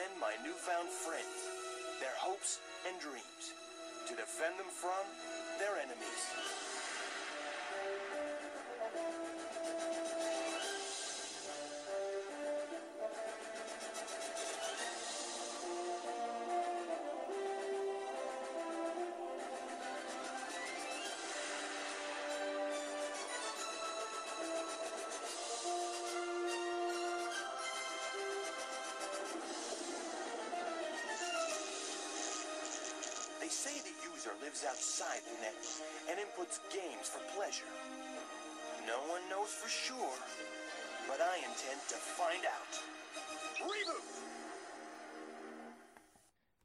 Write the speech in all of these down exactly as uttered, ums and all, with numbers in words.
defend my newfound friends, their hopes and dreams, to defend them from their enemies. Outside the net and inputs games for pleasure. No one knows for sure, but I intend to find out. Reboot!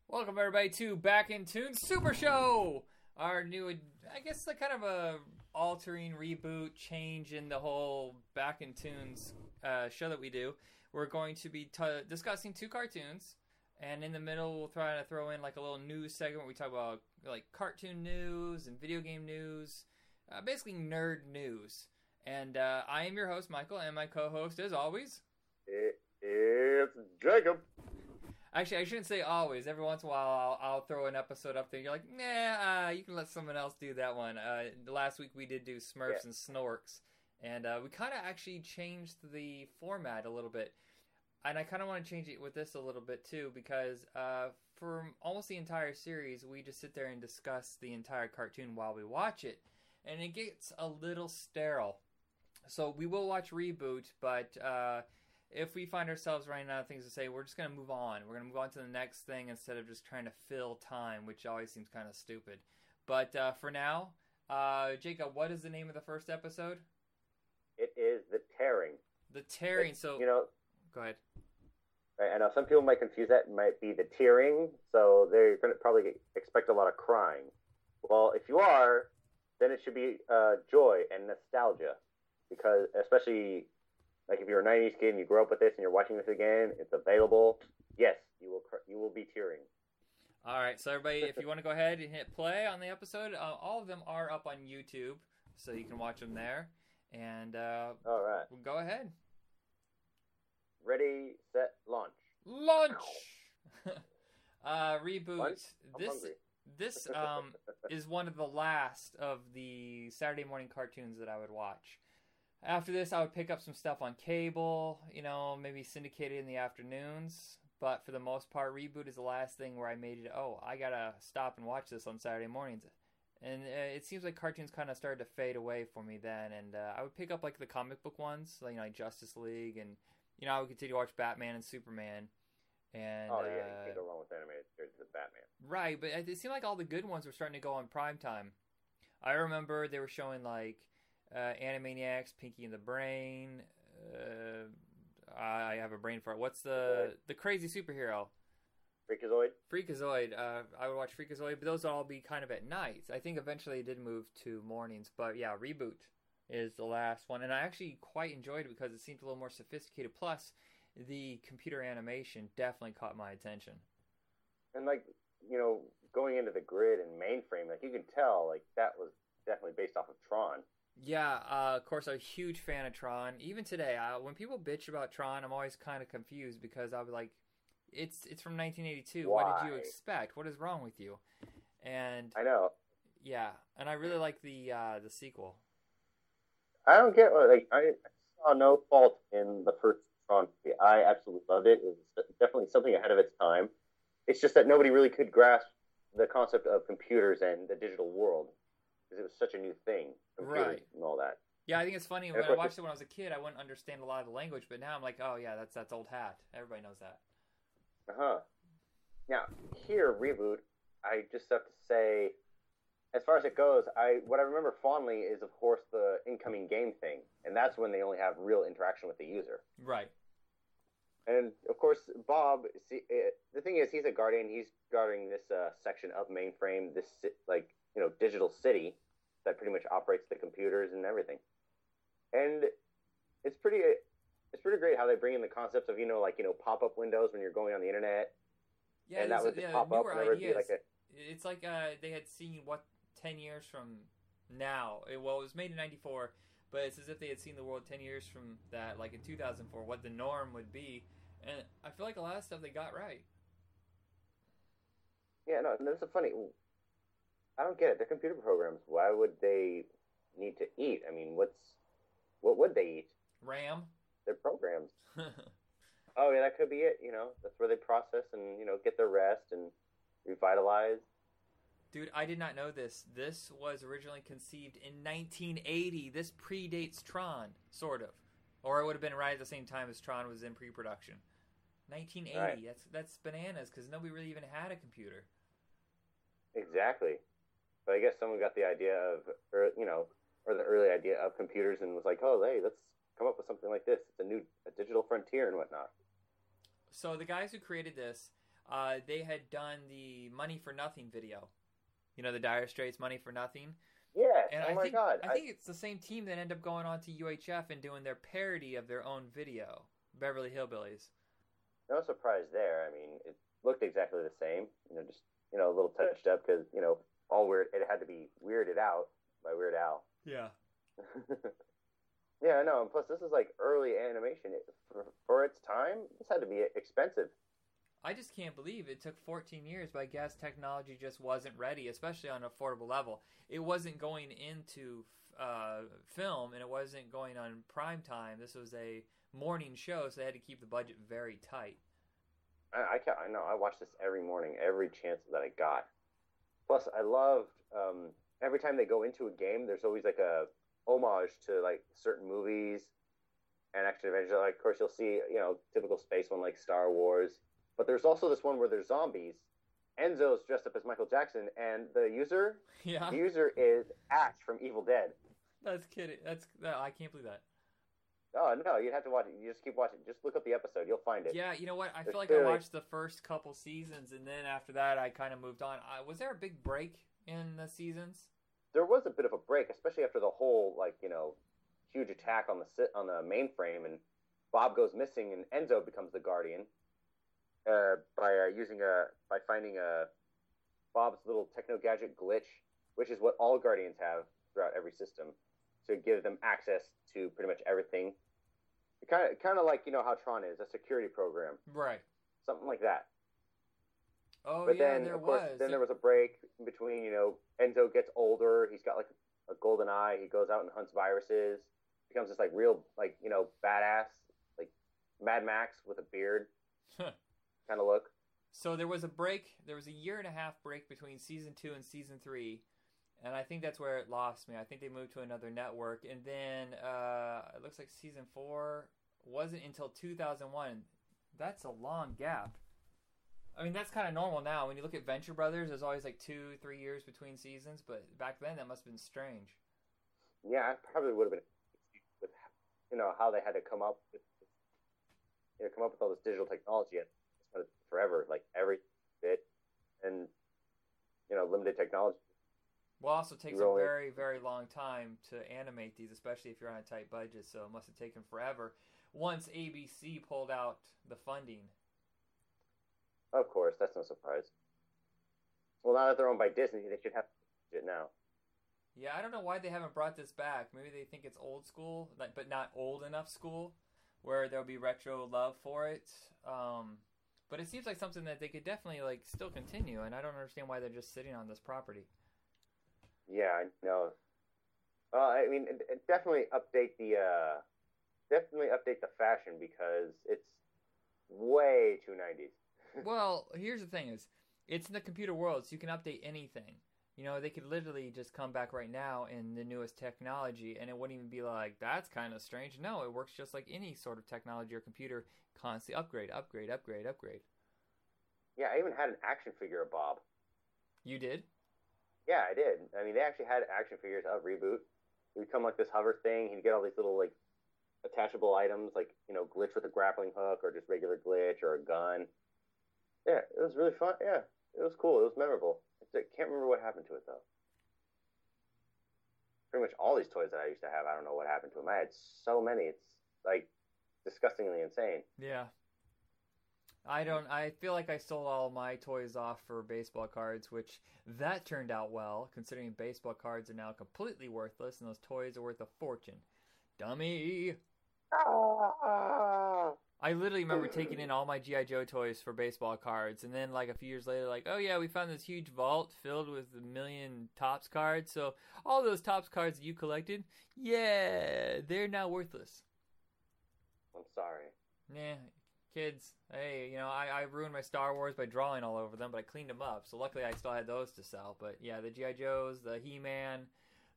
Welcome everybody to Back in Tunes Super Show! Our new, I guess, the kind of a altering reboot change in the whole Back in Tunes uh, show that we do. We're going to be t- discussing two cartoons. And in the middle, we'll try to throw in like a little news segment where we talk about like cartoon news and video game news, uh, basically nerd news. And uh, I am your host, Michael, and my co-host, as always, It, it's Jacob. Actually, I shouldn't say always. Every once in a while, I'll, I'll throw an episode up there. And you're like, nah, uh, you can let someone else do that one. Uh, last week, we did do Smurfs yeah. and Snorks. And uh, we kind of actually changed the format a little bit. And I kind of want to change it with this a little bit too, because uh, for almost the entire series, we just sit there and discuss the entire cartoon while we watch it. And it gets a little sterile. So we will watch Reboot, but uh, if we find ourselves running out of things to say, we're just going to move on. We're going to move on to the next thing instead of just trying to fill time, which always seems kind of stupid. But uh, for now, uh, Jacob, what is the name of the first episode? It is The Tearing. The Tearing. It's, so, you know... Go ahead. Right, I know some people might confuse that. It might be the tearing, so they're going to probably expect a lot of crying. Well, if you are, then it should be uh, joy and nostalgia, because especially like if you're a nineties kid and you grew up with this and you're watching this again, it's available. Yes, you will. Cr- you will be tearing. All right, so everybody, if you want to go ahead and hit play on the episode, uh, all of them are up on YouTube, so you can watch them there. And uh, all right, we'll go ahead. Ready, set, launch. Launch! uh, reboot. Lunch? This this um is one of the last of the Saturday morning cartoons that I would watch. After this, I would pick up some stuff on cable, you know, maybe syndicated in the afternoons. But for the most part, Reboot is the last thing where I made it, oh, I gotta stop and watch this on Saturday mornings. And it seems like cartoons kind of started to fade away for me then. And uh, I would pick up like the comic book ones, like, you know, like Justice League and... You know, I would continue to watch Batman and Superman. And, oh, yeah, you can't go wrong with animated series with Batman. Right, but it seemed like all the good ones were starting to go on primetime. I remember they were showing, like, uh, Animaniacs, Pinky and the Brain. Uh, I have a brain for it. What's the uh, the crazy superhero? Freakazoid? Freakazoid. Uh, I would watch Freakazoid, but those would all be kind of at nights. I think eventually it did move to mornings, but yeah, Reboot is the last one, and I actually quite enjoyed it because it seemed a little more sophisticated. Plus, the computer animation definitely caught my attention. And like, you know, going into the grid and Mainframe, like you can tell, like that was definitely based off of Tron. Yeah, uh, of course, I'm a huge fan of Tron. Even today, I, when people bitch about Tron, I'm always kind of confused because I was like, it's it's from nineteen eighty-two. Why? What did you expect? What is wrong with you? And I know. Yeah, and I really like the uh, the sequel. I don't get what, like, I saw no fault in the first Tron movie. I absolutely loved it. It was definitely something ahead of its time. It's just that nobody really could grasp the concept of computers and the digital world because it was such a new thing. Computers right. And all that. Yeah, I think it's funny. And when I watched it when I was a kid, I wouldn't understand a lot of the language, but now I'm like, oh, yeah, that's that's old hat. Everybody knows that. Uh-huh. Now, here, Reboot, I just have to say... As far as it goes, I what I remember fondly is, of course, the incoming game thing. And that's when they only have real interaction with the user. Right. And, of course, Bob, see, it, the thing is, he's a guardian. He's guarding this uh, section of Mainframe, this, like, you know, digital city that pretty much operates the computers and everything. And it's pretty it's pretty great how they bring in the concepts of, you know, like, you know, pop-up windows when you're going on the Internet. Yeah, and that would just yeah, pop up whenever it'd be like a... It's like uh, they had seen what... ten years from now. Well, it was made in ninety-four, but it's as if they had seen the world ten years from that, like in two thousand four, what the norm would be. And I feel like a lot of stuff they got right. Yeah, no, and there's a funny... I don't get it. They're computer programs. Why would they need to eat? I mean, what's... What would they eat? RAM. They're programs. Oh, yeah, that could be it, you know? That's where they process and, you know, get their rest and revitalize. Dude, I did not know this. This was originally conceived in nineteen eighty. This predates Tron, sort of. Or it would have been right at the same time as Tron was in pre-production. nineteen eighty. Right. That's that's bananas, because nobody really even had a computer. Exactly. But I guess someone got the idea of, or, you know, or the early idea of computers and was like, oh, hey, let's come up with something like this. It's a new a digital frontier and whatnot. So the guys who created this, uh, they had done the Money for Nothing video. You know, the Dire Straits Money for Nothing? Yes, and oh I my think, God. I, I think it's the same team that ended up going on to U H F and doing their parody of their own video, Beverly Hillbillies. No surprise there. I mean, it looked exactly the same. You know, just, you know, a little touched up because, you know, all weird. It had to be weirded out by Weird Al. Yeah. Yeah, I know. And plus, this is like early animation. It, for, for its time, this had to be expensive. I just can't believe it took fourteen years, but I guess technology just wasn't ready, especially on an affordable level. It wasn't going into uh, film, and it wasn't going on prime time. This was a morning show, so they had to keep the budget very tight. I, I, can't, I know. I watched this every morning, every chance that I got. Plus, I loved um, every time they go into a game, there's always like a homage to like certain movies and action adventure. Like, of course, you'll see, you know, typical space one like Star Wars. But there's also this one where there's zombies. Enzo's dressed up as Michael Jackson, and the user, yeah. the user is Ash from Evil Dead. That's kidding. That's no, I can't believe that. Oh no, you'd have to watch it. You just keep watching. Just look up the episode. You'll find it. Yeah, you know what? I there's feel like clearly... I watched the first couple seasons, and then after that, I kind of moved on. I, was there a big break in the seasons? There was a bit of a break, especially after the whole like you know huge attack on the on the mainframe, and Bob goes missing, and Enzo becomes the guardian. Uh, by uh, using a by finding a Bob's little techno gadget glitch, which is what all Guardians have throughout every system, to give them access to pretty much everything. Kind of, kind of like you know how Tron is a security program, right? Something like that. Oh, but yeah, then there of course, was. Then there was a break in between. You know, Enzo gets older. He's got like a golden eye. He goes out and hunts viruses. Becomes this like real like you know badass like Mad Max with a beard. Kind of look. So there was a break. There was a year and a half break between season two and season three, and I think that's where it lost me. I think they moved to another network, and then uh, it looks like season four wasn't until two thousand one. That's a long gap. I mean, that's kind of normal now. When you look at Venture Brothers, there's always like two, three years between seasons, but back then that must have been strange. Yeah, I probably would have been with you know how they had to come up with you know come up with all this digital technology at forever, like every bit, and you know, limited technology. Well, also takes a very, very long time to animate these, especially if you're on a tight budget. So it must have taken forever. Once A B C pulled out the funding, of course, that's no surprise. Well, now that they're owned by Disney, they should have it now. Yeah, I don't know why they haven't brought this back. Maybe they think it's old school, but not old enough school, where there'll be retro love for it. Um, But it seems like something that they could definitely like still continue, and I don't understand why they're just sitting on this property. Yeah, I know. Uh, I mean, it, it definitely update the uh, definitely update the fashion because it's way too nineties. Well, here's the thing: is it's in the computer world, so you can update anything. You know, they could literally just come back right now in the newest technology, and it wouldn't even be like, that's kind of strange. No, it works just like any sort of technology or computer. Constantly upgrade, upgrade, upgrade, upgrade. Yeah, I even had an action figure of Bob. You did? Yeah, I did. I mean, they actually had action figures of Reboot. It would come like this hover thing. He'd get all these little, like, attachable items, like, you know, glitch with a grappling hook or just regular glitch or a gun. Yeah, it was really fun. Yeah, it was cool. It was memorable. I can't remember what happened to it, though. Pretty much all these toys that I used to have, I don't know what happened to them. I had so many. It's, like, disgustingly insane. Yeah. I don't... I feel like I sold all my toys off for baseball cards, which that turned out well, considering baseball cards are now completely worthless, and those toys are worth a fortune. Dummy! Ah! I literally remember taking in all my G I Joe toys for baseball cards, and then like a few years later, like, oh yeah, we found this huge vault filled with a million Topps cards. So all those Topps cards that you collected, yeah, they're now worthless. I'm sorry. Nah, kids, hey, you know, I, I ruined my Star Wars by drawing all over them, but I cleaned them up. So luckily I still had those to sell. But yeah, the G I Joes, the He-Man,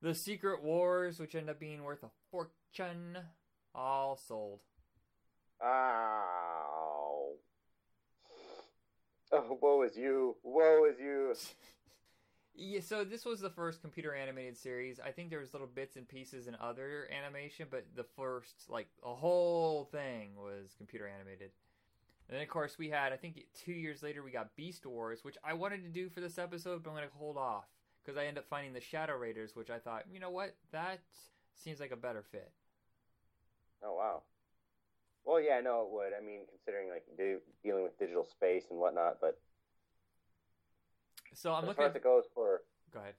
the Secret Wars, which end up being worth a fortune, all sold. Ow. Oh, woe is you. Woe is you. Yeah, so this was the first computer animated series. I think there was little bits and pieces in other animation, but the first, like, a whole thing was computer animated. And then, of course, we had, I think two years later, we got Beast Wars, which I wanted to do for this episode, but I'm going to hold off. Because I end up finding the Shadow Raiders, which I thought, you know what? That seems like a better fit. Oh, wow. Well, yeah, no, it would. I mean, considering like do, dealing with digital space and whatnot, but so I'm looking as far at... as it goes for. Go ahead.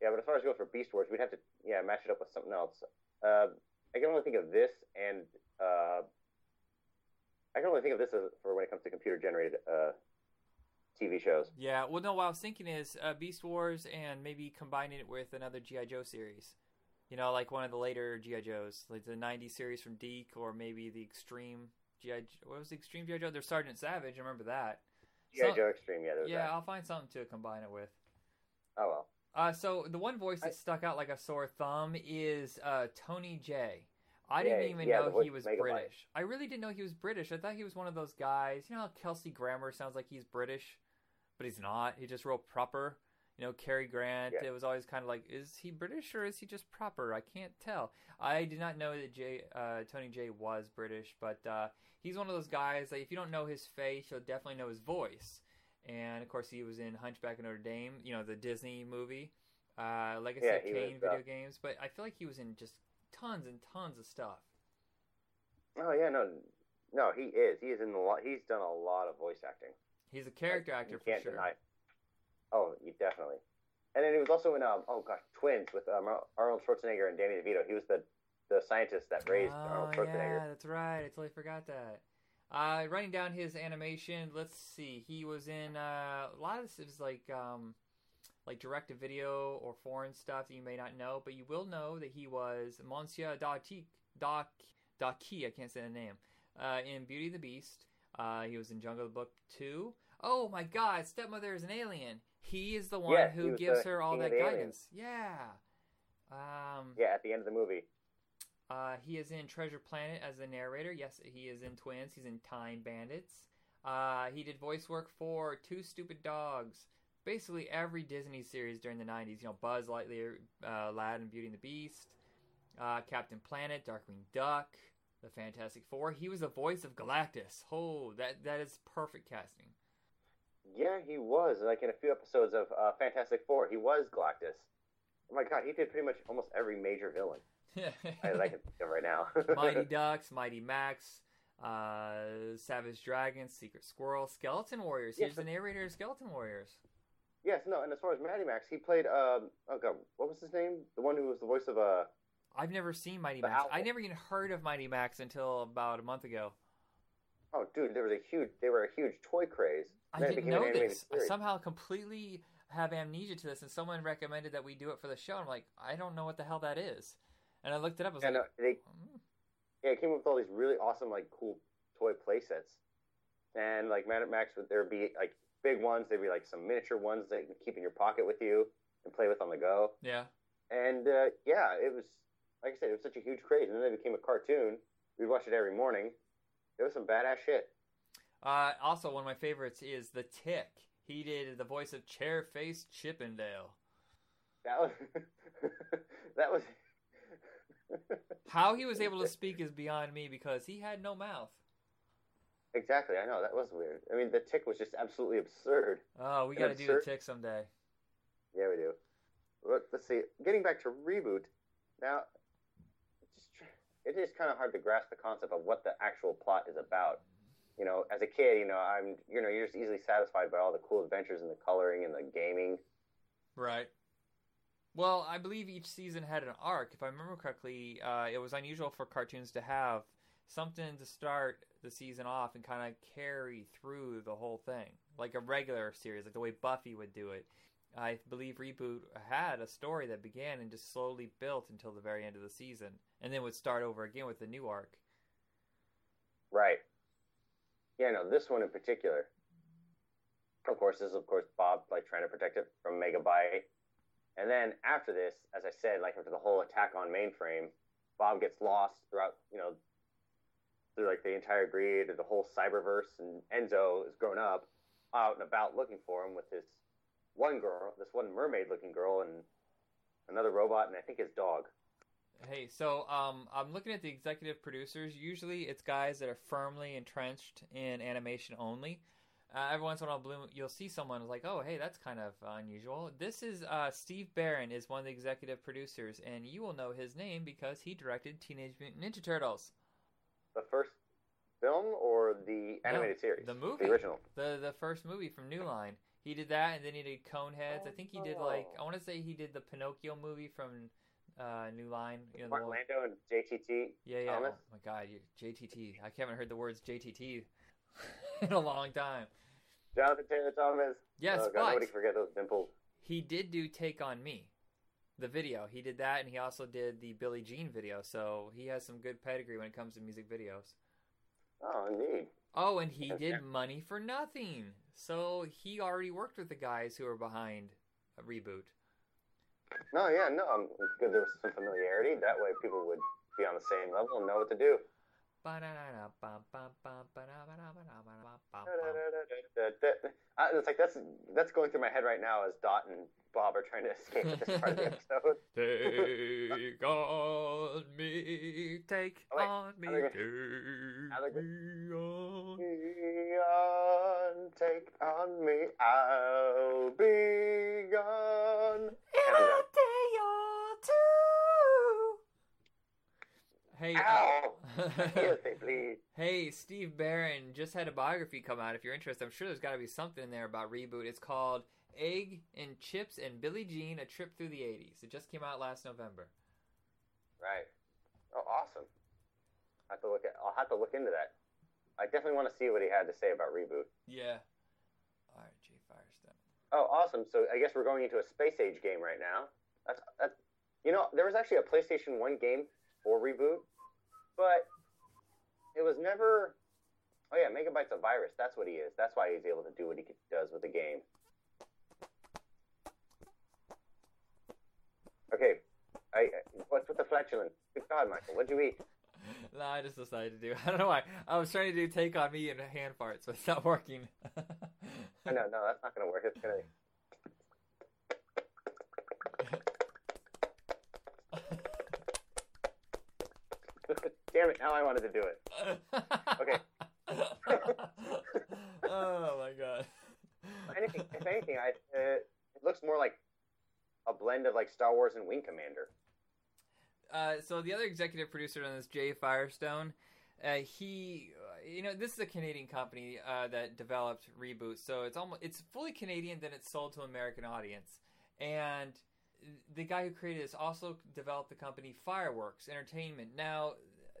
Yeah, but as far as it goes for Beast Wars, we'd have to yeah match it up with something else. Uh, I can only think of this, and uh, I can only think of this as, for when it comes to computer generated uh, T V shows. Yeah, well, no, what I was thinking is uh, Beast Wars, and maybe combine it with another G I Joe series. You know, like one of the later G I Joes, like the nineties series from Deke, or maybe the Extreme G I Joe. What was the Extreme G I Joe? There's Sergeant Savage, I remember that. G I Joe Extreme, yeah. Yeah, that. I'll find something to combine it with. Oh, well. Uh, so the one voice that I, stuck out like a sore thumb is uh, Tony J. I yeah, didn't even yeah, know he was British. Life. I really didn't know he was British. I thought he was one of those guys. You know how Kelsey Grammer sounds like he's British, but he's not. He's just real proper. You know, Cary Grant, yeah. It was always kind of like, is he British or is he just proper? I can't tell. I did not know that Jay, uh, Tony J was British, but uh, he's one of those guys that if you don't know his face, you'll definitely know his voice. And, of course, he was in Hunchback of Notre Dame, you know, the Disney movie, uh, Legacy yeah, of Kain video uh, games. But I feel like he was in just tons and tons of stuff. Oh, yeah, no, no, he is. He is in a lot. He's done a lot of voice acting. He's a character actor for sure. Deny. Oh, you definitely. And then he was also in, um, oh gosh, Twins with um, Arnold Schwarzenegger and Danny DeVito. He was the, the scientist that raised oh, Arnold Schwarzenegger. Yeah, that's right. I totally forgot that. Uh, running down his animation, let's see. He was in uh, a lot of this is like, um, like direct-to-video or foreign stuff that you may not know, but you will know that he was Monsieur Dartique, Doc, Daki, I can't say the name, uh, in Beauty and the Beast. Uh, he was in Jungle Book two. Oh my God, Stepmother is an Alien. He is the one yes, who gives her all that guidance. Yeah. Um, yeah, at the end of the movie. Uh, he is in Treasure Planet as the narrator. Yes, he is in Twins. He's in Time Bandits. Uh, he did voice work for Two Stupid Dogs. Basically every Disney series during the nineties. You know, Buzz Lightyear, uh, Aladdin, Beauty and the Beast, uh, Captain Planet, Darkwing Duck, the Fantastic Four. He was the voice of Galactus. Oh, that that is perfect casting. Yeah, he was. Like, in a few episodes of uh, Fantastic Four, he was Galactus. Oh, my God, he did pretty much almost every major villain. I like it right now. Mighty Ducks, Mighty Max, uh, Savage Dragon, Secret Squirrel, Skeleton Warriors. He yes, was the narrator of Skeleton Warriors. Yes, no, and as far as Mighty Max, he played, um, oh, God, what was his name? The one who was the voice of... Uh, I've never seen Mighty Max. Owl. I never even heard of Mighty Max until about a month ago. Oh, dude, there was a huge, they were a huge toy craze. I didn't know this. I somehow completely have amnesia to this, and someone recommended that we do it for the show. I'm like, I don't know what the hell that is. And I looked it up. I was yeah, like, no, they, hmm. Yeah, it came up with all these really awesome, like, cool toy play sets. And, like, Mad Max, there would be, like, big ones. There would be, like, some miniature ones that you can keep in your pocket with you and play with on the go. Yeah. And, uh, yeah, it was, like I said, it was such a huge craze. And then it became a cartoon. We'd watch it every morning. It was some badass shit. Uh, also, one of my favorites is The Tick. He did the voice of Chairface Chippendale. That was... that was... How he was able to speak is beyond me because he had no mouth. Exactly, I know. That was weird. I mean, The Tick was just absolutely absurd. Oh, we got to do The Tick someday. Yeah, we do. Look, let's see. Getting back to Reboot, now... just try... it is kind of hard to grasp the concept of what the actual plot is about. You know, as a kid, you know, I'm, you know, you're just easily satisfied by all the cool adventures and the coloring and the gaming. Right. Well, I believe each season had an arc. If I remember correctly, uh, it was unusual for cartoons to have something to start the season off and kind of carry through the whole thing. Like a regular series, like the way Buffy would do it. I believe Reboot had a story that began and just slowly built until the very end of the season. And then would start over again with the new arc. Right. Yeah, no, this one in particular. Of course, this is, of course, Bob, like, trying to protect it from Megabyte. And then after this, as I said, like, after the whole attack on Mainframe, Bob gets lost throughout, you know, through, like, the entire grid, the whole cyberverse, and Enzo is grown up, out and about looking for him with his one girl, this one mermaid-looking girl, and another robot, and I think his dog. Hey, so um, I'm looking at the executive producers. Usually it's guys that are firmly entrenched in animation only. Uh, every once in a while, you'll see someone like, oh, hey, that's kind of unusual. This is uh, Steve Barron is one of the executive producers, and you will know his name because he directed Teenage Mutant Ninja Turtles. The first film or the animated no, series? The movie. The original. The, the first movie from New Line. He did that, and then he did Coneheads. Oh, I think he did, like, I want to say he did the Pinocchio movie from uh, New Line. You know, Mark Lando and J T T. Yeah, yeah. Thomas. Oh, my God, you, J T T. I haven't heard the words J T T in a long time. Jonathan Taylor Thomas. Yes, oh, God, but nobody forget those dimples. He did do Take On Me, the video. He did that, and he also did the Billie Jean video. So he has some good pedigree when it comes to music videos. Oh, indeed. Oh, and he did Money for Nothing. So he already worked with the guys who were behind a Reboot. No, yeah, no. It's good there was some familiarity. That way, people would be on the same level and know what to do. I, it's like that's that's going through my head right now as Dot and Bob are trying to escape at this part of the episode. Take on me, take oh, on me, gonna, take on me, on, take on me, I'll be gone. In a day or two. Hey, uh, hey, Steve Barron just had a biography come out. If you're interested, I'm sure there's got to be something in there about Reboot. It's called Egg and Chips and Billie Jean, A Trip Through the eighties. It just came out last November. Right. Oh, awesome. I have to look at, I'll have to look into that. I definitely want to see what he had to say about Reboot. Yeah. R J Firestone. Oh, awesome. So I guess we're going into a space age game right now. That's, that's you know, there was actually a PlayStation one game for Reboot. But it was never... Oh yeah, Megabyte's a virus. That's what he is. That's why he's able to do what he does with the game. Okay. I, I what's with the flatulence? Good God, Michael. What'd you eat? No, I just decided to do... I don't know why. I was trying to do Take On Me and hand farts, but it's not working. I know. No, that's not going to work. It's going to... Damn it, now I wanted to do it. Okay. Oh, my God. Anything, if anything, I, uh, it looks more like a blend of, like, Star Wars and Wing Commander. Uh, so the other executive producer on this, Jay Firestone, uh, he, uh, you know, this is a Canadian company uh, that developed Reboot, so it's almost it's fully Canadian, then it's sold to an American audience. And... the guy who created this also developed the company Fireworks Entertainment. Now,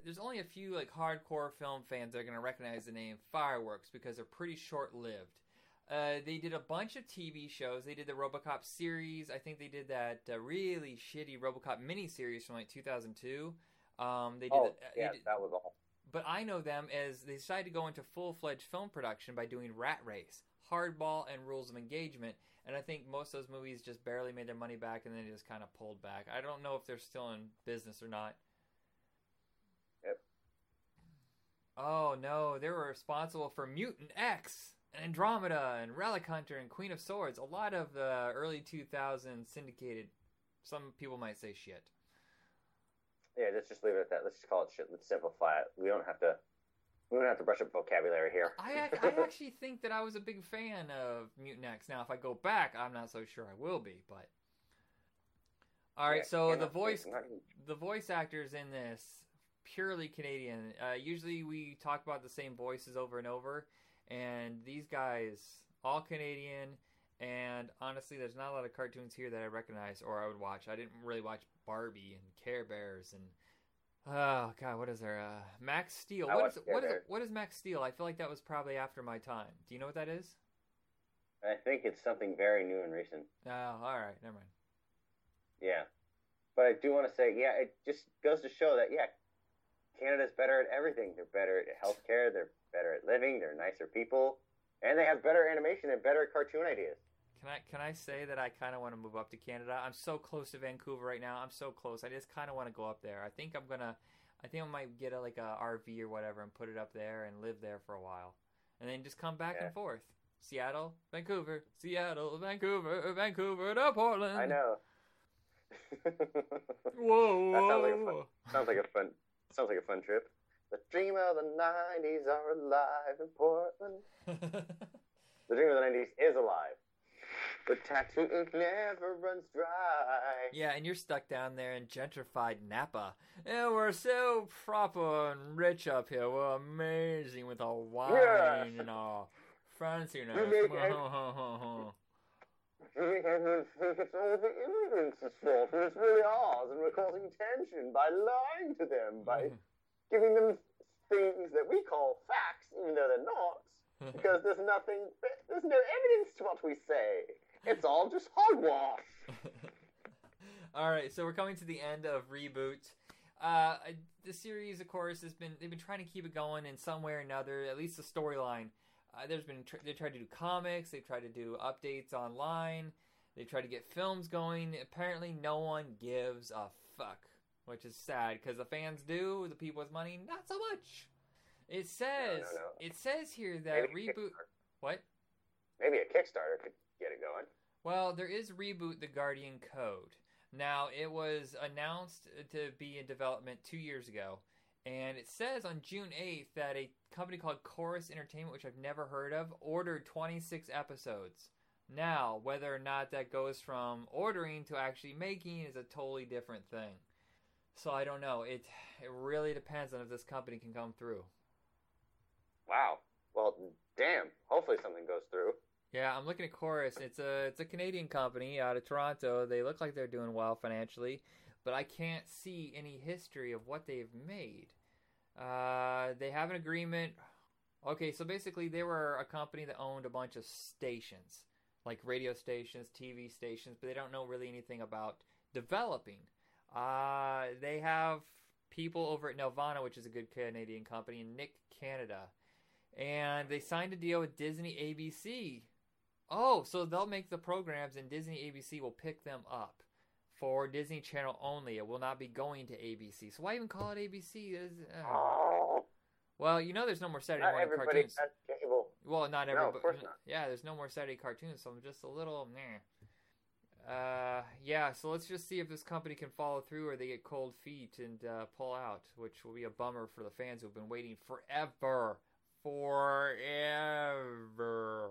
there's only a few like hardcore film fans that are going to recognize the name Fireworks because they're pretty short-lived. Uh, they did a bunch of T V shows. They did the RoboCop series. I think they did that uh, really shitty RoboCop miniseries from like two thousand two. Um, they did oh, the, uh, yeah, they did, that was all. But I know them as they decided to go into full-fledged film production by doing Rat Race, Hardball, and Rules of Engagement, and I think most of those movies just barely made their money back and then just kind of pulled back. I don't know if they're still in business or not. Yep. Oh no, they were responsible for Mutant X and Andromeda and Relic Hunter and Queen of Swords. A lot of the early two thousands syndicated, some people might say shit. Yeah, let's just leave it at that. Let's just call it shit. Let's simplify it. We don't have to We don't have to brush up vocabulary here. I, I actually think that I was a big fan of Mutant X. Now, if I go back, I'm not so sure I will be. But all right, yeah, so the voice not... the voice actors in this purely Canadian. Uh, usually, we talk about the same voices over and over, and these guys all Canadian. And honestly, there's not a lot of cartoons here that I recognize or I would watch. I didn't really watch Barbie and Care Bears and Oh God, what is there? Uh, Max Steel. What is, what is what is Max Steel? I feel like that was probably after my time. Do you know what that is? I think it's something very new and recent. Oh, all right, never mind. Yeah, but I do want to say, yeah, it just goes to show that yeah, Canada's better at everything. They're better at healthcare. They're better at living. They're nicer people, and they have better animation and better cartoon ideas. Can I can I say that I kind of want to move up to Canada? I'm so close to Vancouver right now. I'm so close. I just kind of want to go up there. I think I'm gonna. I think I might get a, like a R V or whatever and put it up there and live there for a while, and then just come back yeah. and forth. Seattle, Vancouver, Seattle, Vancouver, Vancouver to Portland. I know. Whoa! That sounds like a fun. Sounds like a fun. Sounds like a fun trip. The dream of the nineties are alive in Portland. The dream of the nineties is alive. The tattoo never runs dry. Yeah, and you're stuck down there in gentrified Napa. And we're so proper and rich up here. We're amazing with our wine yeah. and our fanciness. We make everything all the immigrants is fault, and it's really ours, and we're causing tension by lying to them, by mm. giving them things that we call facts, even though they're not. Because there's nothing, there's no evidence to what we say. It's all just hogwash. All right, so we're coming to the end of Reboot. Uh, the series, of course, has been, they've been trying to keep it going in some way or another, at least the storyline. Uh, there's been, they tried to do comics, they've tried to do updates online, they've tried to get films going. Apparently no one gives a fuck, which is sad, because the fans do, the people with money, not so much. It says no, no, no. It says here that Maybe Reboot... What? Maybe a Kickstarter could get it going. Well, there is Reboot the Guardian Code. Now, it was announced to be in development two years ago. And it says on June eighth that a company called Chorus Entertainment, which I've never heard of, ordered twenty-six episodes. Now, whether or not that goes from ordering to actually making is a totally different thing. So I don't know. It, it really depends on if this company can come through. Wow. Well, damn. Hopefully something goes through. Yeah, I'm looking at Chorus. It's a it's a Canadian company out of Toronto. They look like they're doing well financially, but I can't see any history of what they've made. Uh, they have an agreement. Okay, so basically they were a company that owned a bunch of stations, like radio stations, T V stations, but they don't know really anything about developing. Uh, they have people over at Nelvana, which is a good Canadian company, and Nick Canada. And they signed a deal with Disney A B C. Oh, so they'll make the programs and Disney A B C will pick them up for Disney Channel only. It will not be going to A B C. So why even call it A B C? Uh, oh. Well, you know there's no more Saturday not morning cartoons. Has cable. Well, not everybody. No, of course not. Yeah, there's no more Saturday cartoons, so I'm just a little... Nah. Uh, yeah, so let's just see if this company can follow through or they get cold feet and uh, pull out, which will be a bummer for the fans who have been waiting forever. Forever.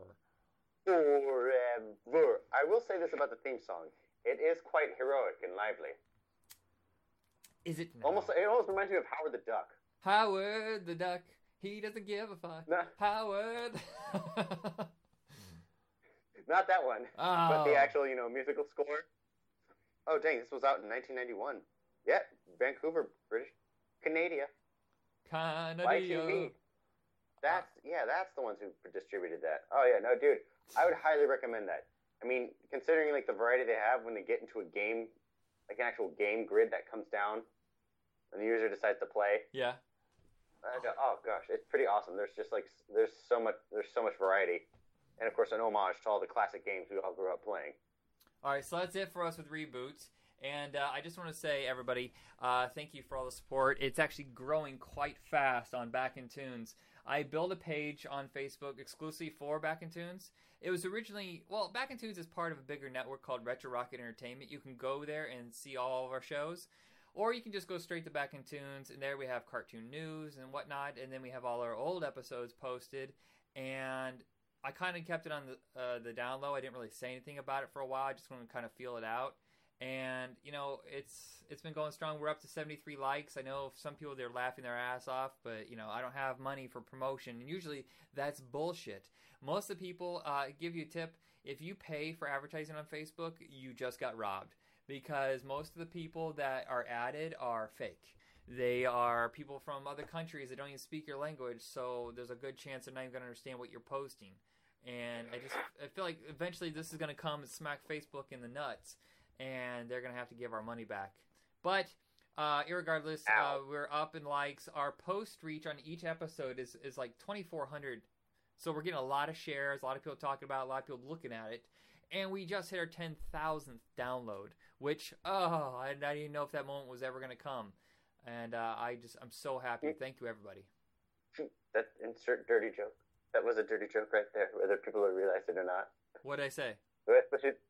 Forever. I will say this about the theme song. It is quite heroic and lively. Is it? No. Almost. It almost reminds me of Howard the Duck. Howard the Duck. He doesn't give a fuck. Nah. Howard. Not that one. Oh. But the actual, you know, musical score. Oh, dang. This was out in nineteen ninety-one. Yeah. Vancouver, British. Canada. Canada. Y T V. That's yeah, that's the ones who distributed that. Oh yeah, no, dude, I would highly recommend that. I mean, considering like the variety they have when they get into a game, like an actual game grid that comes down, and the user decides to play. Yeah. Uh, oh. oh gosh, it's pretty awesome. There's just like there's so much there's so much variety, and of course an homage to all the classic games we all grew up playing. All right, so that's it for us with Reboot. And uh, I just want to say, everybody, uh, thank you for all the support. It's actually growing quite fast on Back in Tunes. I built a page on Facebook exclusively for Back in Tunes. It was originally, well, Back in Tunes is part of a bigger network called Retro Rocket Entertainment. You can go there and see all of our shows. Or you can just go straight to Back in Tunes, and there we have cartoon news and whatnot. And then we have all our old episodes posted. And I kind of kept it on the, uh, the down low. I didn't really say anything about it for a while. I just wanted to kind of feel it out. And, you know, it's it's been going strong. We're up to seventy-three likes. I know some people, they're laughing their ass off, but, you know, I don't have money for promotion. And usually that's bullshit. Most of the people, uh, give you a tip, if you pay for advertising on Facebook, you just got robbed. Because most of the people that are added are fake. They are people from other countries that don't even speak your language, so there's a good chance they're not even going to understand what you're posting. And I just I feel like eventually this is going to come and smack Facebook in the nuts, and they're going to have to give our money back. But uh, irregardless, uh, we're up in likes. Our post reach on each episode is, is like twenty-four hundred. So we're getting a lot of shares, a lot of people talking about it, a lot of people looking at it. And we just hit our ten thousandth download, which, oh, I didn't even know if that moment was ever going to come. And uh, I just, I'm so happy. Thank you, everybody. That insert dirty joke. That was a dirty joke right there, whether people would realize it or not. What did I say? The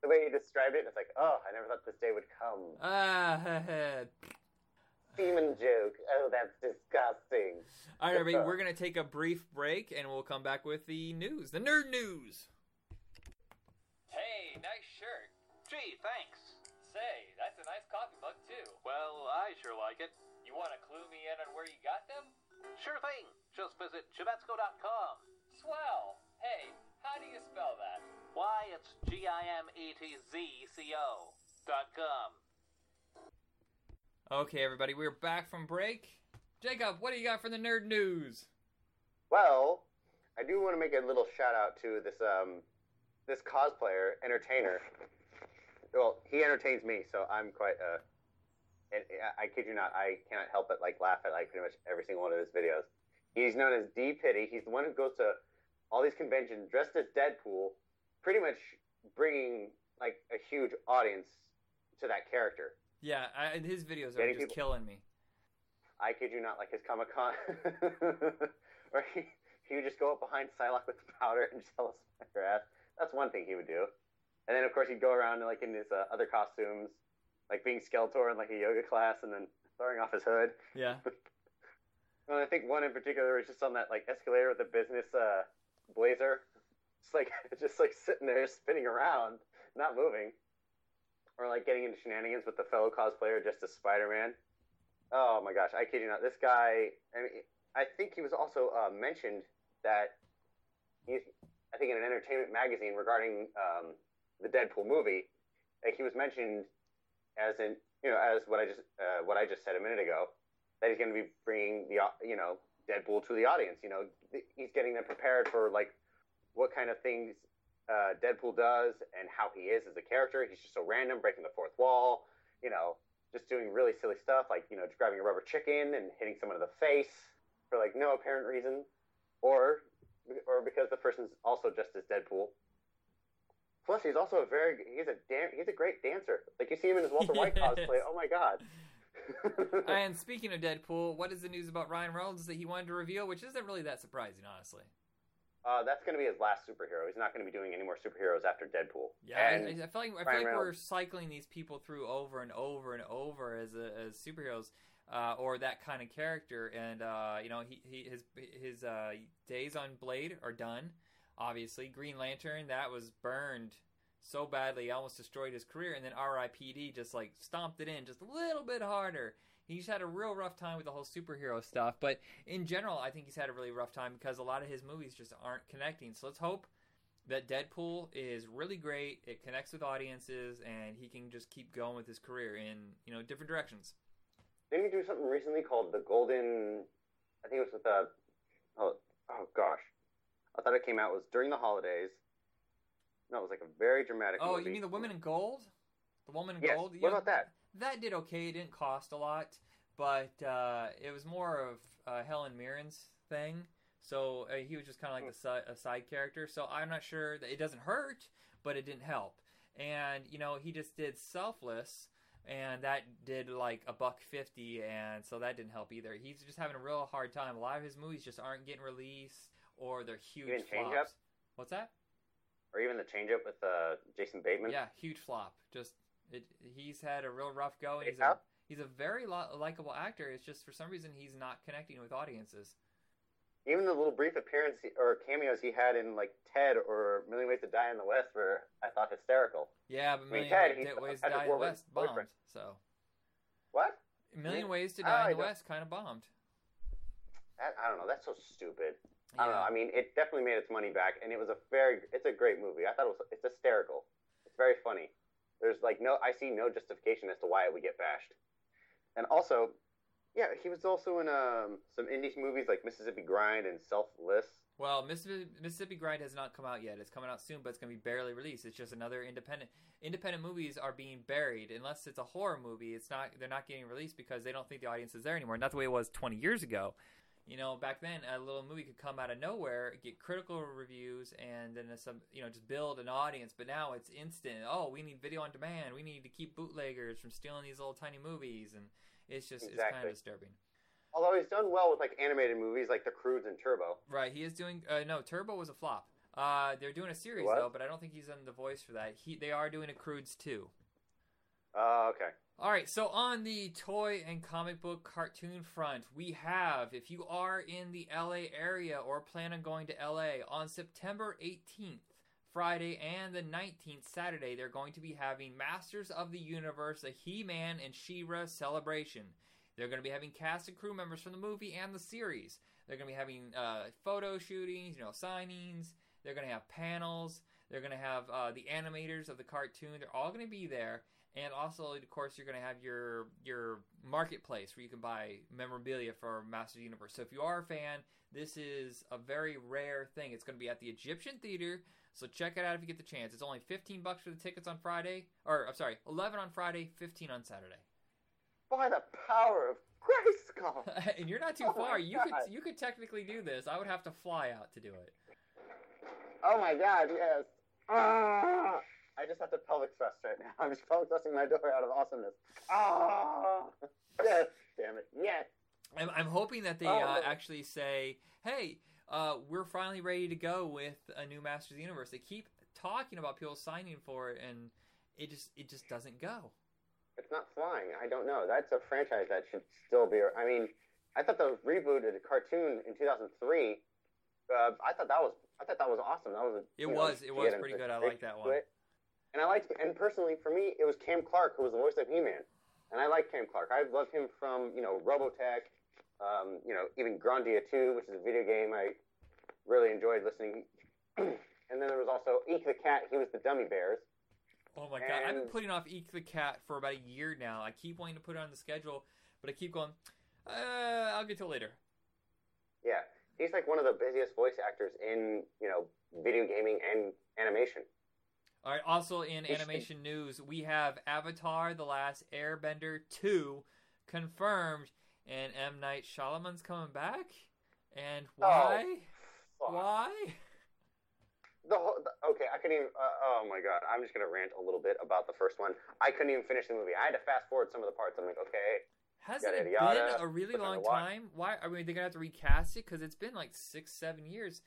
way you described it, it's like, oh, I never thought this day would come. Ah, demon joke. Oh, that's disgusting. All right, everybody, we're going to take a brief break, and we'll come back with the news, the nerd news. Hey, nice shirt. Gee, thanks. Say, that's a nice coffee mug, too. Well, I sure like it. You want to clue me in on where you got them? Sure thing. Just visit Jabetsko dot com. Swell. Hey, how do you spell that? Why, it's G I M E T Z C O dot com. Okay, everybody, we're back from break. Jacob, what do you got for the nerd news? Well, I do want to make a little shout-out to this, um, this cosplayer, entertainer. Well, he entertains me, so I'm quite, uh, and I kid you not, I cannot help but, like, laugh at, like, pretty much every single one of his videos. He's known as D. Pitty. He's the one who goes to all these conventions dressed as Deadpool, pretty much bringing, like, a huge audience to that character. Yeah, I, his videos are Many just people, killing me. I kid you not, like, his Comic-Con, where he, he would just go up behind Psylocke with powder and just tell us about her ass. That's one thing he would do. And then, of course, he'd go around, like, in his uh, other costumes, like being Skeletor in, like, a yoga class and then throwing off his hood. Yeah. And I think one in particular was just on that, like, escalator with a business uh, blazer. Just like, just, like, sitting there spinning around, not moving. Or, like, getting into shenanigans with the fellow cosplayer just as Spider-Man. Oh, my gosh. I kid you not. This guy, I mean, I think he was also uh, mentioned that he's, I think, in an entertainment magazine regarding um, the Deadpool movie, like, he was mentioned as in, you know, as what I just uh, what I just said a minute ago, that he's going to be bringing the, you know, Deadpool to the audience. You know, he's getting them prepared for, like, what kind of things uh, Deadpool does and how he is as a character. He's just so random, breaking the fourth wall, you know, just doing really silly stuff, like, you know, grabbing a rubber chicken and hitting someone in the face for, like, no apparent reason, or or because the person's also just as Deadpool. Plus, he's also a very, he's a dan- he's a great dancer. Like, you see him in his Walter White yes. cosplay. Oh, my God. And speaking of Deadpool, what is the news about Ryan Reynolds that he wanted to reveal, which isn't really that surprising, honestly? Uh, that's going to be his last superhero. He's not going to be doing any more superheroes after Deadpool. Yeah, and I, I feel like, I feel like we're cycling these people through over and over and over as a, as superheroes uh, or that kind of character. And, uh, you know, he, he his, his uh, days on Blade are done. Obviously, Green Lantern, that was burned so badly, almost destroyed his career. And then R I P D just, like, stomped it in just a little bit harder. He's had a real rough time with the whole superhero stuff. But in general, I think he's had a really rough time because a lot of his movies just aren't connecting. So let's hope that Deadpool is really great. It connects with audiences, and he can just keep going with his career in, you know, different directions. Didn't he do something recently called The Golden... I think it was with the... Oh, oh gosh. I thought it came out, it was during the holidays. No, it was like a very dramatic oh, movie. Oh, you mean The Woman in Gold? The Woman in yes. Gold? What yeah, about that? That did okay. It didn't cost a lot, but uh, it was more of uh, Helen Mirren's thing. So uh, he was just kind of like mm. a, a side character. So I'm not sure. That it doesn't hurt, but it didn't help. And, you know, he just did Selfless, and that did like a buck fifty, and so that didn't help either. He's just having a real hard time. A lot of his movies just aren't getting released. Or they're huge even flops. Change-up? What's that? Or even the change-up with uh, Jason Bateman? Yeah, huge flop. Just it, he's had a real rough go. And he's, a, he's a very lo- likable actor. It's just for some reason he's not connecting with audiences. Even the little brief appearance or cameos he had in, like, Ted or Million Ways to Die in the West were, I thought, hysterical. Yeah, but I mean, Million Ted, Ways to Die in the West bombed. Boyfriend. So what? A Million yeah. Ways to Die oh, in the West kind of bombed. That, I don't know. That's so stupid. Yeah. I don't know. I mean, it definitely made its money back, and it was a very, it's a great movie. I thought it was, it's hysterical. It's very funny. There's, like, no, I see no justification as to why it would get bashed. And also, Yeah, he was also in um, some indie movies like Mississippi Grind and Selfless. Well, Mississippi, Mississippi Grind has not come out yet. It's coming out soon, but it's going to be barely released. It's just another independent. Independent movies are being buried unless it's a horror movie. It's not. They're not getting released because they don't think the audience is there anymore. Not the way it was twenty years ago. You know, back then, a little movie could come out of nowhere, get critical reviews, and then some, you know, just build an audience. But now it's instant. Oh, we need video on demand. We need to keep bootleggers from stealing these little tiny movies, and it's just exactly. It's kind of disturbing. Although he's done well with like animated movies, like The Croods and Turbo. Right, he is doing. Uh, no, Turbo was a flop. Uh, they're doing a series what? though, but I don't think he's done the voice for that. He they are doing a Croods too. Oh, uh, okay. All right, so on the toy and comic book cartoon front, we have, if you are in the L A area or plan on going to L A, on September eighteenth, Friday, and the nineteenth, Saturday, they're going to be having Masters of the Universe, a He-Man and She-Ra celebration. They're going to be having cast and crew members from the movie and the series. They're going to be having uh, photo shootings, you know, signings. They're going to have panels. They're going to have uh, the animators of the cartoon. They're all going to be there. And also, of course, you're going to have your your marketplace where you can buy memorabilia for Masters of the Universe. So if you are a fan, this is a very rare thing. It's going to be at the Egyptian Theater, so check it out if you get the chance. It's only fifteen bucks for the tickets on Friday. Or, I'm sorry, eleven on Friday, fifteen on Saturday. By the power of Grayskull! And you're not too oh far. You could, you could technically do this. I would have to fly out to do it. Oh, my God, yes. Ah! I just have to pelvic thrust right now. I'm just pelvic thrusting my door out of awesomeness. Ah! Yes, damn it, yes. I'm, I'm hoping that they oh. uh, actually say, hey, uh, we're finally ready to go with a new Masters of the Universe. They keep talking about people signing for it, and it just it just doesn't go. It's not flying. I don't know. That's a franchise that should still be... I mean, I thought the reboot of the cartoon in two thousand three, uh, I thought that was I thought that was awesome. That was a, It was. Know, it was pretty good. I like that one. And I liked, and personally for me, it was Cam Clark who was the voice of He-Man, and I like Cam Clark. I love him from you know Robotech, um, you know even Grandia two, which is a video game I really enjoyed listening. And then there was also Eek the Cat. He was the Dummy Bears. Oh my and... god! I've been putting off Eek the Cat for about a year now. I keep wanting to put it on the schedule, but I keep going. Uh, I'll get to it later. Yeah, he's like one of the busiest voice actors in you know video gaming and animation. All right, also in animation news, we have Avatar The Last Airbender two confirmed, and M. Night Shyamalan's coming back? And why? Oh, why? The whole, the, okay, I couldn't even... Uh, oh, my God. I'm just going to rant a little bit about the first one. I couldn't even finish the movie. I had to fast forward some of the parts. I'm like, okay. Hasn't yada, it yada, been a really long time? Why? Are we going to have to recast it? Because it's been like six, seven years.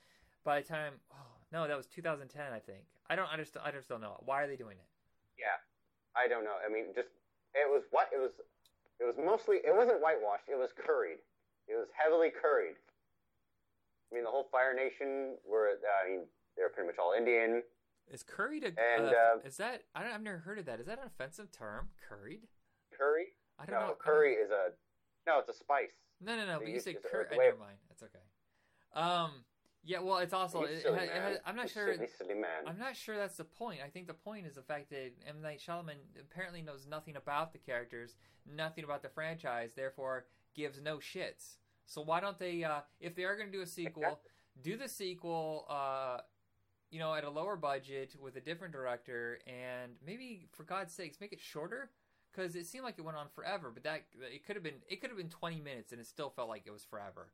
By the time, oh, no, that was two thousand ten, I think. I don't understand. I just don't know. Why are they doing it? Yeah, I don't know. I mean, just it was what it was. It was mostly. It wasn't whitewashed. It was curried. It was heavily curried. I mean, the whole Fire Nation were. I mean, they're pretty much all Indian. Is curried a? And, uh, uh, is that? I don't. I've never heard of that. Is that an offensive term? Curried. Curry. I don't no, know. Curry don't... is a. No, it's a spice. No, no, no. They but you say curry. Oh, never mind. That's okay. Um. Yeah, well, it's also. It, silly, it, it, it, I'm not sure. Silly, silly man. I'm not sure that's the point. I think the point is the fact that M. Night Shyamalan apparently knows nothing about the characters, nothing about the franchise, therefore gives no shits. So why don't they? Uh, if they are going to do a sequel, do the sequel. Uh, you know, at a lower budget with a different director, and maybe for God's sakes, make it shorter, because it seemed like it went on forever. But that it could have been. It could have been twenty minutes, and it still felt like it was forever.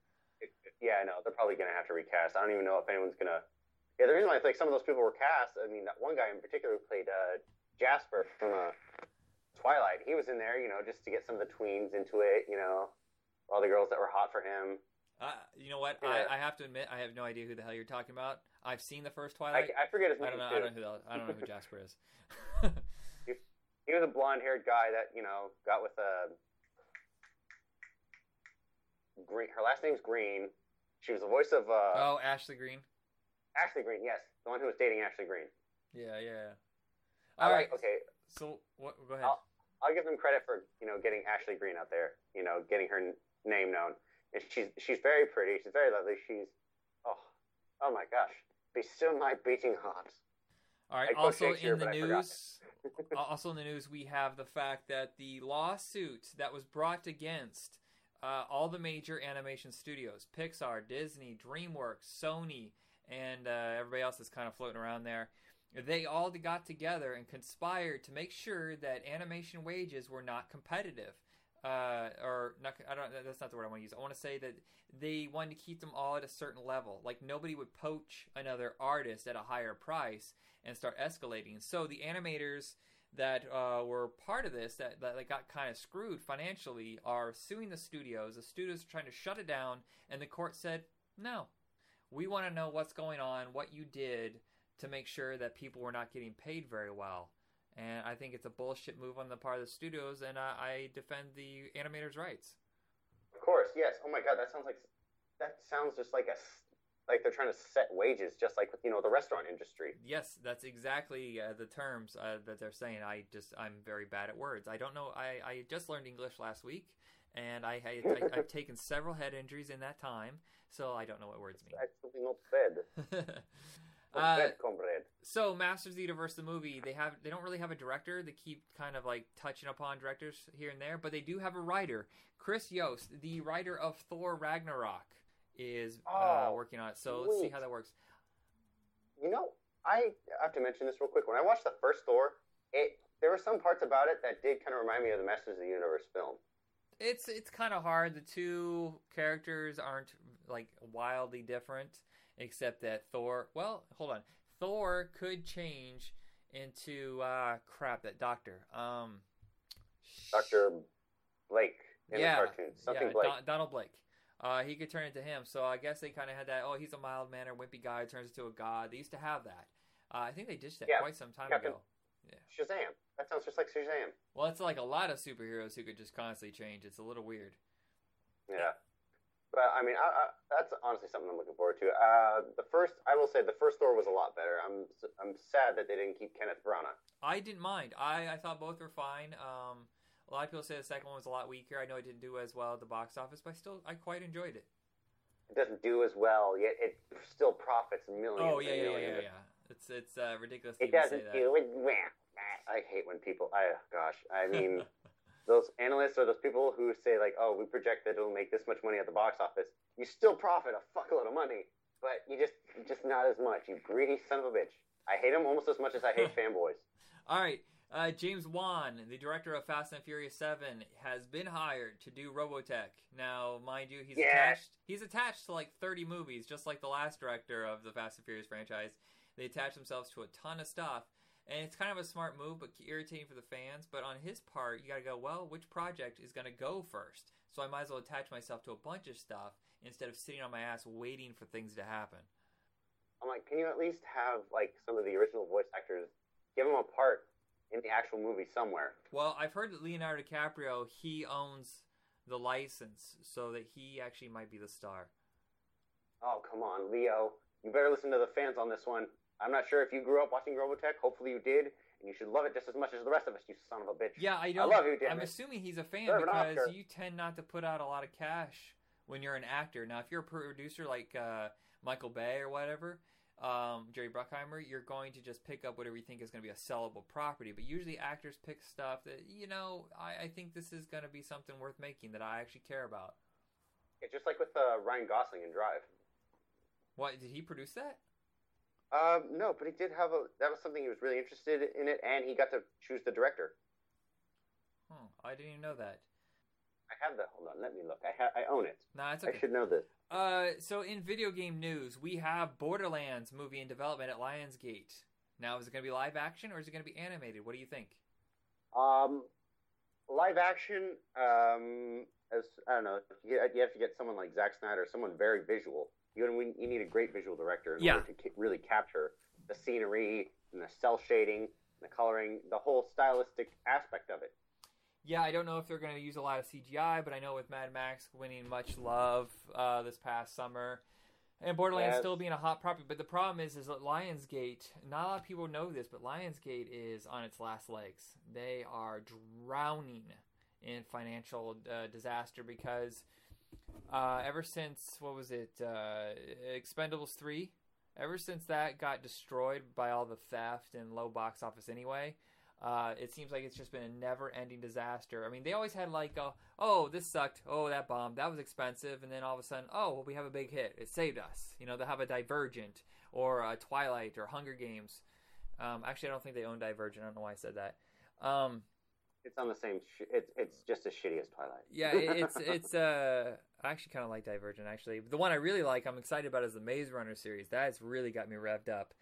Yeah, no, they're probably going to have to recast. I don't even know if anyone's going to... Yeah, the reason why it's like some of those people were cast, I mean, that one guy in particular who played uh, Jasper from uh, Twilight, he was in there, you know, just to get some of the tweens into it, you know, all the girls that were hot for him. Uh, you know what? Yeah. I, I have to admit, I have no idea who the hell you're talking about. I've seen the first Twilight. I, I forget his name, I don't know, I don't know who the, I don't know who Jasper is. he, he was a blonde-haired guy that, you know, got with a... Green. Her last name's Green. She was the voice of... Uh, oh, Ashley Greene. Ashley Greene, yes. The one who was dating Ashley Greene. Yeah, yeah, yeah. All I right. Like, okay. So, what, go ahead. I'll, I'll give them credit for, you know, getting Ashley Greene out there. You know, getting her n- name known. And she's she's very pretty. She's very lovely. She's... Oh, oh my gosh. Be still my beating heart. All right. Also in the news... also in the news, we have the fact that the lawsuit that was brought against... uh, all the major animation studios, Pixar, Disney, DreamWorks, Sony, and uh, everybody else that's kind of floating around there. They all got together and conspired to make sure that animation wages were not competitive. Uh, or not, I don't. That's not the word I want to use. I want to say that they wanted to keep them all at a certain level. Like nobody would poach another artist at a higher price and start escalating. So the animators that uh, were part of this, that, that that got kind of screwed financially, are suing the studios. The studios are trying to shut it down, and the court said, "No, we want to know what's going on, what you did to make sure that people were not getting paid very well." And I think it's a bullshit move on the part of the studios, and I, I defend the animators' rights. Of course, yes. Oh my God, that sounds like that sounds just like a like they're trying to set wages, just like you know the restaurant industry. Yes, that's exactly uh, the terms uh, that they're saying. I just I'm very bad at words. I don't know. I, I just learned English last week, and I, I, I I've taken several head injuries in that time, so I don't know what words mean. Absolutely not said. Uh, so Masters of the Universe, the movie, they have they don't really have a director. They keep kind of like touching upon directors here and there, but they do have a writer. Chris Yost, the writer of Thor Ragnarok, is uh, oh, working on it. So sweet. Let's see how that works. You know, I have to mention this real quick. When I watched the first Thor, it there were some parts about it that did kind of remind me of the Masters of the Universe film. It's it's kind of hard. The two characters aren't like wildly different, except that Thor. Well, hold on. Thor could change into uh, crap. That doctor. Um, Doctor Blake in yeah, the cartoon. Something yeah, Blake. Don- Donald Blake. Uh, he could turn into him. So I guess they kind of had that. Oh, he's a mild mannered, wimpy guy who turns into a god. They used to have that. Uh, I think they ditched that yeah, quite some time Captain ago. Yeah. Shazam. That sounds just like Shazam. Well, it's like a lot of superheroes who could just constantly change. It's a little weird. Yeah. But, I mean, I, I, that's honestly something I'm looking forward to. Uh, the first, I will say, the first Thor was a lot better. I'm I'm sad that they didn't keep Kenneth Branagh. I didn't mind. I, I thought both were fine. Um, a lot of people say the second one was a lot weaker. I know it didn't do as well at the box office, but I still, I quite enjoyed it. It doesn't do as well, yet it still profits millions. Oh, yeah, and yeah, millions. yeah, yeah. It's, it's uh, ridiculous to even say that. It doesn't do it well. I hate when people, I gosh, I mean, those analysts or those people who say like, oh, we project that it'll make this much money at the box office. You still profit a fuckload of money, but you just, just not as much. You greedy son of a bitch. I hate them almost as much as I hate fanboys. All right. Uh, James Wan, the director of Fast and Furious seven, has been hired to do Robotech. Now, mind you, he's yeah. attached. He's attached to like thirty movies, just like the last director of the Fast and Furious franchise. They attach themselves to a ton of stuff. And it's kind of a smart move, but irritating for the fans. But on his part, you got to go, well, which project is going to go first? So I might as well attach myself to a bunch of stuff instead of sitting on my ass waiting for things to happen. I'm like, can you at least have like some of the original voice actors, give them a part in the actual movie somewhere? Well, I've heard that Leonardo DiCaprio, he owns the license, so that he actually might be the star. Oh, come on, Leo. You better listen to the fans on this one. I'm not sure if you grew up watching Robotech. Hopefully you did, and you should love it just as much as the rest of us, you son of a bitch. Yeah, I, don't, I love you, damn I'm it. assuming he's a fan Serve because you tend not to put out a lot of cash when you're an actor. Now, if you're a producer like uh, Michael Bay or whatever, um, Jerry Bruckheimer, you're going to just pick up whatever you think is going to be a sellable property. But usually actors pick stuff that, you know, I, I think this is going to be something worth making that I actually care about. Yeah, just like with uh, Ryan Gosling in Drive. What, did he produce that? Um, no, but he did have a... That was something he was really interested in it, and he got to choose the director. Hmm, I didn't even know that. I have that. Hold on, let me look. I ha- I own it. Nah, it's okay. I should know this. Uh, so in video game news, we have Borderlands movie in development at Lionsgate. Now, is it going to be live action, or is it going to be animated? What do you think? Um, live action, um, as, I don't know. You have to get someone like Zack Snyder, someone very visual. You need a great visual director in yeah. order to really capture the scenery and the cell shading, and the coloring, the whole stylistic aspect of it. Yeah, I don't know if they're going to use a lot of C G I, but I know with Mad Max winning much love uh, this past summer, and Borderlands yes. still being a hot property. But the problem is, is that Lionsgate, not a lot of people know this, but Lionsgate is on its last legs. They are drowning in financial uh, disaster because... Uh, ever since, what was it, uh, Expendables three, ever since that got destroyed by all the theft and low box office anyway, Uh, it seems like it's just been a never-ending disaster. I mean, they always had like, a, oh, this sucked. Oh, that bombed. That was expensive. And then all of a sudden, oh, well, we have a big hit. It saved us. You know, they'll have a Divergent or a Twilight or Hunger Games. Um, actually, I don't think they own Divergent. I don't know why I said that. Um, it's on the same. Sh- it's it's just as shitty as Twilight. Yeah, it, it's it's. Uh, I actually kind of like Divergent. Actually, the one I really like, I'm excited about, is the Maze Runner series. That's really got me revved up.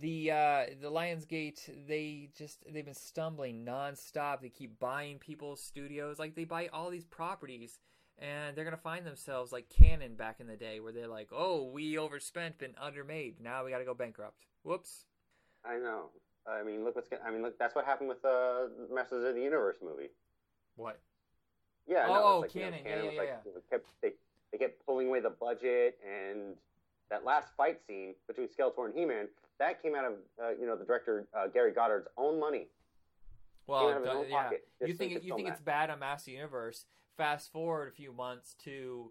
The uh, the Lionsgate, they just they've been stumbling nonstop. They keep buying people's studios. Like, they buy all these properties, and they're gonna find themselves like Canon back in the day, where they're like, "Oh, we overspent, been undermade. Now we got to go bankrupt. Whoops." I know. I mean, look what's. I mean, look. That's what happened with the uh, Masters of the Universe movie. What? Yeah. Oh, no, like, Canon. You know, Canon yeah, yeah, was yeah. Like, they kept they they kept pulling away the budget, and that last fight scene between Skeletor and He-Man. That came out of, uh, you know, the director, uh, Gary Goddard's own money. Well, it does, yeah. You think, it, you think it's bad on Master Universe. Fast forward a few months to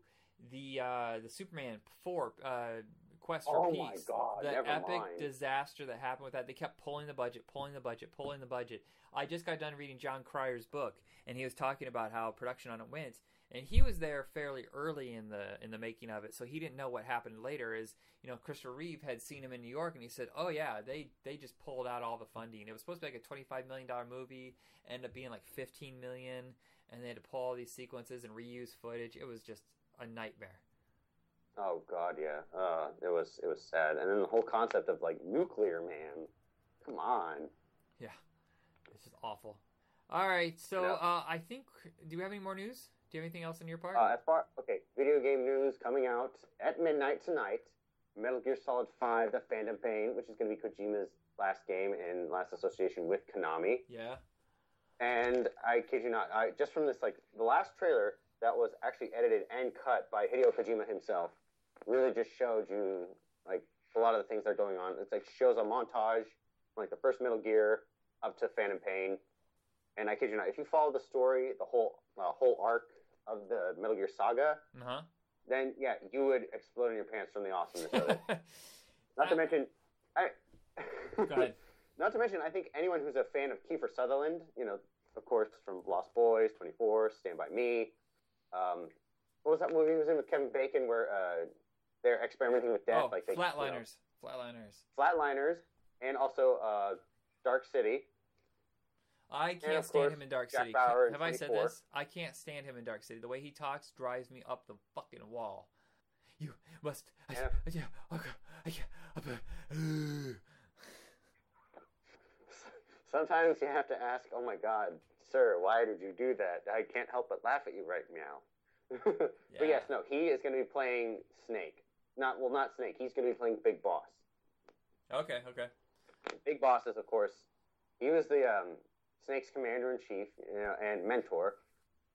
the uh, the Superman four, uh, Quest for Peace. Oh, my God. The epic disaster that happened with that. They kept pulling the budget, pulling the budget, pulling the budget. I just got done reading John Cryer's book, and he was talking about how production on it went. And he was there fairly early in the in the making of it, so he didn't know what happened later. Is you know, Christopher Reeve had seen him in New York, and he said, "Oh yeah, they they just pulled out all the funding. It was supposed to be like a twenty-five million dollars movie, ended up being like fifteen million dollars, and they had to pull all these sequences and reuse footage. It was just a nightmare." Oh God, yeah, uh, it was it was sad. And then the whole concept of like Nuclear Man, come on, yeah, it's just awful. All right, so yeah. uh, I think do we have any more news? Do you have anything else on your part? Uh, as far okay, video game news coming out at midnight tonight. Metal Gear Solid five: The Phantom Pain, which is going to be Kojima's last game and last association with Konami. Yeah. And I kid you not, I just from this like the last trailer that was actually edited and cut by Hideo Kojima himself, really just showed you like a lot of the things that are going on. It's like shows a montage from like the first Metal Gear up to Phantom Pain. And I kid you not, if you follow the story, the whole uh, whole arc of the Metal Gear saga, uh-huh. then, yeah, you would explode in your pants from the awesomeness of it. Not to mention... I, Go ahead. Not to mention, I think anyone who's a fan of Kiefer Sutherland, you know, of course, from Lost Boys, twenty-four, Stand By Me, um, what was that movie he was in with Kevin Bacon where uh, they're experimenting with death? Oh, like they, Flatliners. You know, Flatliners. Flatliners, and also uh, Dark City. I can't stand course, him in Dark Jack City. Bauer Have I said this? I can't stand him in Dark City. The way he talks drives me up the fucking wall. You must... Yeah. Sometimes you have to ask, oh my God, sir, why did you do that? I can't help but laugh at you right now. But yeah. yes, no, he is going to be playing Snake. Not Well, not Snake. He's going to be playing Big Boss. Okay, okay. Big Boss is, of course... He was the... um. Snake's commander-in-chief, you know, and mentor,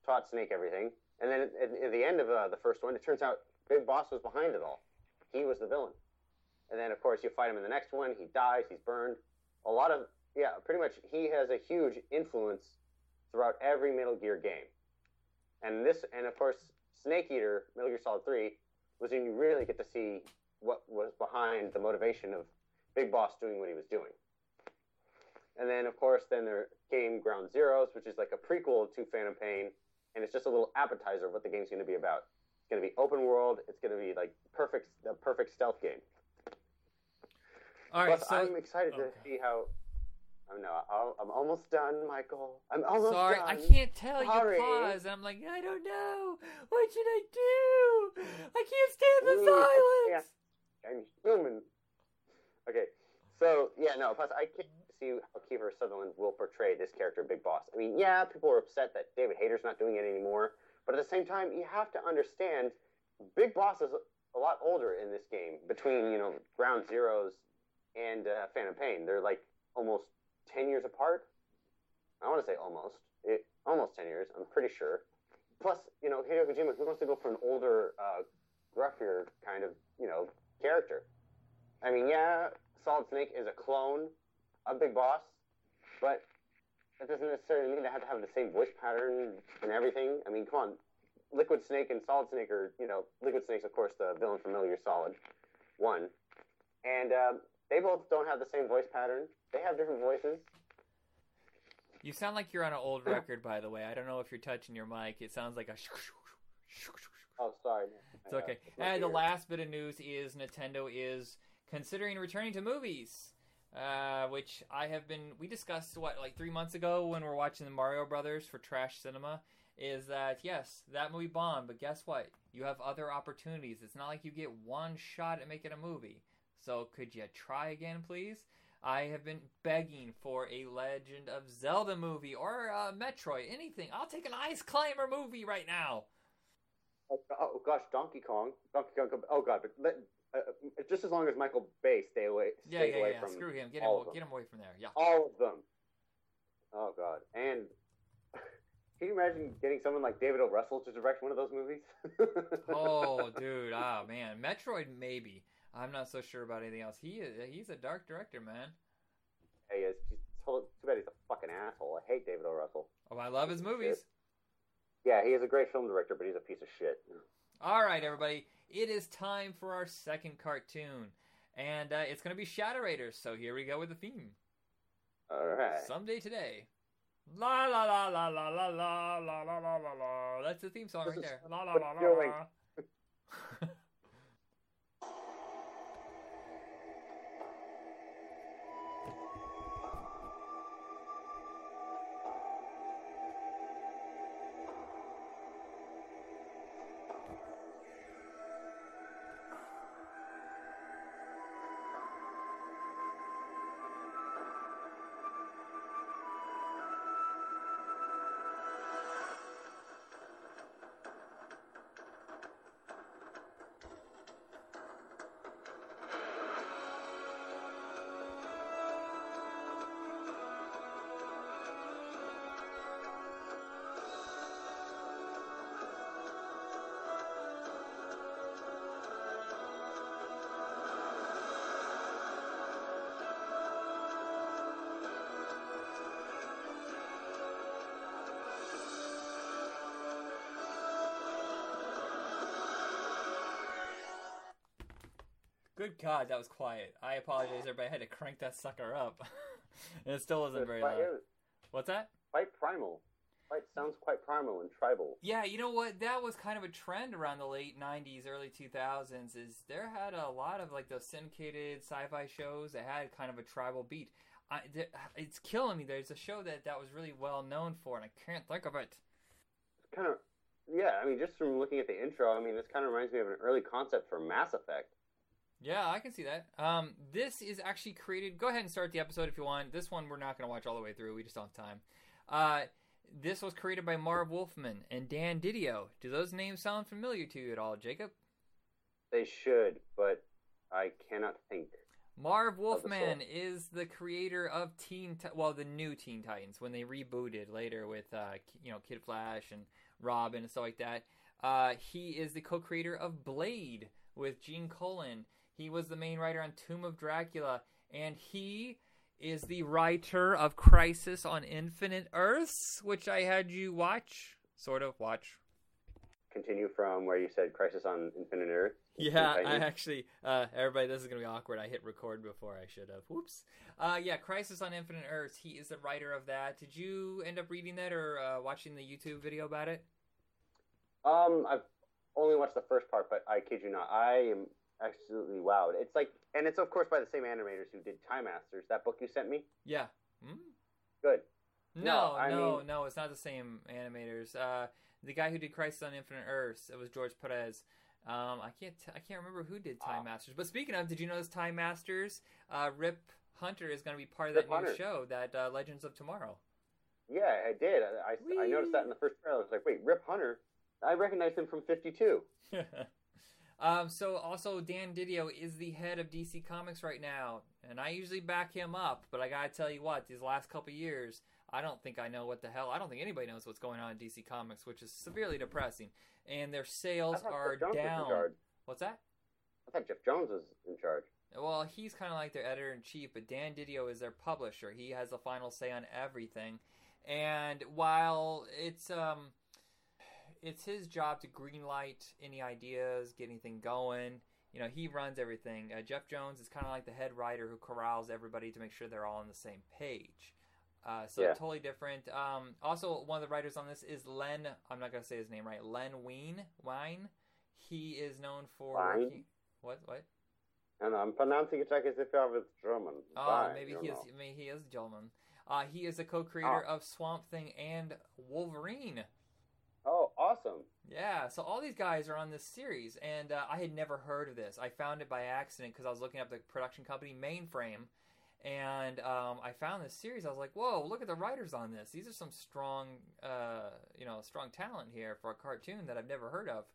taught Snake everything. And then at, at the end of uh, the first one, it turns out Big Boss was behind it all. He was the villain. And then, of course, you fight him in the next one. He dies. He's burned. A lot of, yeah, pretty much he has a huge influence throughout every Metal Gear game. And this, and of course, Snake Eater, Metal Gear Solid three, was when you really get to see what was behind the motivation of Big Boss doing what he was doing. And then, of course, then there came Ground Zeroes, which is like a prequel to Phantom Pain, and it's just a little appetizer of what the game's going to be about. It's going to be open world. It's going to be like perfect, the perfect stealth game. All right, Plus, so I'm excited okay. to see how. Oh no, I'll, I'm almost done, Michael. I'm almost Sorry, done. Sorry, I can't tell. Sorry. You pause, and I'm like, I don't know. What should I do? I can't stand the silence. Yeah, I'm human. Okay, so yeah, no. Plus, I can't. See how Kiefer Sutherland will portray this character, Big Boss. I mean, yeah, people are upset that David Hayter's not doing it anymore, but at the same time, you have to understand Big Boss is a lot older in this game between, you know, Ground Zeroes and uh, Phantom Pain. They're like almost ten years apart. I want to say almost. It, almost ten years, I'm pretty sure. Plus, you know, Hideo Kojima, who wants to go for an older, uh, gruffier kind of, you know, character? I mean, yeah, Solid Snake is a clone. A Big Boss, but that doesn't necessarily mean they have to have the same voice pattern and everything. I mean, come on, Liquid Snake and Solid Snake are, you know, Liquid Snake's, of course, the villain from Metal Gear Solid one. And um, they both don't have the same voice pattern. They have different voices. You sound like you're on an old record, by the way. I don't know if you're touching your mic. It sounds like a... Oh, sorry. It's okay. And the last bit of news is Nintendo is considering returning to movies, uh, which I have been... We discussed, what, like three months ago when we were watching the Mario Brothers for Trash Cinema, is that, yes, that movie bombed, but guess what? You have other opportunities. It's not like you get one shot at making a movie. So could you try again, please? I have been begging for a Legend of Zelda movie or a Metroid, anything. I'll take an Ice Climber movie right now. Oh, gosh, Donkey Kong. Donkey Kong. Oh, God. But let, uh, just as long as Michael Bay stay away, yeah, stay yeah, away yeah. from Screw him. Get, all him, of them. Get him away from there. Yeah. All of them. Oh, God. And can you imagine getting someone like David O. Russell to direct one of those movies? Oh, dude. Oh, man. Metroid, maybe. I'm not so sure about anything else. He is, he's a dark director, man. He is. He's too bad he's a fucking asshole. I hate David O. Russell. Oh, I love his movies. Shit. Yeah, he is a great film director, but he's a piece of shit. All right, everybody. It is time for our second cartoon. And uh, it's going to be Shadow Raiders, so here we go with the theme. All right. Someday today. La la la la la la la la la la la la. That's the theme song right there. La la la la la. Good God, that was quiet. I apologize, everybody. I had to crank that sucker up. And it still wasn't very loud. Was, What's that? Quite primal. Quite sounds quite primal and tribal. Yeah, you know what? That was kind of a trend around the late nineties, early two thousands, is there had a lot of like those syndicated sci-fi shows that had kind of a tribal beat. I, there, it's killing me. There's a show that that was really well known for, and I can't think of it. It's kind of, yeah, I mean, just from looking at the intro, I mean, this kind of reminds me of an early concept for Mass Effect. Yeah, I can see that. Um, this is actually created... Go ahead and start the episode if you want. This one we're not going to watch all the way through. We just don't have time. Uh, this was created by Marv Wolfman and Dan Didio. Do those names sound familiar to you at all, Jacob? They should, but I cannot think. Marv Wolfman is the creator of Teen... Well, the new Teen Titans when they rebooted later with uh, you know Kid Flash and Robin and stuff like that. Uh, he is the co-creator of Blade with Gene Colan. He was the main writer on Tomb of Dracula, and he is the writer of Crisis on Infinite Earths, which I had you watch, sort of watch. Continue from where you said Crisis on Infinite Earths. Yeah, I actually, uh, everybody, this is going to be awkward. I hit record before I should have. Whoops. Uh, yeah, Crisis on Infinite Earths. He is the writer of that. Did you end up reading that or uh, watching the YouTube video about it? Um, I've only watched the first part, but I kid you not, I am... absolutely wowed. It's like, and it's of course by the same animators who did Time Masters, that book you sent me. Yeah. Mm. Good. No, no, no, mean... no, it's not the same animators. Uh, the guy who did Crisis on Infinite Earths, it was George Perez. Um, I can't, t- I can't remember who did Time uh, Masters. But speaking of, did you notice Time Masters? Uh, Rip Hunter is going to be part of that Rip new Hunter. show, that uh, Legends of Tomorrow. Yeah, I did. I, I, I noticed that in the first trailer. I was like, wait, Rip Hunter? I recognized him from fifty-two. Um, so also Dan Didio is the head of D C Comics right now, and I usually back him up, but I gotta tell you what, these last couple years, I don't think I know what the hell, I don't think anybody knows what's going on in D C Comics, which is severely depressing, and their sales are down. What's that? I thought Jeff Jones was in charge. Well, he's kind of like their editor-in-chief, but Dan Didio is their publisher. He has the final say on everything, and while it's, um... it's his job to greenlight any ideas, get anything going. You know, he runs everything. Uh, Jeff Jones is kind of like the head writer who corrals everybody to make sure they're all on the same page. Uh, so yeah. Totally different. Um, also, one of the writers on this is Len. I'm not going to say his name right. Len Wein. Wine. He is known for... Working, what? What? And I'm pronouncing it like as if I was German. Oh, Fine, maybe he know. is Maybe he is German. Uh, he is a co-creator oh. of Swamp Thing and Wolverine. Oh, awesome. Yeah, so all these guys are on this series, and uh, I had never heard of this. I found it by accident because I was looking up the production company, Mainframe, and um, I found this series. I was like, whoa, look at the writers on this. These are some strong, uh, you know, strong talent here for a cartoon that I've never heard of.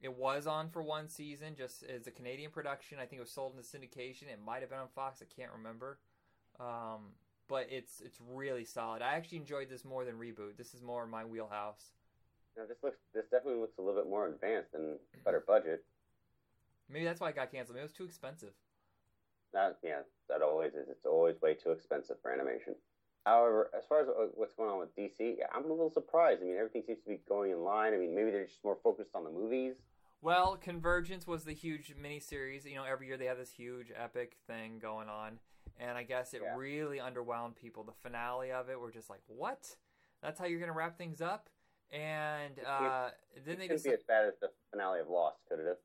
It was on for one season, just as a Canadian production. I think it was sold into syndication. It might have been on Fox. I can't remember. Um, but it's it's really solid. I actually enjoyed this more than Reboot. This is more my wheelhouse. No, this looks. This definitely looks a little bit more advanced and better budget. Maybe that's why it got canceled. Maybe it was too expensive. That, yeah, that always is. It's always way too expensive for animation. However, as far as what's going on with D C, yeah, I'm a little surprised. I mean, everything seems to be going in line. I mean, maybe they're just more focused on the movies. Well, Convergence was the huge miniseries. You know, every year they have this huge epic thing going on. And I guess it yeah. really underwhelmed people. The finale of it, we're just like, what? That's how you're going to wrap things up? And uh, it, then it they just... It couldn't be as bad as the finale of Lost, could it have?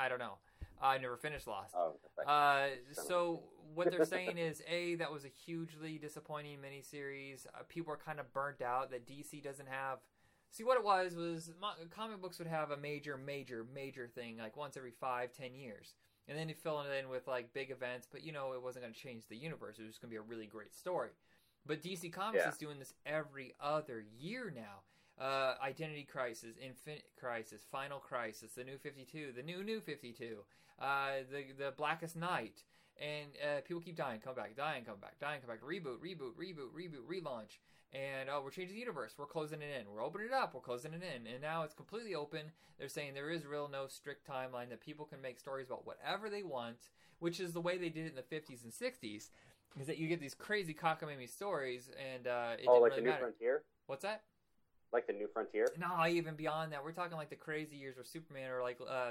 I don't know. I never finished Lost. Oh, uh, so what they're saying is, A, that was a hugely disappointing miniseries. Uh, people are kind of burnt out that D C doesn't have... See, what it was was comic books would have a major, major, major thing like once every five, ten years. And then you fill it in with like big events, but you know it wasn't going to change the universe. It was just going to be a really great story. But D C Comics yeah. is doing this every other year now. Uh, Identity Crisis, Infinite Crisis, Final Crisis, The New fifty-two, The New New fifty-two, uh, the, the Blackest Night. And uh, people keep dying, come back, dying, come back, dying, come back, reboot, reboot, reboot, reboot, relaunch. And oh, we're changing the universe. We're closing it in. We're opening it up. We're closing it in. And now it's completely open. They're saying there is real no strict timeline that people can make stories about whatever they want, which is the way they did it in the fifties and sixties, is that you get these crazy cockamamie stories. And uh, it oh, didn't like really the New matter. Frontier? What's that? Like the New Frontier? No, even beyond that. We're talking like the crazy years where Superman or like uh, uh,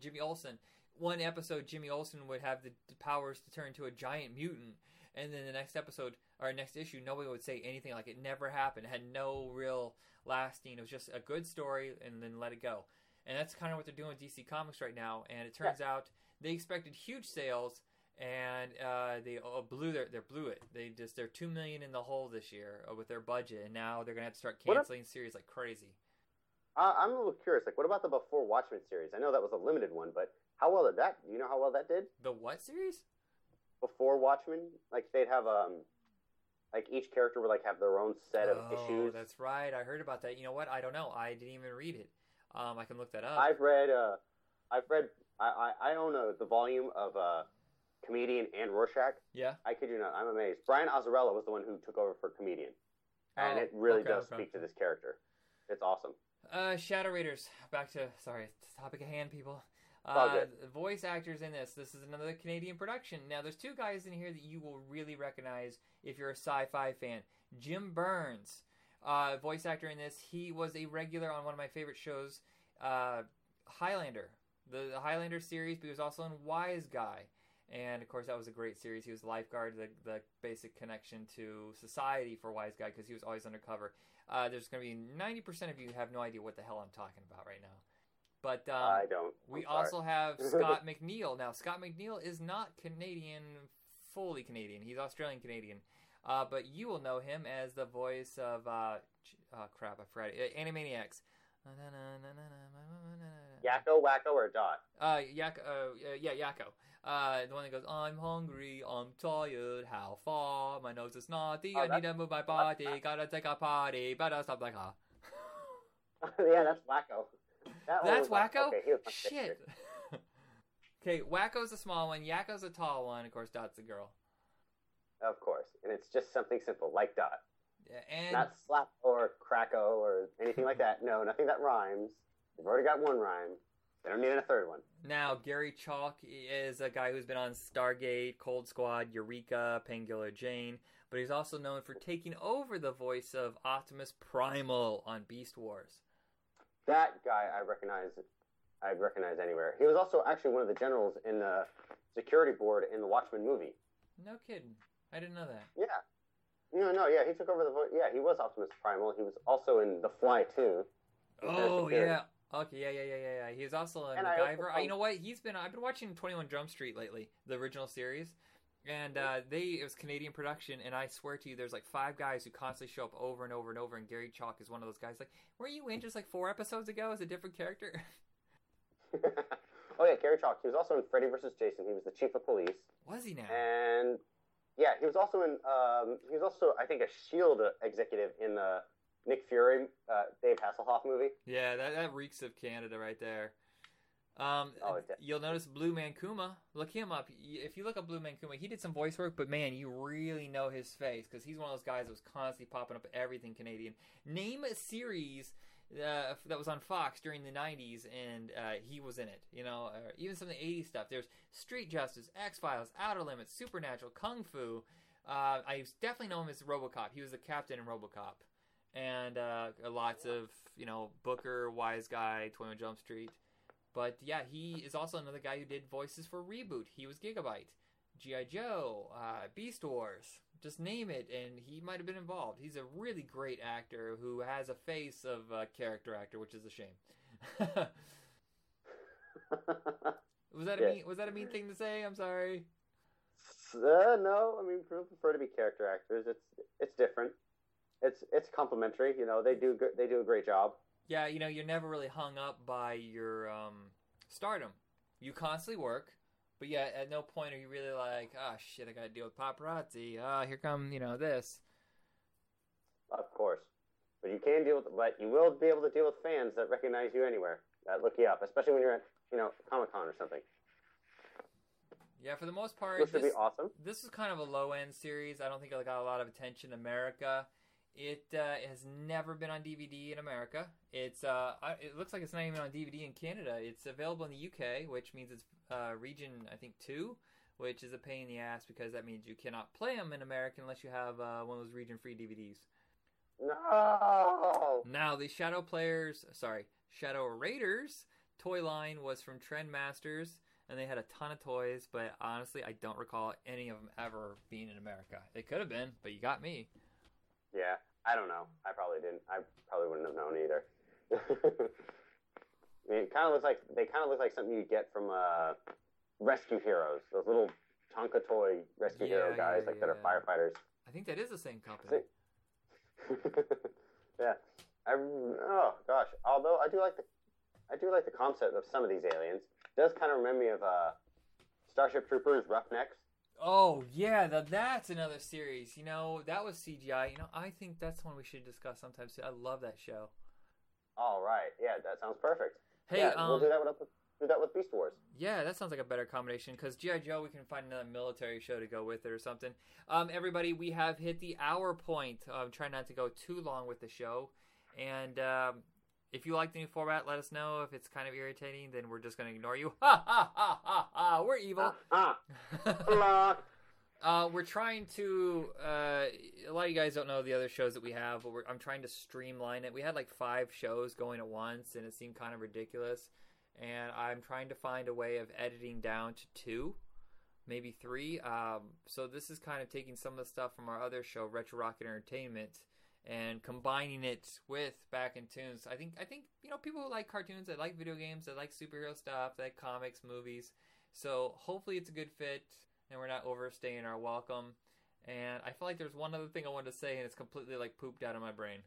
Jimmy Olsen. One episode, Jimmy Olsen would have the powers to turn into a giant mutant. And then the next episode, or next issue, nobody would say anything. Like, it never happened. It had no real lasting. It was just a good story, and then let it go. And that's kind of what they're doing with D C Comics right now. And it turns yeah. out they expected huge sales, and uh, they blew their, they blew it. They just, they're two million dollars in the hole this year with their budget, and now they're going to have to start canceling if, series like crazy. Uh, I'm a little curious. Like, what about the Before Watchmen series? I know that was a limited one, but how well did that, do you know how well that did? The what series? Before Watchmen, like they'd have um, like each character would like have their own set of oh, issues. That's right. I heard about that. You know what? I don't know. I didn't even read it. Um, I can look that up. I've read. Uh, I've read. I I, I own uh, the volume of uh, Comedian and Rorschach. Yeah. I kid you not. I'm amazed. Brian Azzarello was the one who took over for Comedian, oh, and it really okay, does okay. speak to this character. It's awesome. Uh, Shadow Raiders. Back to sorry, topic at hand, people. Uh, the voice actors in this. This is another Canadian production. Now, there's two guys in here that you will really recognize if you're a sci-fi fan. Jim Burns, uh, voice actor in this. He was a regular on one of my favorite shows, uh, Highlander. The, the Highlander series, but he was also in Wise Guy. And, of course, that was a great series. He was the lifeguard, the, the basic connection to society for Wise Guy because he was always undercover. Uh, there's going to be ninety percent of you have no idea what the hell I'm talking about right now. But um, I don't. I'm we sorry. also have Scott McNeil. Now, Scott McNeil is not Canadian, fully Canadian. He's Australian-Canadian. Uh, but you will know him as the voice of, uh, oh, crap, I forgot it. Animaniacs. Yakko, Wacko, or Dot? Uh, yak, uh, yeah, Yakko. Uh, the one that goes, I'm hungry, I'm tired, how far? My nose is naughty, oh, I need to move my body, gotta take a party, better stop like her. Yeah, that's Wacko. That That's Wacko? Like, okay, Shit. Okay, Wacko's the small one. Yakko's the tall one. Of course, Dot's the girl. Of course. And it's just something simple, like Dot. Yeah, and... Not Slap or Cracko or anything like that. No, nothing that rhymes. They've already got one rhyme. They don't need a third one. Now, Gary Chalk is a guy who's been on Stargate, Cold Squad, Eureka, Pangula Jane. But he's also known for taking over the voice of Optimus Primal on Beast Wars. That guy I recognize, I'd recognize anywhere. He was also actually one of the generals in the security board in the Watchmen movie. No kidding. I didn't know that. Yeah. No, no, yeah, he took over the voice. Yeah, he was Optimus Primal. He was also in The Fly too. Oh yeah. Okay, yeah, yeah, yeah, yeah, yeah. He was also in MacGyver. I, I, you know what? He's been. I've been watching twenty-one Jump Street lately, the original series, and uh, they it was Canadian production. And I swear to you, there's like five guys who constantly show up over and over and over. And Gary Chalk is one of those guys. Like, were you in just like four episodes ago as a different character? Oh yeah, Gary Chalk. He was also in Freddy versus. Jason. He was the chief of police. Was he now? And yeah, he was also in. Um, he was also, I think, a SHIELD executive in the Nick Fury, uh, Dave Hasselhoff movie. Yeah, that, that reeks of Canada right there. Um, oh, you'll notice Blue Man Kuma. Look him up. If you look up Blue Man Kuma, he did some voice work, but man, you really know his face because he's one of those guys that was constantly popping up everything Canadian. Name a series uh, that was on Fox during the nineties, and uh, he was in it. You know, or even some of the eighties stuff. There's Street Justice, X-Files, Outer Limits, Supernatural, Kung Fu. Uh, I definitely know him as RoboCop. He was the captain in RoboCop. And uh, lots of, you know, Booker, Wise Guy, twenty-one Jump Street. But yeah, he is also another guy who did voices for Reboot. He was Gigabyte, G I. Joe, uh, Beast Wars. Just name it, and he might have been involved. He's a really great actor who has a face of a character actor, which is a shame. Was that a yeah. mean, was that a mean thing to say? I'm sorry. Uh, no, I mean, people prefer to be character actors. It's it's different. It's it's complimentary, you know. They do they do a great job. Yeah, you know, you're never really hung up by your um, stardom. You constantly work, but yeah, at no point are you really like, ah, oh, shit, I got to deal with paparazzi. Ah, oh, here come you know this. Of course, but you can deal with, but you will be able to deal with fans that recognize you anywhere, that look you up, especially when you're at you know Comic-Con or something. Yeah, for the most part, this would be awesome. This was kind of a low end series. I don't think it got a lot of attention in America. It uh, has never been on D V D in America. It's uh, it looks like it's not even on D V D in Canada. It's available in the U K, which means it's uh, region, I think, two, which is a pain in the ass because that means you cannot play them in America unless you have uh, one of those region-free D V Ds. No! Now, the Shadow Players, sorry, Shadow Raiders toy line was from Trendmasters, and they had a ton of toys, but honestly, I don't recall any of them ever being in America. They could have been, but you got me. Yeah, I don't know. I probably didn't. I probably wouldn't have known either. I mean, it kind of looks like they kind of look like something you get from uh, Rescue Heroes, those little Tonka toy Rescue yeah, Hero guys, yeah, like yeah. that are firefighters. I think that is the same company. yeah. I, oh gosh. Although I do like the, I do like the concept of some of these aliens. It does kind of remind me of uh, Starship Troopers, Roughnecks. Oh, yeah, the, that's another series. You know, that was C G I. You know, I think that's one we should discuss sometime soon. I love that show. All right. Yeah, that sounds perfect. Hey, yeah, um, we'll do that, with, do that with Beast Wars. Yeah, that sounds like a better combination because G I. Joe, we can find another military show to go with it or something. Um, everybody, we have hit the hour point. Um, try not to go too long with the show. And um, if you like the new format, let us know. If it's kind of irritating, then we're just going to ignore you. Ha, ha, ha, ha, ha. We're evil. Ha, ha. uh, we're trying to... Uh, a lot of you guys don't know the other shows that we have, but we're, I'm trying to streamline it. We had like five shows going at once, and it seemed kind of ridiculous. And I'm trying to find a way of editing down to two, maybe three. Um, so this is kind of taking some of the stuff from our other show, Retro Rocket Entertainment, and combining it with Back in Tunes. I think, I think you know, people who like cartoons, they like video games, they like superhero stuff, they like comics, movies. So hopefully it's a good fit, and we're not overstaying our welcome. And I feel like there's one other thing I wanted to say, and it's completely, like, pooped out of my brain.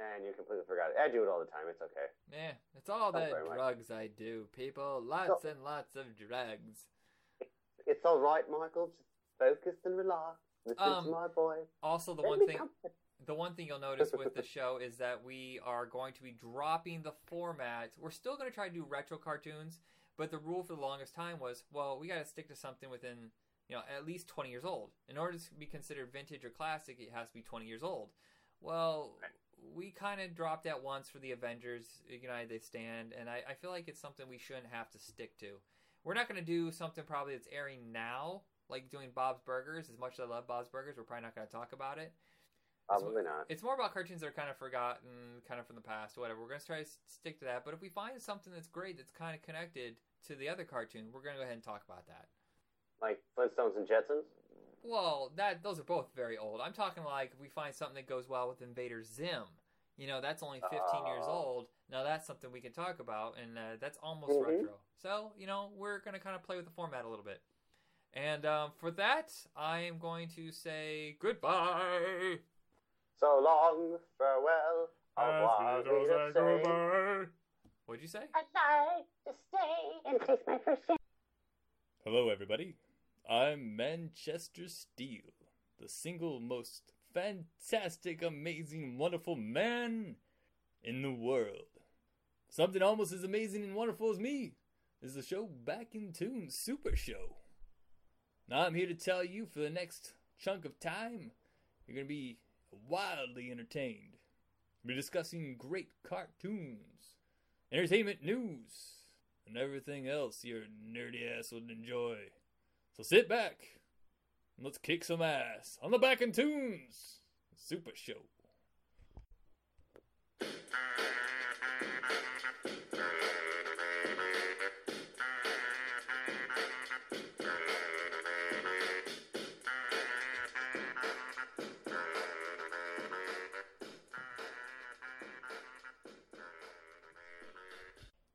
And you completely forgot it. I do it all the time. It's okay. Yeah, it's all the drugs I do, people. Lots and lots of drugs. It's all right, Michael. Just focus and relax. Um, my boy. Also, the one thing, the one thing you'll notice with the show is that we are going to be dropping the format. We're still going to try to do retro cartoons, but the rule for the longest time was, well, we got to stick to something within, you know, at least twenty years old. In order to be considered vintage or classic, it has to be twenty years old. Well, we kind of dropped that once for the Avengers, United They Stand, and I, I feel like it's something we shouldn't have to stick to. We're not going to do something probably that's airing now. Like doing Bob's Burgers, as much as I love Bob's Burgers, we're probably not going to talk about it. Probably not. It's more about cartoons that are kind of forgotten, kind of from the past, whatever. We're going to try to stick to that. But if we find something that's great that's kind of connected to the other cartoon, we're going to go ahead and talk about that. Like Flintstones and Jetsons? Well, that those are both very old. I'm talking like if we find something that goes well with Invader Zim. You know, that's only fifteen uh, years old. Now, that's something we can talk about, and uh, that's almost mm-hmm. retro. So, you know, we're going to kind of play with the format a little bit. And um, for that, I am going to say goodbye. So long, farewell. As we say goodbye. What'd you say? I'd like to stay and taste my first shot. Hello, everybody. I'm Manchester Steele, the single most fantastic, amazing, wonderful man in the world. Something almost as amazing and wonderful as me is the show Back in Tunes Super Show. Now I'm here to tell you for the next chunk of time, you're going to be wildly entertained. We'll be discussing great cartoons, entertainment news, and everything else your nerdy ass would enjoy. So sit back. Let's kick some ass on the Back in Tunes Super Show.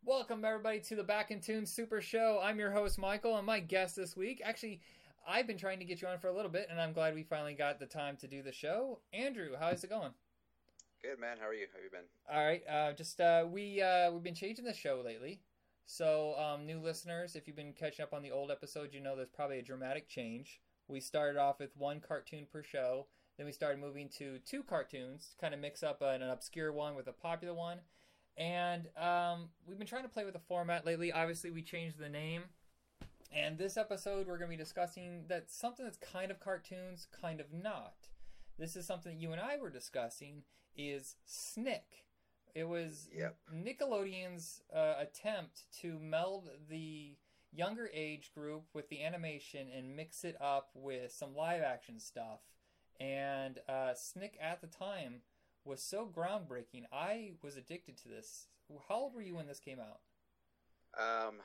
Welcome, everybody, to the Back in Tunes Super Show. I'm your host, Michael, and my guest this week, actually, I've been trying to get you on for a little bit, and I'm glad we finally got the time to do the show. Andrew, how's it going? Good, man. How are you? How have you been? All right. Uh, just uh, we uh, we've been changing the show lately, so um, new listeners, if you've been catching up on the old episodes, you know there's probably a dramatic change. We started off with one cartoon per show, then we started moving to two cartoons, to kind of mix up an, an obscure one with a popular one, and um, we've been trying to play with the format lately. Obviously, we changed the name. And this episode, we're going to be discussing that something that's kind of cartoons, kind of not. This is something you and I were discussing, is SNICK. It was yep. Nickelodeon's uh, attempt to meld the younger age group with the animation and mix it up with some live action stuff. And uh, SNICK at the time was so groundbreaking. I was addicted to this. How old were you when this came out? Um...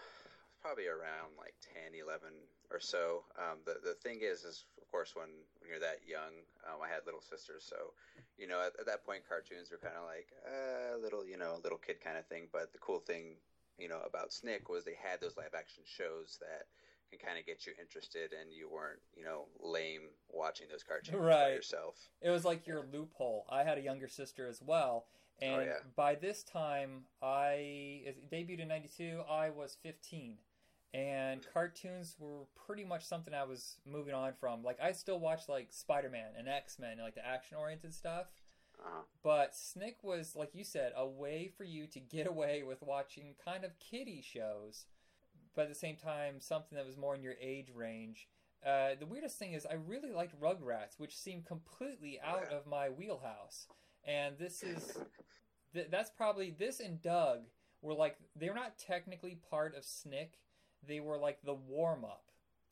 Probably around like ten, eleven or so. Um, the the thing is, is of course, when, when you're that young, um, I had little sisters, so you know, at, at that point, cartoons were kind of like a uh, little, you know, little kid kind of thing. But the cool thing, you know, about SNICK was they had those live action shows that can kind of get you interested, and you weren't, you know, lame watching those cartoons right. by yourself. It was like your yeah. loophole. I had a younger sister as well. And oh, yeah. by this time, I it debuted in ninety-two. I was fifteen. And cartoons were pretty much something I was moving on from. Like, I still watched, like, Spider-Man and X-Men and, like, the action-oriented stuff. Uh-huh. But SNICK was, like you said, a way for you to get away with watching kind of kiddie shows. But at the same time, something that was more in your age range. Uh, the weirdest thing is I really liked Rugrats, which seemed completely out yeah. of my wheelhouse. And this is... th- that's probably... This and Doug were, like... They're not technically part of SNICK. They were like the warm up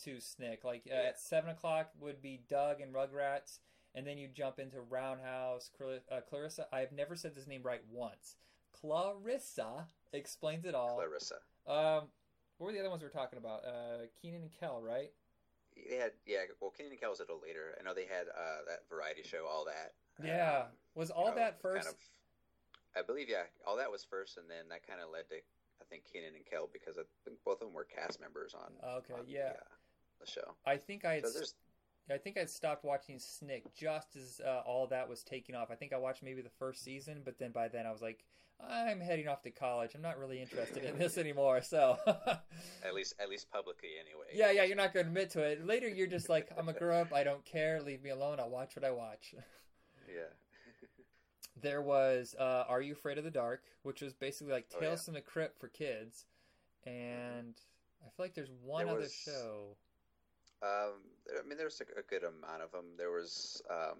to SNICK. Like uh, yeah. at seven o'clock would be Doug and Rugrats, and then you jump into Roundhouse. Clar- uh, Clarissa, I've never said this name right once. Clarissa Explains It All. Clarissa. Um, what were the other ones we were talking about? Uh, Kenan and Kel, right? They had yeah. Well, Kenan and Kel was a little later. I know they had uh, that variety show, All That. Yeah, um, was All you know, That first? Kind of, I believe yeah. All That was first, and then that kind of led to. I think Kenan and Kel, because I think both of them were cast members on, okay, on yeah. the, uh, the show. I think I had, so I think I had stopped watching SNICK just as uh, All That was taking off. I think I watched maybe the first season, but then by then I was like, I'm heading off to college. I'm not really interested in this anymore. So at least at least publicly anyway. Yeah, yeah, you're not going to admit to it. Later you're just like, I'm a grown up. I don't care. Leave me alone. I'll watch what I watch. Yeah. There was uh, Are You Afraid of the Dark, which was basically like Tales oh, yeah. from the Crypt for kids. And I feel like there's one there other was, show. Um, I mean, there's a, a good amount of them. There was um,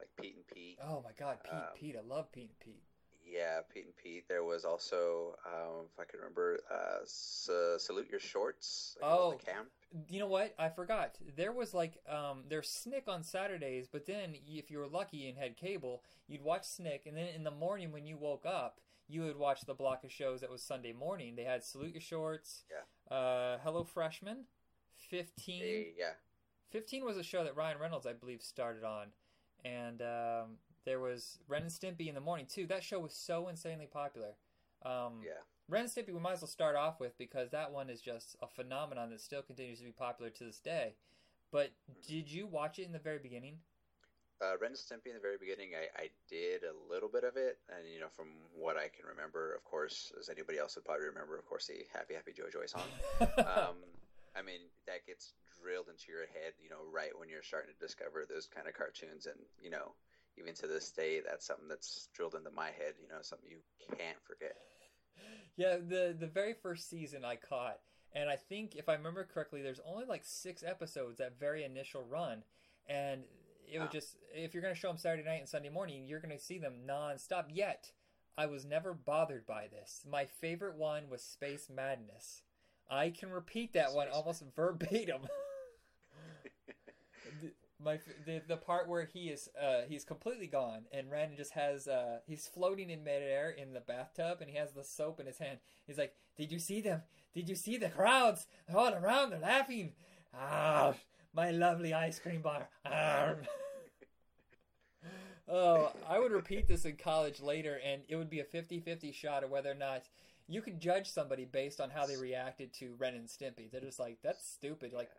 like Pete and Pete. Oh, my God. Pete and um, Pete. I love Pete and Pete. Yeah, Pete and Pete. There was also, um, if I can remember, uh, S- Salute Your Shorts. Like oh, the camp. You know what? I forgot. There was like, um, there's SNICK on Saturdays, but then if you were lucky and had cable, you'd watch SNICK, and then in the morning when you woke up, you would watch the block of shows that was Sunday morning. They had Salute Your Shorts, yeah. uh, Hello Freshman, fifteen, hey, yeah. fifteen was a show that Ryan Reynolds, I believe, started on. And um, there was Ren and Stimpy in the morning, too. That show was so insanely popular. Um, yeah. Ren and Stimpy we might as well start off with, because that one is just a phenomenon that still continues to be popular to this day. But did you watch it in the very beginning? Uh, Ren and Stimpy in the very beginning, I, I did a little bit of it. And, you know, from what I can remember, of course, as anybody else would probably remember, of course, the Happy Happy Joy Joy song. um, I mean, that gets drilled into your head, you know, right when you're starting to discover those kind of cartoons. And, you know, even to this day, that's something that's drilled into my head, you know, something you can't forget. Yeah, the the very first season I caught, and I think, if I remember correctly, there's only like six episodes that very initial run, and it was oh. just, if you're going to show them Saturday night and Sunday morning, you're going to see them nonstop. Yet, I was never bothered by this. My favorite one was Space Madness. I can repeat that Space one almost verbatim. the, my the, the part where he is uh, he's completely gone, and Ren just has uh, he's floating in midair in the bathtub, and he has the soap in his hand. He's like, "Did you see them? Did you see the crowds? They're all around. They're laughing. Ah, my lovely ice cream bar." Arr. Oh, I would repeat this in college later, and it would be a fifty-fifty shot of whether or not you could judge somebody based on how they reacted to Ren and Stimpy. They're just like, that's stupid. You're like,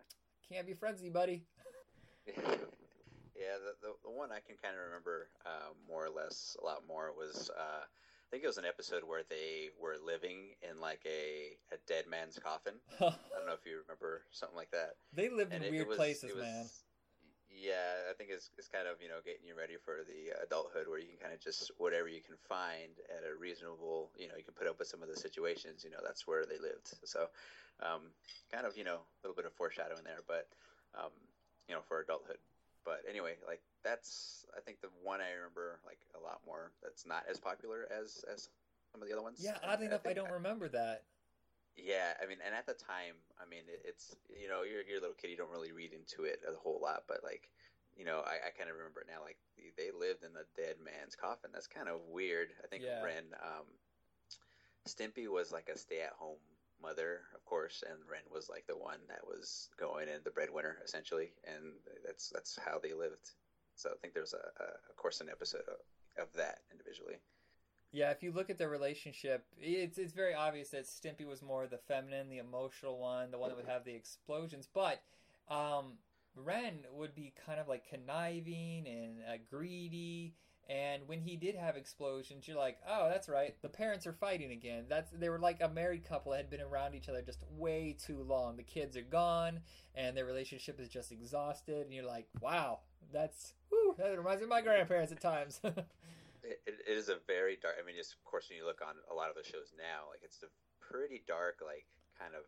can't be friends with you, buddy. Yeah, the, the, the one I can kind of remember uh, more or less a lot more was, uh, I think it was an episode where they were living in like a, a dead man's coffin. I don't know if you remember something like that. They lived and in it, weird it was, places, was, man. Yeah, I think it's it's kind of, you know, getting you ready for the adulthood where you can kind of just whatever you can find at a reasonable, you know, you can put up with some of the situations, you know, that's where they lived. So um, kind of, you know, a little bit of foreshadowing there, but, um, you know, for adulthood. But anyway, like that's, I think the one I remember like a lot more that's not as popular as, as some of the other ones. Yeah, oddly enough, I, I don't I, remember that. Yeah, I mean, and at the time, I mean, it, it's, you know, you're, you're a little kid, you don't really read into it a whole lot, but, like, you know, I, I kind of remember it now, like, they lived in the dead man's coffin. That's kind of weird. I think yeah. Ren, um, Stimpy was, like, a stay-at-home mother, of course, and Ren was, like, the one that was going in the breadwinner, essentially, and that's that's how they lived. So I think there's, a, a, of course, an episode of, of that individually. Yeah, if you look at their relationship, it's it's very obvious that Stimpy was more the feminine, the emotional one, the one that would have the explosions. But um, Ren would be kind of like conniving and uh, greedy. And when he did have explosions, you're like, oh, that's right, the parents are fighting again. That's they were like a married couple that had been around each other just way too long. The kids are gone, and their relationship is just exhausted. And you're like, wow, that's whew, that reminds me of my grandparents at times. It, it is a very dark, I mean, just of course, when you look on a lot of the shows now, like it's a pretty dark, like kind of,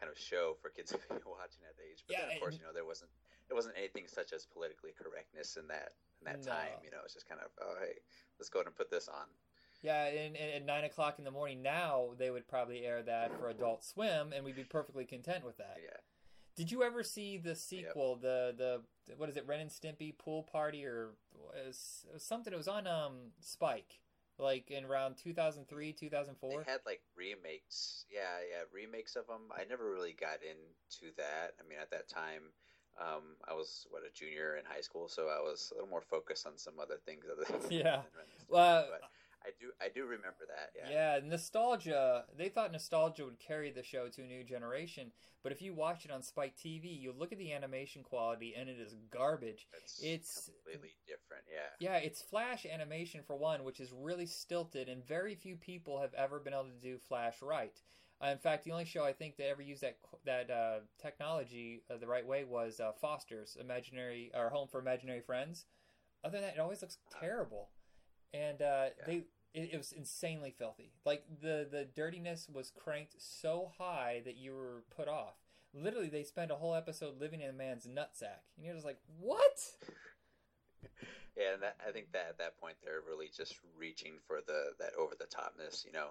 kind of show for kids to be watching at that age. But yeah, then, of course, you know, there wasn't, there wasn't anything such as politically correctness in that, in that no. time, you know, it's just kind of, oh, hey, let's go ahead and put this on. Yeah. And, and at nine o'clock in the morning now, they would probably air that for Adult Swim, and we'd be perfectly content with that. Yeah. Did you ever see the sequel, yep. the, the, what is it, Ren and Stimpy Pool Party, or it was, it was something, it was on um, Spike, like in around two thousand three, two thousand four? They had like remakes, yeah, yeah, remakes of them. I never really got into that. I mean, at that time, um, I was, what, a junior in high school, so I was a little more focused on some other things. Other than yeah, than Ren and Stimpy, well, but I do, I do remember that. Yeah. Yeah, nostalgia. They thought nostalgia would carry the show to a new generation, but if you watch it on Spike T V, you look at the animation quality, and it is garbage. It's, it's completely different. Yeah. Yeah, it's Flash animation for one, which is really stilted, and very few people have ever been able to do Flash right. Uh, in fact, the only show I think that ever used that that uh, technology uh, the right way was uh, Foster's Imaginary or Home for Imaginary Friends. Other than that, it always looks terrible, and uh, yeah. they. It was insanely filthy. Like, the, the dirtiness was cranked so high that you were put off. Literally, they spend a whole episode living in a man's nutsack. And you're just like, what? Yeah, and that, I think that at that point, they're really just reaching for the that over-the-topness, you know.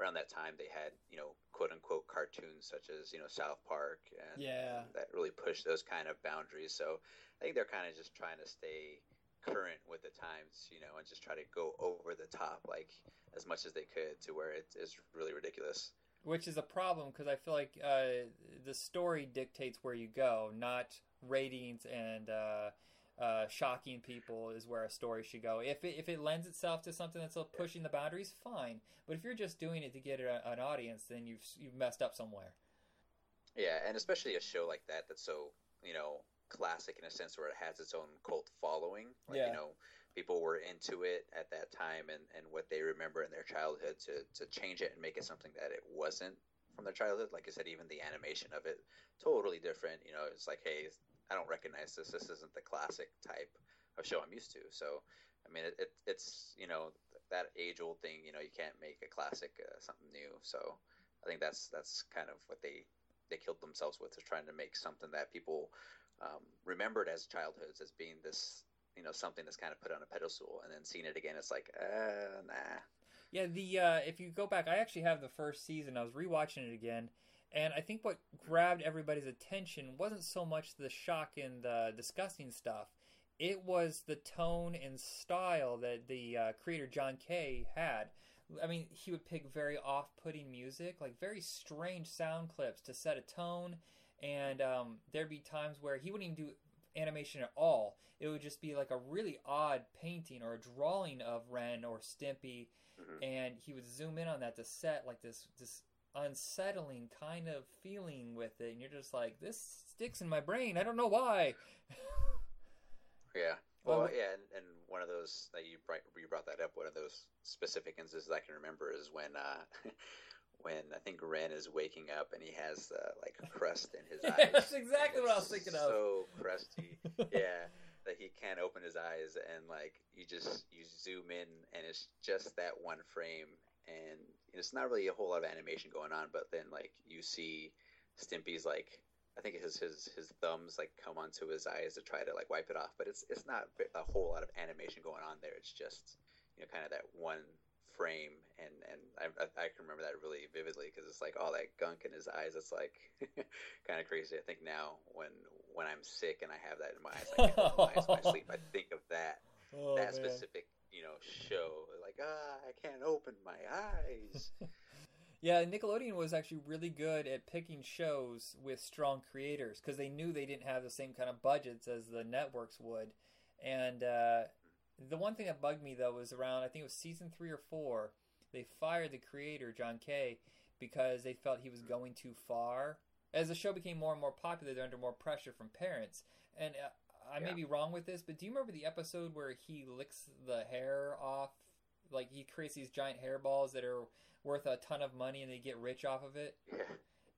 Around that time, they had, you know, quote-unquote cartoons such as, you know, South Park. And, yeah. And that really pushed those kind of boundaries. So I think they're kind of just trying to stay current with the times, you know, and just try to go over the top like as much as they could to where it is really ridiculous. Which is a problem because I feel like uh, the story dictates where you go, not ratings and uh, uh, shocking people is where a story should go. If it, if it lends itself to something that's pushing the boundaries, fine. But if you're just doing it to get an audience, then you've you've messed up somewhere. Yeah, and especially a show like that that's so, you know, classic in a sense where it has its own cult following. Like, yeah. you know, people were into it at that time and, and what they remember in their childhood to, to change it and make it something that it wasn't from their childhood. Like I said, even the animation of it, totally different. You know, it's like, hey, I don't recognize this. This isn't the classic type of show I'm used to. So, I mean, it, it it's, you know, that age-old thing, you know, you can't make a classic uh, something new. So I think that's that's kind of what they... they killed themselves with, is trying to make something that people um, remembered as childhoods as being this, you know, something that's kind of put on a pedestal, and then seeing it again, it's like, uh, nah. Yeah, the uh, if you go back, I actually have the first season. I was rewatching it again, and I think what grabbed everybody's attention wasn't so much the shock and the disgusting stuff. It was the tone and style that the uh, creator John Kay had. I mean, he would pick very off-putting music, like very strange sound clips to set a tone. And um, there'd be times where he wouldn't even do animation at all. It would just be like a really odd painting or a drawing of Ren or Stimpy. Mm-hmm. And he would zoom in on that to set like this, this unsettling kind of feeling with it. And you're just like, this sticks in my brain. I don't know why. Yeah. Well, well, yeah, and, and one of those that you brought, you brought that up, one of those specific instances I can remember is when uh, when I think Ren is waking up and he has uh, like crust in his eyes. Yeah, that's exactly what I was thinking so of. So crusty, yeah, that he can't open his eyes, and like you just you zoom in and it's just that one frame, and it's not really a whole lot of animation going on, but then like you see Stimpy's like. I think his his his thumbs like come onto his eyes to try to like wipe it off, but it's it's not a whole lot of animation going on there. It's just, you know, kind of that one frame, and and I I can remember that really vividly because it's like all that gunk in his eyes. It's like kind of crazy. I think now when when I'm sick and I have that in my eyes, I can't open my eyes when I sleep. I think of that oh, that man. specific, you know, show like ah I can't open my eyes. Yeah, Nickelodeon was actually really good at picking shows with strong creators because they knew they didn't have the same kind of budgets as the networks would. And uh, the one thing that bugged me, though, was around, I think it was season three or four, they fired the creator, John Kay, because they felt he was going too far. As the show became more and more popular, they're under more pressure from parents. And uh, I yeah. may be wrong with this, but do you remember the episode where he licks the hair off? Like, he creates these giant hairballs that are worth a ton of money and they get rich off of it. Yeah.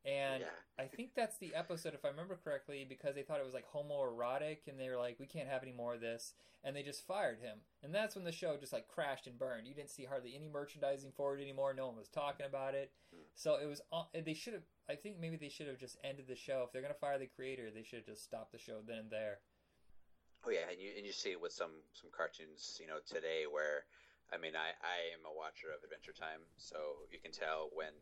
And yeah. I think that's the episode, if I remember correctly, because they thought it was, like, homoerotic, and they were like, we can't have any more of this. And they just fired him. And that's when the show just, like, crashed and burned. You didn't see hardly any merchandising for it anymore. No one was talking about it. So it was – they should have – I think maybe they should have just ended the show. If they're going to fire the creator, they should have just stopped the show then and there. Oh, yeah, and you and you see it with some, some cartoons, you know, today where – I mean, I, I am a watcher of Adventure Time, so you can tell when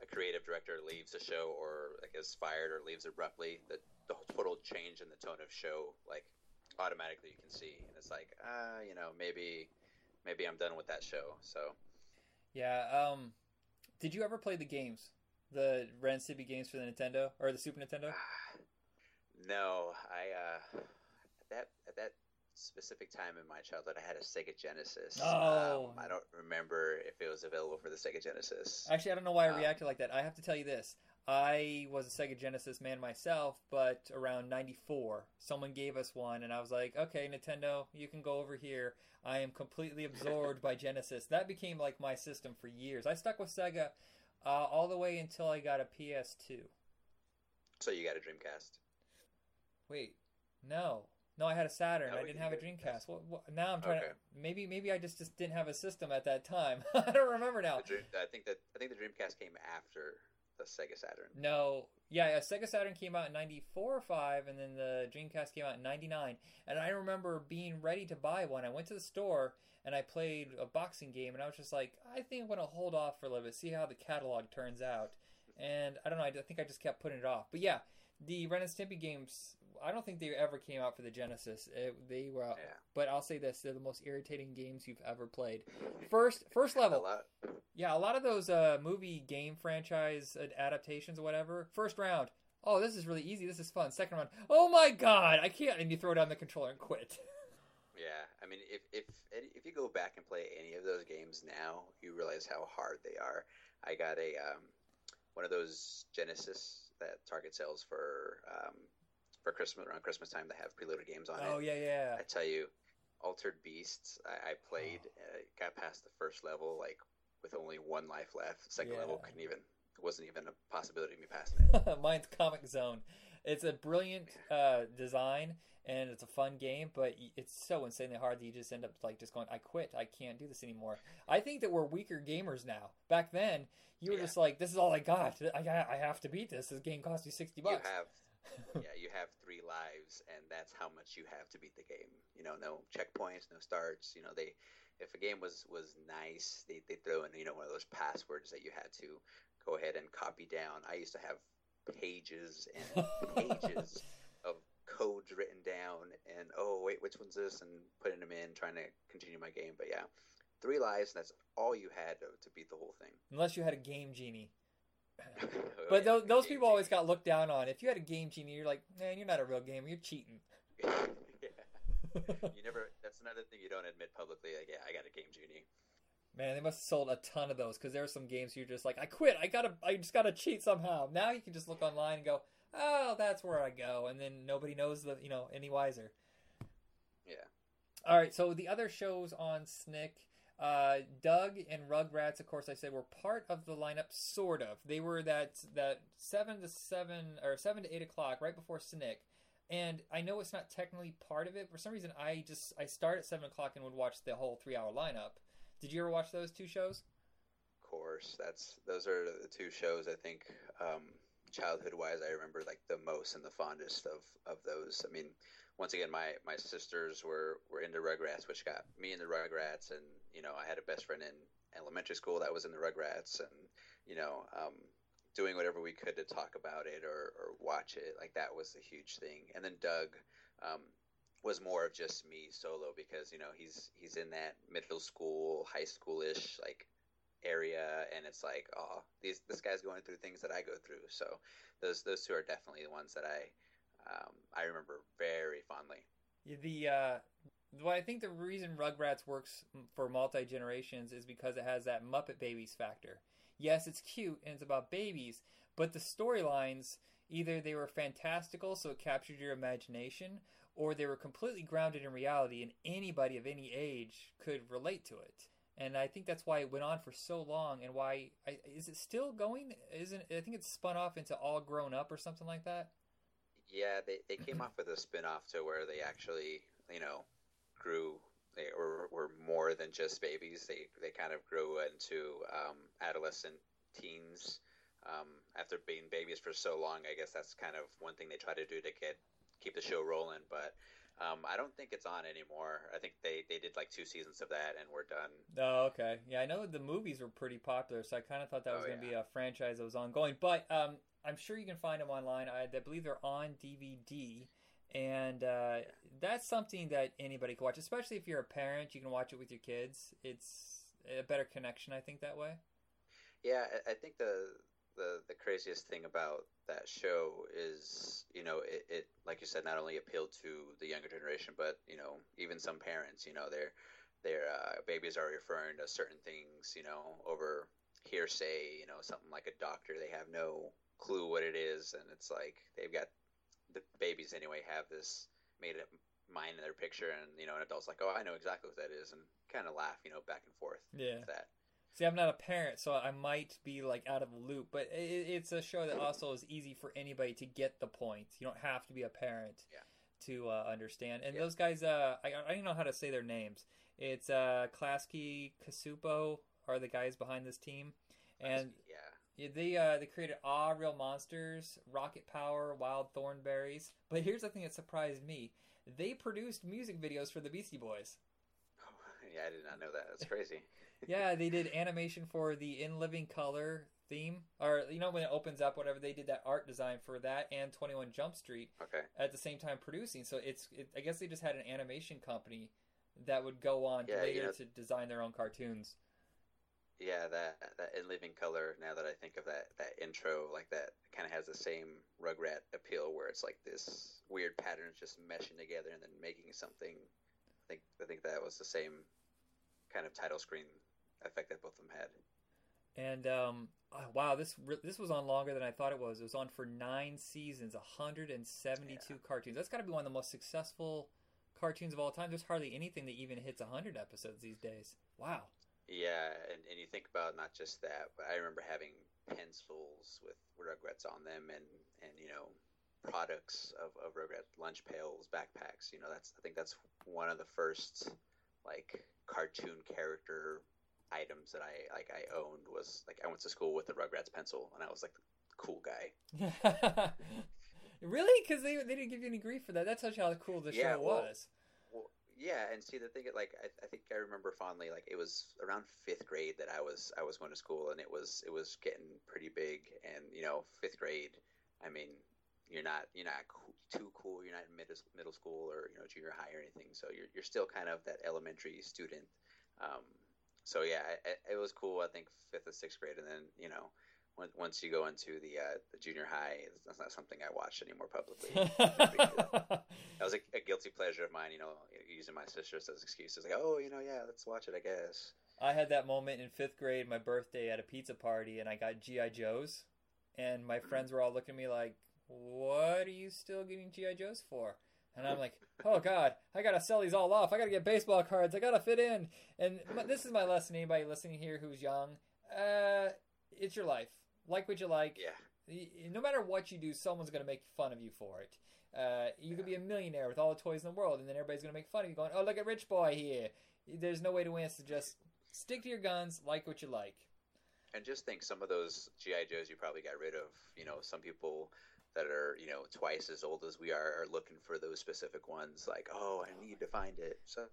a creative director leaves a show or like is fired or leaves abruptly, the, the total change in the tone of show, like automatically you can see. And it's like, uh, you know, maybe maybe I'm done with that show. So, yeah. Um, did you ever play the games, the Ren and Stimpy games for the Nintendo or the Super Nintendo? Uh, no, I uh, at that at that. specific time in my childhood, I had a Sega Genesis. Oh, um, I don't remember if it was available for the Sega Genesis. Actually, I don't know why I um, reacted like that. I have to tell you this: I was a Sega Genesis man myself, but around ninety-four, someone gave us one, and I was like, "Okay, Nintendo, you can go over here." I am completely absorbed by Genesis. That became like my system for years. I stuck with Sega uh, all the way until I got a P S two. So you got a Dreamcast? Wait, no. No, I had a Saturn. No, I didn't have a Dreamcast. Well, well, now I'm trying okay. to. Maybe, maybe I just, just didn't have a system at that time. I don't remember now. Dream, I think that I think the Dreamcast came after the Sega Saturn. No, yeah, a Sega Saturn came out in ninety-four or five, and then the Dreamcast came out in ninety-nine. And I remember being ready to buy one. I went to the store and I played a boxing game, and I was just like, I think I'm gonna hold off for a little bit, see how the catalog turns out. And I don't know. I think I just kept putting it off. But yeah. The Ren and Stimpy games, I don't think they ever came out for the Genesis. It, they were, yeah. But I'll say this: they're the most irritating games you've ever played. First, first level. A lot. Yeah, a lot of those uh, movie game franchise adaptations or whatever. First round. Oh, this is really easy. This is fun. Second round. Oh my god, I can't. And you throw down the controller and quit. Yeah, I mean, if if if you go back and play any of those games now, you realize how hard they are. I got a um, one of those Genesis that Target sells for um, for Christmas, around Christmas time. They have preloaded games on oh, it. Oh yeah, yeah. I tell you, Altered Beasts. I, I played, oh. uh, got past the first level like with only one life left. Second yeah. level couldn't even. It wasn't even a possibility of me passing it. Mine's Comic Zone. It's a brilliant uh, design. And it's a fun game, but it's so insanely hard that you just end up like just going, I quit. I can't do this anymore. I think that we're weaker gamers now. Back then, you were yeah. just like, this is all I got. I got, I have to beat this. This game cost me sixty bucks. You have, yeah, you have three lives, and that's how much you have to beat the game. You know, no checkpoints, no starts. You know, they, if a game was, was nice, they they throw in, you know, one of those passwords that you had to go ahead and copy down. I used to have pages and pages of codes written down, and oh wait, which one's this, and putting them in, trying to continue my game. But yeah, three lives, and that's all you had to, to beat the whole thing, unless you had a game genie. But those, those people always got looked down on. If you had a game genie, you're like, man, you're not a real gamer, you're cheating. Yeah. You never, that's another thing you don't admit publicly, like, yeah, I got a game genie. Man, they must have sold a ton of those, because there are some games you're just like, I quit, I gotta, I just gotta cheat somehow. Now you can just look online and go, oh, that's where I go, and then nobody knows the, you know, any wiser. Yeah. All right. So the other shows on S N C C, uh, Doug and Rugrats, of course, I said were part of the lineup, sort of. They were that that seven to seven or seven to eight o'clock, right before S N C C. And I know it's not technically part of it. For some reason, I just I start at seven o'clock and would watch the whole three-hour lineup. Did you ever watch those two shows? Of course. That's those are the two shows I think. Um, Childhood wise, I remember like the most and the fondest of, of those. I mean, once again, my, my sisters were, were into Rugrats, which got me into Rugrats. And, you know, I had a best friend in elementary school that was into Rugrats, and, you know, um, doing whatever we could to talk about it or, or watch it. Like that was a huge thing. And then Doug um, was more of just me solo because, you know, he's, he's in that middle school, high school-ish, like, area, and it's like, oh, these this guy's going through things that I go through. So those those two are definitely the ones that I um, I remember very fondly. The uh, well, I think the reason Rugrats works for multi generations is because it has that Muppet Babies factor. Yes, it's cute and it's about babies, but the storylines, either they were fantastical, so it captured your imagination, or they were completely grounded in reality, and anybody of any age could relate to it. And I think that's why it went on for so long, and why I, is it still going? Isn't I think it's spun off into All Grown Up or something like that. Yeah, they they came off with a spin off to where they actually, you know, grew. They were, were more than just babies. They they kind of grew into um, adolescent teens um, after being babies for so long. I guess that's kind of one thing they try to do to get keep the show rolling, but. Um, I don't think it's on anymore. I think they, they did like two seasons of that and we're done. Oh, okay. Yeah, I know the movies were pretty popular, so I kind of thought that was oh, going to yeah. be a franchise that was ongoing. But um, I'm sure you can find them online. I, I believe they're on D V D. And uh, yeah. that's something that anybody can watch, especially if you're a parent. You can watch it with your kids. It's a better connection, I think, that way. Yeah, I, I think the... The, the craziest thing about that show is, you know, it, it, like you said, not only appealed to the younger generation, but, you know, even some parents, you know, their their uh, babies are referring to certain things, you know, over hearsay, you know, something like a doctor. They have no clue what it is. And it's like they've got the babies anyway have this made up mind in their picture. And, you know, an adult's like, oh, I know exactly what that is. And kind of laugh, you know, back and forth. Yeah. That. See, I'm not a parent, so I might be, like, out of the loop. But it, it's a show that also is easy for anybody to get the point. You don't have to be a parent yeah. to uh, understand. And yeah. those guys, uh, I, I don't know how to say their names. It's uh, Klasky, Kasupo are the guys behind this team. And yeah. they uh, they created Ah Real Monsters, Rocket Power, Wild Thornberries. But here's the thing that surprised me. They produced music videos for the Beastie Boys. Yeah, I did not know that. That's crazy. Yeah, they did animation for the In Living Color, theme, or you know when it opens up, whatever, they did that art design for that and twenty-one Jump Street okay. at the same time producing. So it's it, I guess they just had an animation company that would go on yeah, later you know, to design their own cartoons. Yeah, that that In Living Color, now that I think of that, that intro, like that kind of has the same Rugrat appeal where it's like this weird patterns just meshing together and then making something. I think I think that was the same kind of title screen effect that both of them had. And um, oh, wow, this this was on longer than I thought it was. It was on for nine seasons, one hundred seventy-two yeah. cartoons. That's got to be one of the most successful cartoons of all time. There's hardly anything that even hits one hundred episodes these days. Wow. Yeah, and, and you think about not just that, but I remember having pencils with Rugrats on them and, and you know, products of, of Rugrats, lunch pails, backpacks. You know, that's I think that's one of the first, like, cartoon character items that I, like, I owned was, like, I went to school with the Rugrats pencil, and I was, like, the cool guy. Really? Because they, they didn't give you any grief for that. That's such how cool the yeah, show well, was. Yeah, and see the thing, like I, I think I remember fondly, like it was around fifth grade that I was I was going to school, and it was it was getting pretty big, and you know fifth grade, I mean you're not you're not too cool, you're not in middle middle school or you know junior high or anything, so you're you're still kind of that elementary student, um, so yeah, I, I, it was cool. I think fifth or sixth grade, and then you know. Once you go into the, uh, the junior high, that's not something I watch anymore publicly. That was a, a guilty pleasure of mine, you know, using my sisters as excuses. Like, oh, you know, yeah, let's watch it, I guess. I had that moment in fifth grade, my birthday at a pizza party, and I got G I Joes. And my friends were all looking at me like, what are you still getting G I Joes for? And I'm like, oh, God, I got to sell these all off. I got to get baseball cards. I got to fit in. And this is my lesson, anybody listening here who's young. Uh, it's your life. Like what you like. Yeah. No matter what you do, someone's going to make fun of you for it. Uh, you yeah. could be a millionaire with all the toys in the world, and then everybody's going to make fun of you going, oh, look at Rich Boy here. There's no way to win. So just stick to your guns, like what you like. And just think some of those G I Joes you probably got rid of. You know, some people that are, you know, twice as old as we are are looking for those specific ones. Like, oh, I need to find it. So...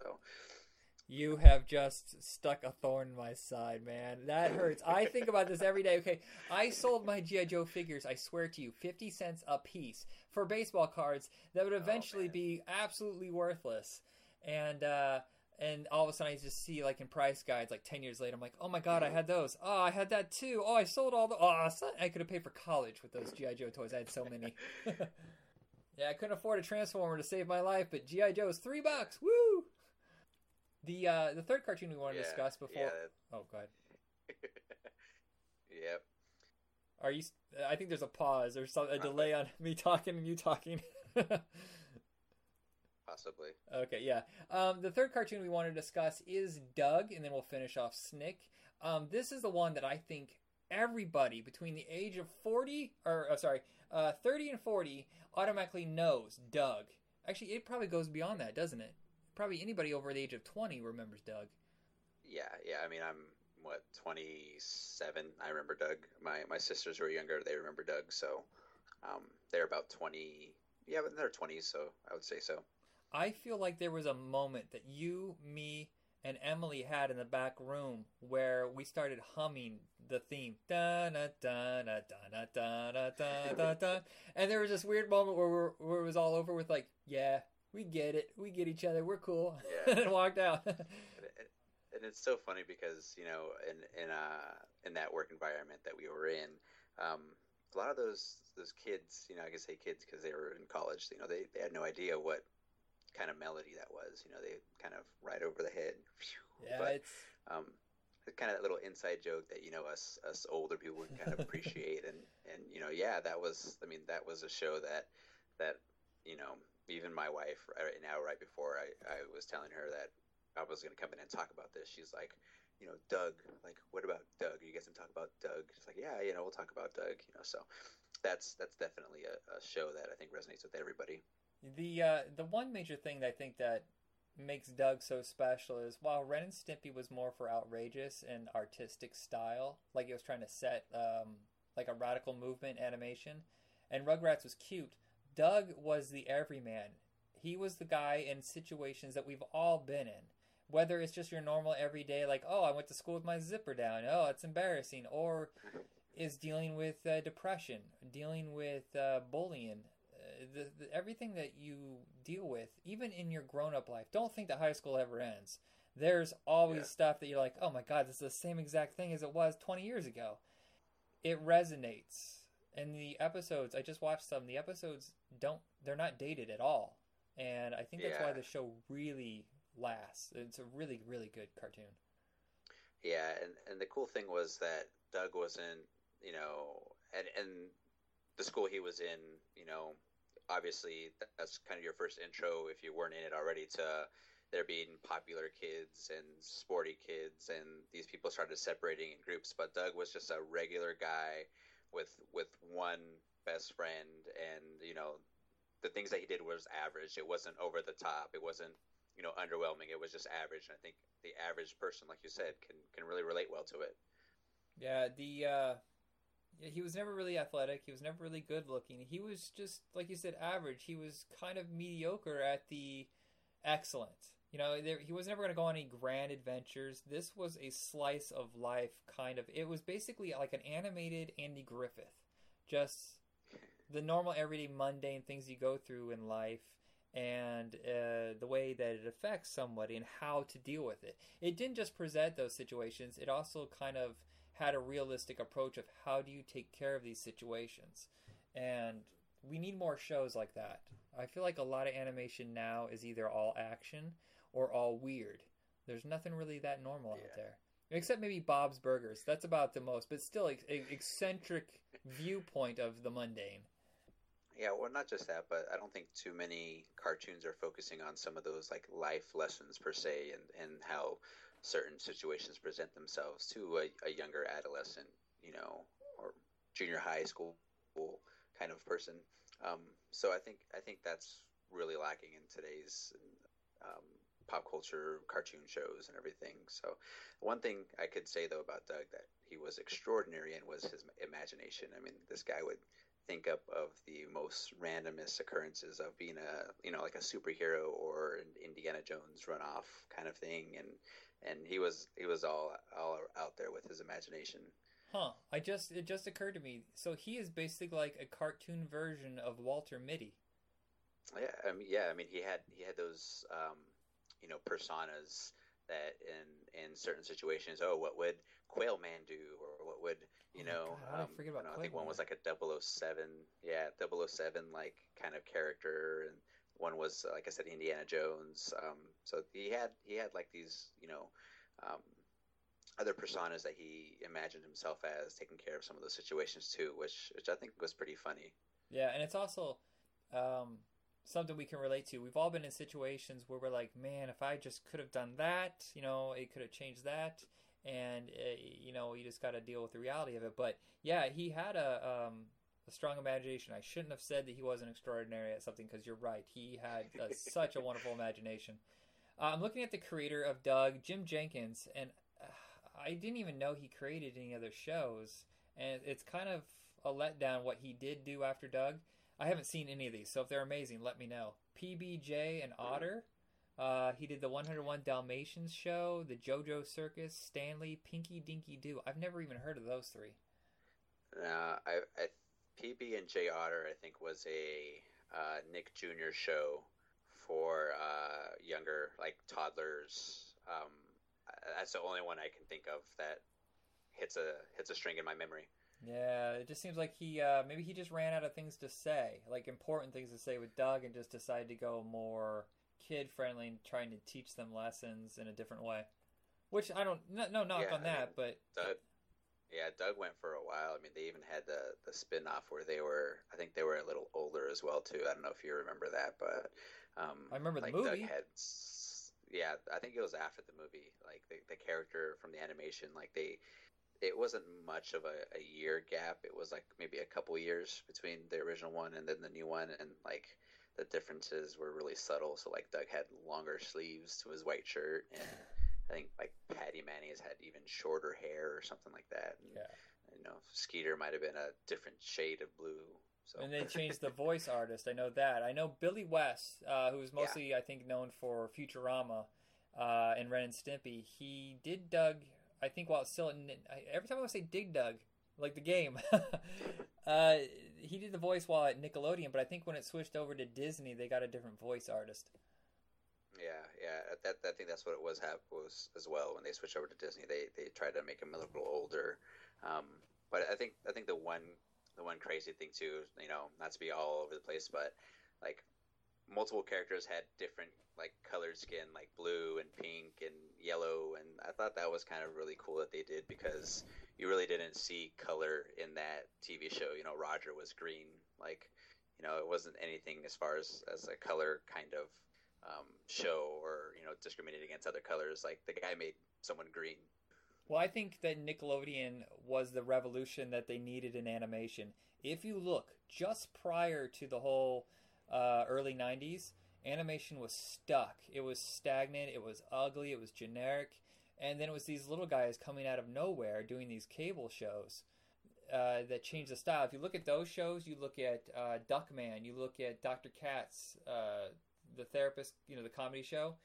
You have just stuck a thorn in my side, man. That hurts. I think about this every day. Okay, I sold my G I Joe figures, I swear to you, fifty cents a piece for baseball cards that would eventually oh, be absolutely worthless. And uh, and all of a sudden I just see, like, in price guides, like ten years later, I'm like, oh, my God, I had those. Oh, I had that, too. Oh, I sold all the... Oh, son, I could have paid for college with those G I Joe toys. I had so many. Yeah, I couldn't afford a Transformer to save my life, but G I Joe's three bucks. Woo! The uh, the third cartoon we want to yeah, discuss before... Yeah. Oh, go ahead. Yep. Are you... I think there's a pause or some, a delay on me talking and you talking. Possibly. Okay, yeah. Um, the third cartoon we want to discuss is Doug, and then we'll finish off Snick. Um, this is the one that I think everybody between the age of forty... Or, oh, sorry, uh, thirty and forty automatically knows Doug. Actually, it probably goes beyond that, doesn't it? Probably anybody over the age of twenty remembers Doug. Yeah, yeah. I mean, I'm, what, twenty-seven? I remember Doug. My my sisters were younger. They remember Doug. So um, they're about twenty. Yeah, but they're twenties, so I would say so. I feel like there was a moment that you, me, and Emily had in the back room where we started humming the theme. Da da da da da da da da da. And there was this weird moment where, we're, where it was all over with, like, yeah. We get it. We get each other. We're cool. Yeah. And walked out. and, it, and it's so funny because, you know, in in, uh, in that work environment that we were in, um, a lot of those those kids, you know, I can say kids because they were in college, you know, they, they had no idea what kind of melody that was. You know, they kind of right over the head. Yeah, but, it's... Um, kind of that little inside joke that, you know, us us older people would kind of appreciate. and, and, you know, yeah, that was, I mean, that was a show that that, you know, even my wife, right now, right before I, I was telling her that I was going to come in and talk about this, she's like, you know, Doug, like, what about Doug? Are you guys going to talk about Doug? She's like, yeah, you know, we'll talk about Doug, you know, so that's that's definitely a, a show that I think resonates with everybody. The uh, the one major thing that I think that makes Doug so special is while Ren and Stimpy was more for outrageous and artistic style, like it was trying to set, um, like, a radical movement animation, and Rugrats was cute, Doug was the everyman. He was the guy in situations that we've all been in. Whether it's just your normal everyday, like, oh, I went to school with my zipper down. Oh, it's embarrassing. Or is dealing with uh, depression, dealing with uh, bullying, uh, the, the, everything that you deal with, even in your grown-up life. Don't think that high school ever ends. There's always yeah. stuff that you're like, oh my God, this is the same exact thing as it was twenty years ago. It resonates. And the episodes, I just watched some, the episodes don't, they're not dated at all. And I think that's yeah. why the show really lasts. It's a really, really good cartoon. Yeah, and, and the cool thing was that Doug was in, you know, and, and the school he was in, you know, obviously that's kind of your first intro, if you weren't in it already, to there being popular kids and sporty kids, and these people started separating in groups. But Doug was just a regular guy with with one best friend, and, you know, the things that he did was average. It wasn't over the top. It wasn't, you know, underwhelming. It was just average. And I think the average person, like you said, can, can really relate well to it. Yeah, the uh, he was never really athletic. He was never really good looking. He was just, like you said, average. He was kind of mediocre at the excellent. You know, there, he was never going to go on any grand adventures. This was a slice of life kind of. It was basically like an animated Andy Griffith. Just the normal, everyday, mundane things you go through in life, and uh, the way that it affects somebody and how to deal with it. It didn't just present those situations. It also kind of had a realistic approach of how do you take care of these situations. And we need more shows like that. I feel like a lot of animation now is either all action or all weird. There's nothing really that normal yeah. out there. Except maybe Bob's Burgers. That's about the most, but still an eccentric viewpoint of the mundane. Yeah, well, not just that, but I don't think too many cartoons are focusing on some of those like life lessons per se, and, and how certain situations present themselves to a, a younger adolescent, you know, or junior high school kind of person. Um, so I think I think that's really lacking in today's um, pop culture cartoon shows and everything. So one thing I could say though about Doug that he was extraordinary in was his imagination. I mean, this guy would think up of the most randomest occurrences of being a, you know, like a superhero or an Indiana Jones runoff kind of thing. And, and he was, he was all, all out there with his imagination. Huh. I just, it just occurred to me. So he is basically like a cartoon version of Walter Mitty. Yeah. I mean, yeah. I mean, he had, he had those, um, you know, personas that in, in certain situations, oh, what would Quail Man do? Or what would, you oh know, God, um, I, forget about I, know I think one was like a double oh seven, yeah, double oh seven, like kind of character. And one was, like I said, Indiana Jones. Um, so he had, he had like these, you know, um, other personas that he imagined himself as, taking care of some of those situations too, which, which I think was pretty funny. Yeah. And it's also, um, something we can relate to. We've all been in situations where we're like, man, if I just could have done that, you know, it could have changed that. And, it, you know, you just got to deal with the reality of it. But yeah, he had a, um, a strong imagination. I shouldn't have said that he wasn't extraordinary at something, because you're right. He had uh, such a wonderful imagination. Uh, I'm looking at the creator of Doug, Jim Jenkins, and uh, I didn't even know he created any other shows. And it's kind of a letdown what he did do after Doug. I haven't seen any of these, so if they're amazing, let me know. P B J and Otter. Uh, he did the one oh one Dalmatians show, the JoJo Circus, Stanley, Pinky Dinky Doo. I've never even heard of those three. Uh, I, I, P B and J Otter, I think, was a uh, Nick Junior show for uh, younger, like, toddlers. Um, that's the only one I can think of that hits a hits a string in my memory. Yeah, it just seems like he uh, maybe he just ran out of things to say, like important things to say with Doug, and just decided to go more kid friendly and trying to teach them lessons in a different way. Which I don't no no knock yeah, on that, I mean, but Doug, yeah, Doug went for a while. I mean, they even had the the spin-off where they were, I think they were a little older as well too. I don't know if you remember that, but um, I remember the like movie. Doug had, yeah, I think it was after the movie. Like the the character from the animation, like they. It wasn't much of a, a year gap. It was like maybe a couple years between the original one and then the new one. And like the differences were really subtle. So like Doug had longer sleeves to his white shirt. And I think like Patty Mayonnaise had even shorter hair or something like that. And, yeah. You know, Skeeter might've been a different shade of blue. So. And they changed the voice artist. I know that. I know Billy West, uh, who is mostly, yeah. I think, known for Futurama uh, and Ren and Stimpy. He did Doug... I think while it's still in, every time I say Dig Dug, like the game. uh, he did the voice while at Nickelodeon, but I think when it switched over to Disney, they got a different voice artist. Yeah, yeah, that, that I think that's what it was, was as well. When they switched over to Disney, they they tried to make him a little older. Um, but I think I think the one the one crazy thing too, you know, not to be all over the place, but like multiple characters had different like colored skin, like blue and pink and yellow, and I thought that was kind of really cool that they did, because you really didn't see color in that T V show. You know, Roger was green, like, you know, it wasn't anything as far as as a color kind of. Um, show or, you know, discriminated against other colors. Like, the guy made someone green. Well, I think that Nickelodeon was the revolution that they needed in animation. If you look, just prior to the whole uh, early nineties, animation was stuck. It was stagnant, it was ugly, it was generic, and then it was these little guys coming out of nowhere doing these cable shows uh, that changed the style. If you look at those shows, you look at uh, Duckman, you look at Doctor Katz, uh the therapist, you know, the comedy show,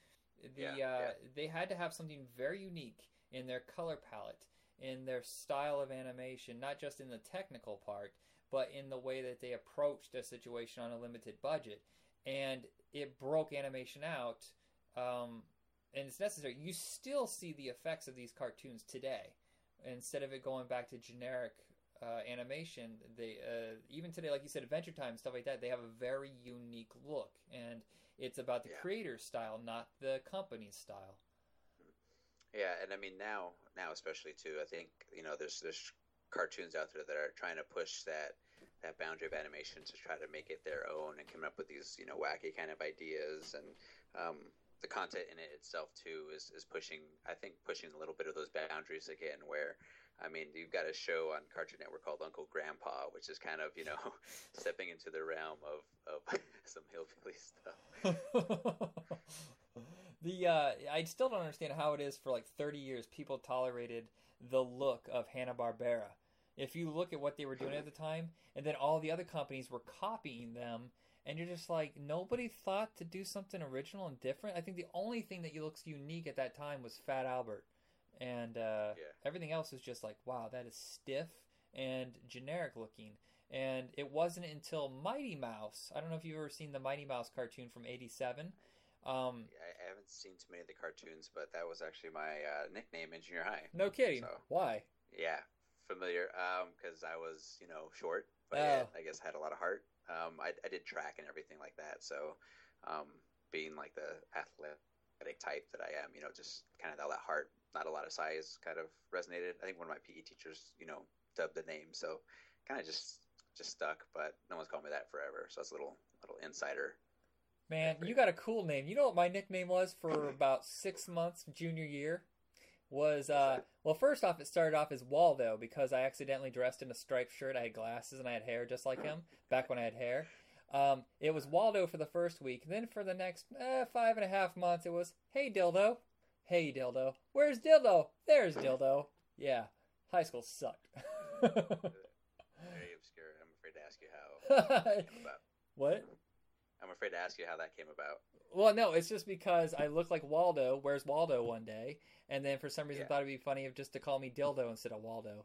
the yeah, yeah. Uh, they had to have something very unique in their color palette, in their style of animation, not just in the technical part, but in the way that they approached a situation on a limited budget. And it broke animation out, um, and it's necessary. You still see the effects of these cartoons today. Instead of it going back to generic uh, animation, they uh, even today, like you said, Adventure Time, stuff like that, they have a very unique look. And it's about the yeah. creator's style, not the company's style. Yeah, and I mean now, now especially too, I think, you know, there's there's cartoons out there that are trying to push that that boundary of animation to try to make it their own and come up with these, you know, wacky kind of ideas. And um, the content in it itself too is is pushing, I think, pushing a little bit of those boundaries again. Where, I mean, you've got a show on Cartoon Network called Uncle Grandpa, which is kind of, you know, stepping into the realm of, of some hillbilly stuff. the uh, I still don't understand how it is for like thirty years people tolerated the look of Hanna-Barbera. If you look at what they were doing at the time, and then all the other companies were copying them, and you're just like, nobody thought to do something original and different. I think the only thing that looks unique at that time was Fat Albert. And uh, yeah. everything else is just like, wow, that is stiff and generic looking. And it wasn't until Mighty Mouse. I don't know if you've ever seen the Mighty Mouse cartoon from eighty-seven. Um, I haven't seen too many of the cartoons, but that was actually my uh, nickname in junior high. No kidding. So, why? Yeah, familiar. Because um, I was, you know, short, but oh. I, I guess had a lot of heart. Um, I, I did track and everything like that. So um, being like the athletic type that I am, you know, just kind of all that heart, not a lot of size kind of resonated. I think one of my P E teachers, you know, dubbed the name. So kind of just, just stuck, but no one's called me that forever. So that's a little, little insider. Man, you got a cool name. You know what my nickname was for about six months junior year? Was, uh, well, first off, it started off as Waldo because I accidentally dressed in a striped shirt. I had glasses and I had hair just like him back when I had hair. Um, it was Waldo for the first week. Then for the next uh, five and a half months, it was, hey, Dildo. Hey, Dildo. Where's Dildo? There's Dildo. Yeah, high school sucked. Very obscure. I'm afraid to ask you how that came about. What? I'm afraid to ask you how that came about. Well, no, it's just because I looked like Waldo, where's Waldo one day, and then for some reason yeah. thought it'd be funny if just to call me Dildo instead of Waldo.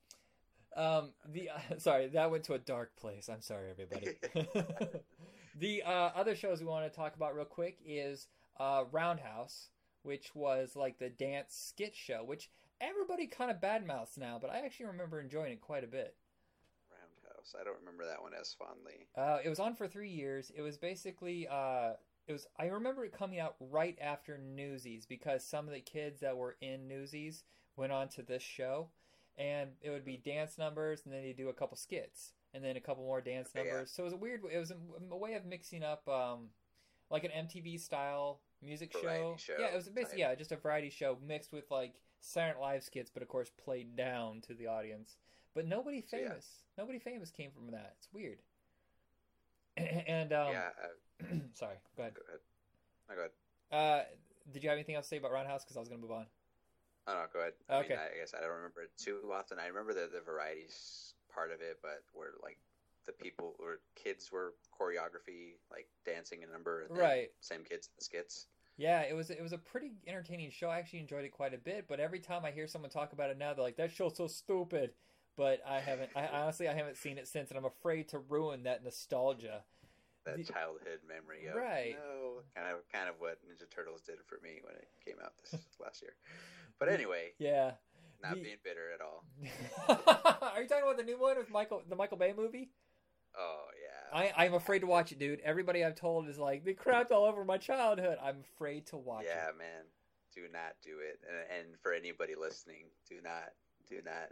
Mm-hmm. Um, the uh, sorry, that went to a dark place. I'm sorry, everybody. The uh, other shows we want to talk about real quick is uh, Roundhouse, which was like the dance skit show, which everybody kind of badmouths now, but I actually remember enjoying it quite a bit. Roundhouse. I don't remember that one as fondly. Uh, it was on for three years. It was basically, uh, it was. I remember it coming out right after Newsies because some of the kids that were in Newsies went on to this show, and it would be dance numbers, and then you do a couple skits, and then a couple more dance numbers. Yeah. So it was a weird. It was a, a way of mixing up, um, like an M T V style music show. show. Yeah, it was basically yeah just a variety show mixed with like Saturday Night Live skits, but of course played down to the audience. But nobody famous. Yeah. Nobody famous came from that. It's weird. And, um... Yeah. Uh, sorry. Go ahead. Go ahead. No, go ahead. Uh, did you have anything else to say about Roundhouse? Because I was going to move on. Oh, no, go ahead. I okay. Mean, I guess I don't remember it too often. I remember the, the varieties part of it, but where, like, the people or kids were choreography, like, dancing a number. And right. Same kids in the skits. Yeah, it was it was a pretty entertaining show. I actually enjoyed it quite a bit, but every time I hear someone talk about it now, they're like, that show's so stupid. But I haven't. I honestly, I haven't seen it since, and I'm afraid to ruin that nostalgia. That childhood memory of, right? No, kind of, kind of what Ninja Turtles did for me when it came out this last year. But anyway, yeah, not the... being bitter at all. Are you talking about the new one with Michael, the Michael Bay movie? Oh yeah. I, I'm afraid to watch it, dude. Everybody I've told is like, they crapped all over my childhood. I'm afraid to watch yeah, it. Yeah, man, do not do it. And, and for anybody listening, do not, do not.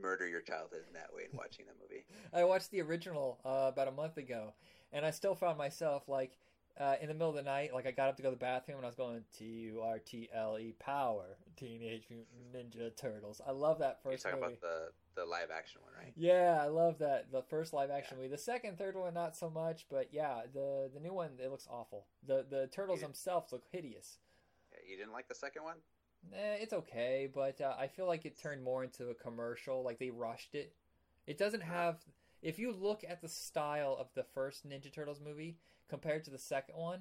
murder your childhood in that way in watching that movie. I watched the original uh, about a month ago, and I still found myself like uh, in the middle of the night, like I got up to go to the bathroom and I was going T U R T L E Power, Teenage Mutant Ninja Turtles. I love that first movie. You're talking movie. about the, the live action one, right? Yeah, I love that. The first live action yeah. movie. The second, third one, not so much, but yeah, the, the new one, it looks awful. The, the turtles themselves look hideous. You didn't like the second one? Eh, it's okay, but uh, I feel like it turned more into a commercial. Like, they rushed it. It doesn't have... If you look at the style of the first Ninja Turtles movie compared to the second one,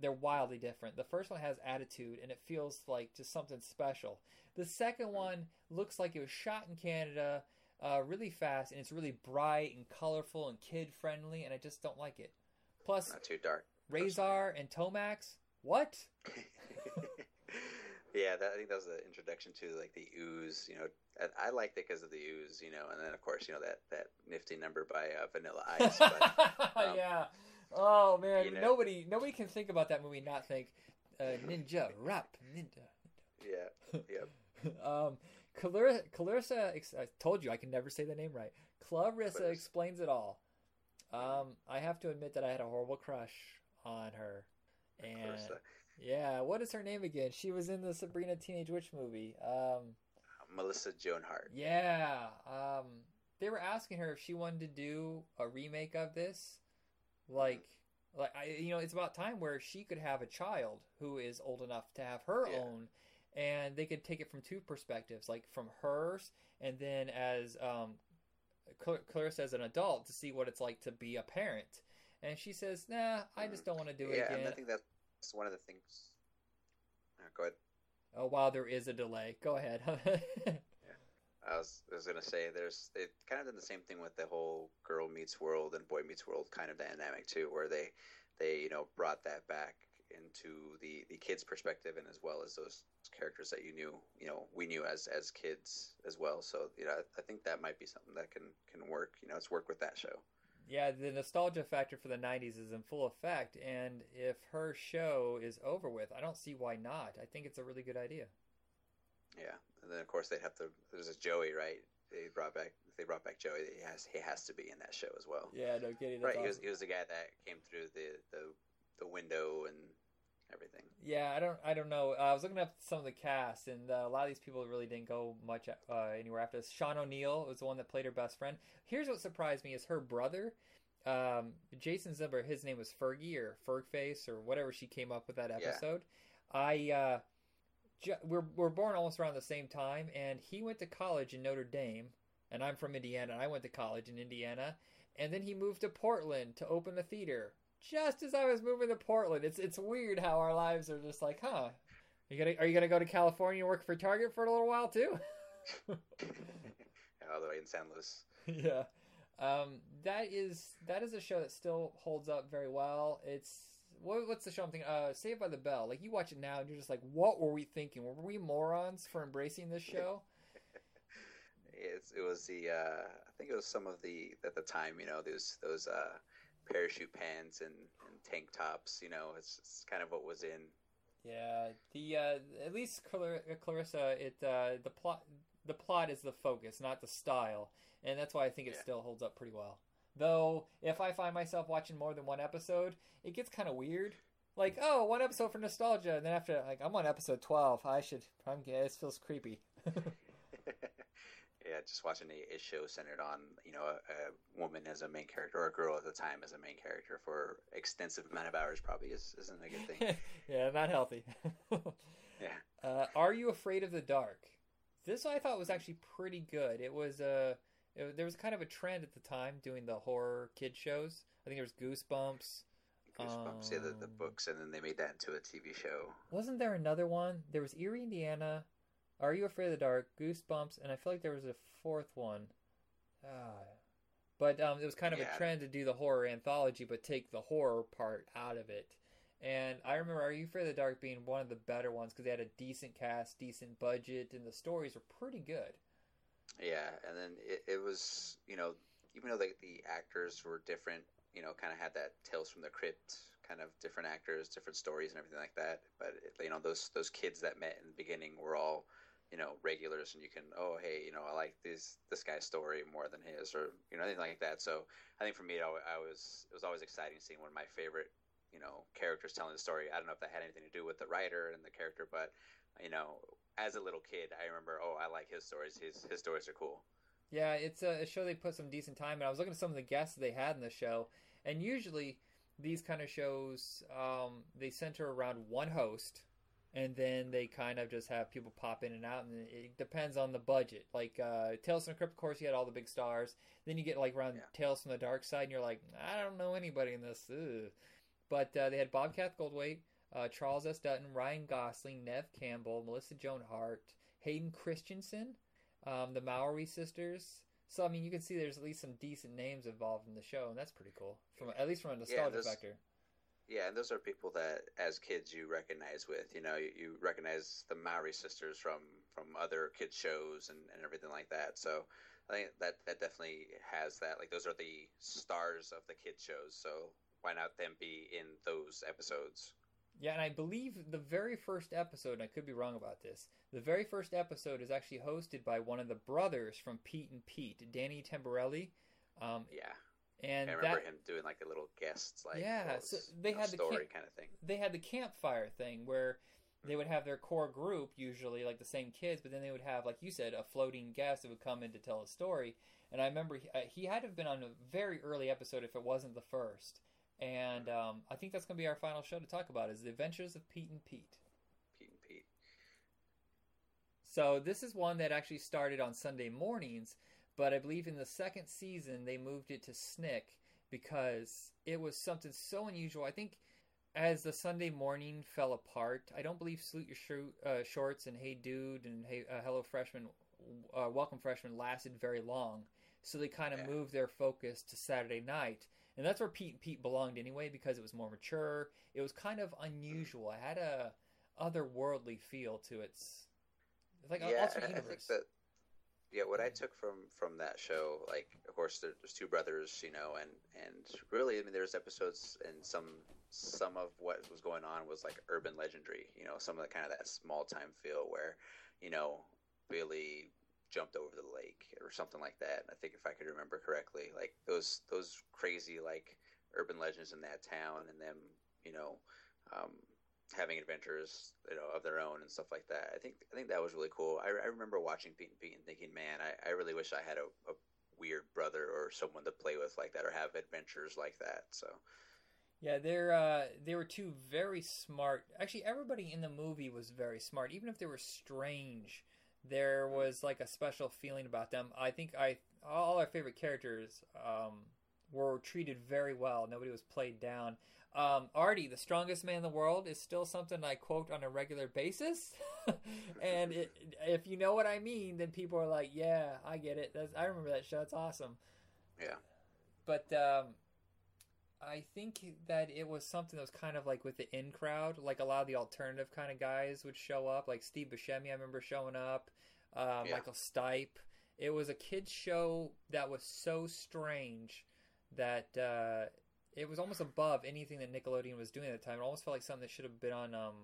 they're wildly different. The first one has attitude, and it feels like just something special. The second one looks like it was shot in Canada uh, really fast, and it's really bright and colorful and kid-friendly, and I just don't like it. Plus, not too dark. Razor and Tomax? What? Yeah, that, I think that was the introduction to, like, the ooze, you know. I, I liked it because of the ooze, you know, and then, of course, you know, that, that nifty number by uh, Vanilla Ice. But, um, yeah. Oh, man. You know, nobody nobody can think about that movie and not think uh, Ninja Rap. Ninja. Yeah. Yep. um, Clarissa, Clarissa, I told you I can never say the name right. Clarissa Clarissa. Explains It All. Um, I have to admit that I had a horrible crush on her. And Clarissa. Yeah, what is her name again? She was in the Sabrina Teenage Witch movie. Um, Melissa Joan Hart. Yeah. Um, they were asking her if she wanted to do a remake of this. Like, like I, you know, it's about time where she could have a child who is old enough to have her yeah. own. And they could take it from two perspectives, like from hers and then as um, Cl- Clarissa as an adult to see what it's like to be a parent. And she says, nah, I just don't want to do it yeah, again. Yeah, I think that's... It's one of the things. Oh, go ahead. Oh wow, there is a delay. Go ahead. yeah. I was I was gonna say there's they kind of did the same thing with the whole Girl Meets World and Boy Meets World kind of dynamic too, where they they you know brought that back into the, the kids' perspective and as well as those characters that you knew you know we knew as, as kids as well. So you know I, I think that might be something that can can work. You know, it's work with that show. Yeah, the nostalgia factor for the nineties is in full effect, and if her show is over with, I don't see why not. I think it's a really good idea. Yeah, and then of course they'd have to. There's a Joey, right? They brought back. They brought back Joey. He has. He has to be in that show as well. Yeah, no kidding. Right, awesome. he was. He was the guy that came through the, the the window and everything. Yeah, I don't. I don't know. I was looking up some of the cast, and uh, a lot of these people really didn't go much uh, anywhere after this. Sean O'Neill was the one that played her best friend. Here's what surprised me: is her brother. Um, Jason Zimmer, his name was Fergie or Fergface or whatever she came up with that episode. Yeah. I uh, ju- we're we're born almost around the same time, and he went to college in Notre Dame, and I'm from Indiana, and I went to college in Indiana, and then he moved to Portland to open the theater. Just as I was moving to Portland, it's it's weird how our lives are just like, huh? You gonna are you gonna go to California and work for Target for a little while too? All the way in San Luis. Yeah. Um, that is that is a show that still holds up very well. It's what, what's the show I'm thinking? Uh, Saved by the Bell. Like you watch it now and you're just like, what were we thinking? Were we morons for embracing this show? it's, it was the uh, I think it was some of the at the time you know those those uh, parachute pants and, and tank tops. You know, it's, it's kind of what was in. Yeah, the uh, at least Clar- Clarissa, it uh, the plot the plot is the focus, not the style. And that's why I think it yeah. still holds up pretty well. Though, if I find myself watching more than one episode, it gets kind of weird. Like, oh, one episode for nostalgia, and then after, like, I'm on episode twelve. I should, I'm, this feels creepy. yeah, just watching a, a show centered on, you know, a, a woman as a main character, or a girl at the time as a main character for extensive amount of hours probably is, isn't a good thing. yeah, not healthy. yeah. Uh, Are You Afraid of the Dark? This I thought was actually pretty good. It was a... Uh, It, there was kind of a trend at the time doing the horror kid shows. I think there was Goosebumps. Goosebumps, um, yeah, the, the books, and then they made that into a T V show. Wasn't there another one? There was Eerie, Indiana, Are You Afraid of the Dark, Goosebumps, and I feel like there was a fourth one. Uh, but um, it was kind of yeah. a trend to do the horror anthology, but take the horror part out of it. And I remember Are You Afraid of the Dark being one of the better ones because they had a decent cast, decent budget, and the stories were pretty good. Yeah, and then it, it was, you know, even though the, the actors were different, you know, kind of had that Tales from the Crypt, kind of different actors, different stories and everything like that. But, it, you know, those those kids that met in the beginning were all, you know, regulars, and you can, oh, hey, you know, I like this this guy's story more than his, or, you know, anything like that. So I think for me, I, I was it was always exciting seeing one of my favorite, you know, characters telling the story. I don't know if that had anything to do with the writer and the character, but, you know, as a little kid, I remember, oh, I like his stories. His his stories are cool. Yeah, it's a show they put some decent time in. I was looking at some of the guests they had in the show, and usually these kind of shows, um, they center around one host, and then they kind of just have people pop in and out, and it depends on the budget. Like uh, Tales from the Crypt, of course, you had all the big stars. Then you get like around yeah. Tales from the Dark Side, and you're like, I don't know anybody in this. Ugh. But uh, they had Bobcat Goldthwait, uh, Charles S. Dutton, Ryan Gosling, Neve Campbell, Melissa Joan Hart, Hayden Christensen, um, the Maori sisters. So, I mean, you can see there's at least some decent names involved in the show, and that's pretty cool, from at least from a nostalgia yeah, factor. Yeah, and those are people that, as kids, you recognize with. You know, you, you recognize the Maori sisters from, from other kids' shows and, and everything like that. So I think that, that definitely has that. Like, those are the stars of the kids' shows, so why not them be in those episodes? Yeah, and I believe the very first episode, and I could be wrong about this, the very first episode is actually hosted by one of the brothers from Pete and Pete, Danny Tamborelli. Um, yeah, and I remember that, him doing like a little guest, like yeah, those, so they had the story camp, kind of thing. They had the campfire thing where they would have their core group, usually like the same kids, but then they would have, like you said, a floating guest that would come in to tell a story. And I remember he, uh, he had to have been on a very early episode if it wasn't the first. And um, I think that's going to be our final show to talk about is The Adventures of Pete and Pete. Pete and Pete. So this is one that actually started on Sunday mornings, but I believe in the second season they moved it to S N K because it was something so unusual. I think as the Sunday morning fell apart, I don't believe Salute Your Shro- uh, Shorts and Hey Dude and Hey uh, Hello Freshman, uh, Welcome Freshman lasted very long. So they kind of yeah. moved their focus to Saturday night. And that's where Pete and Pete belonged anyway because it was more mature. It was kind of unusual. It had a otherworldly feel to it. It's like yeah, an alternate universe. I think that, yeah, what I took from, from that show, like, of course, there, there's two brothers, you know, and, and really, I mean, there's episodes and some some of what was going on was like urban legendary, you know, some of the kind of that small-time feel where, you know, Billy jumped over the lake or something like that. I think if I could remember correctly, like those those crazy like urban legends in that town and them, you know, um, having adventures, you know, of their own and stuff like that. I think I think that was really cool. I, I remember watching Pete and Pete and thinking, man, I, I really wish I had a, a weird brother or someone to play with like that or have adventures like that. So yeah, they're uh, they were two very smart. Actually, everybody in the movie was very smart, even if they were strange. There was like a special feeling about them. I think I all our favorite characters um, were treated very well. Nobody was played down. Um, Artie, the strongest man in the world, is still something I quote on a regular basis. And it, if you know what I mean, then people are like, "Yeah, I get it. That's, I remember that show. It's awesome." Yeah. But um, I think that it was something that was kind of like with the in crowd, like a lot of the alternative kind of guys would show up, like Steve Buscemi, I remember showing up, uh, yeah. Michael Stipe. It was a kid's show that was so strange that uh, it was almost above anything that Nickelodeon was doing at the time. It almost felt like something that should have been on um,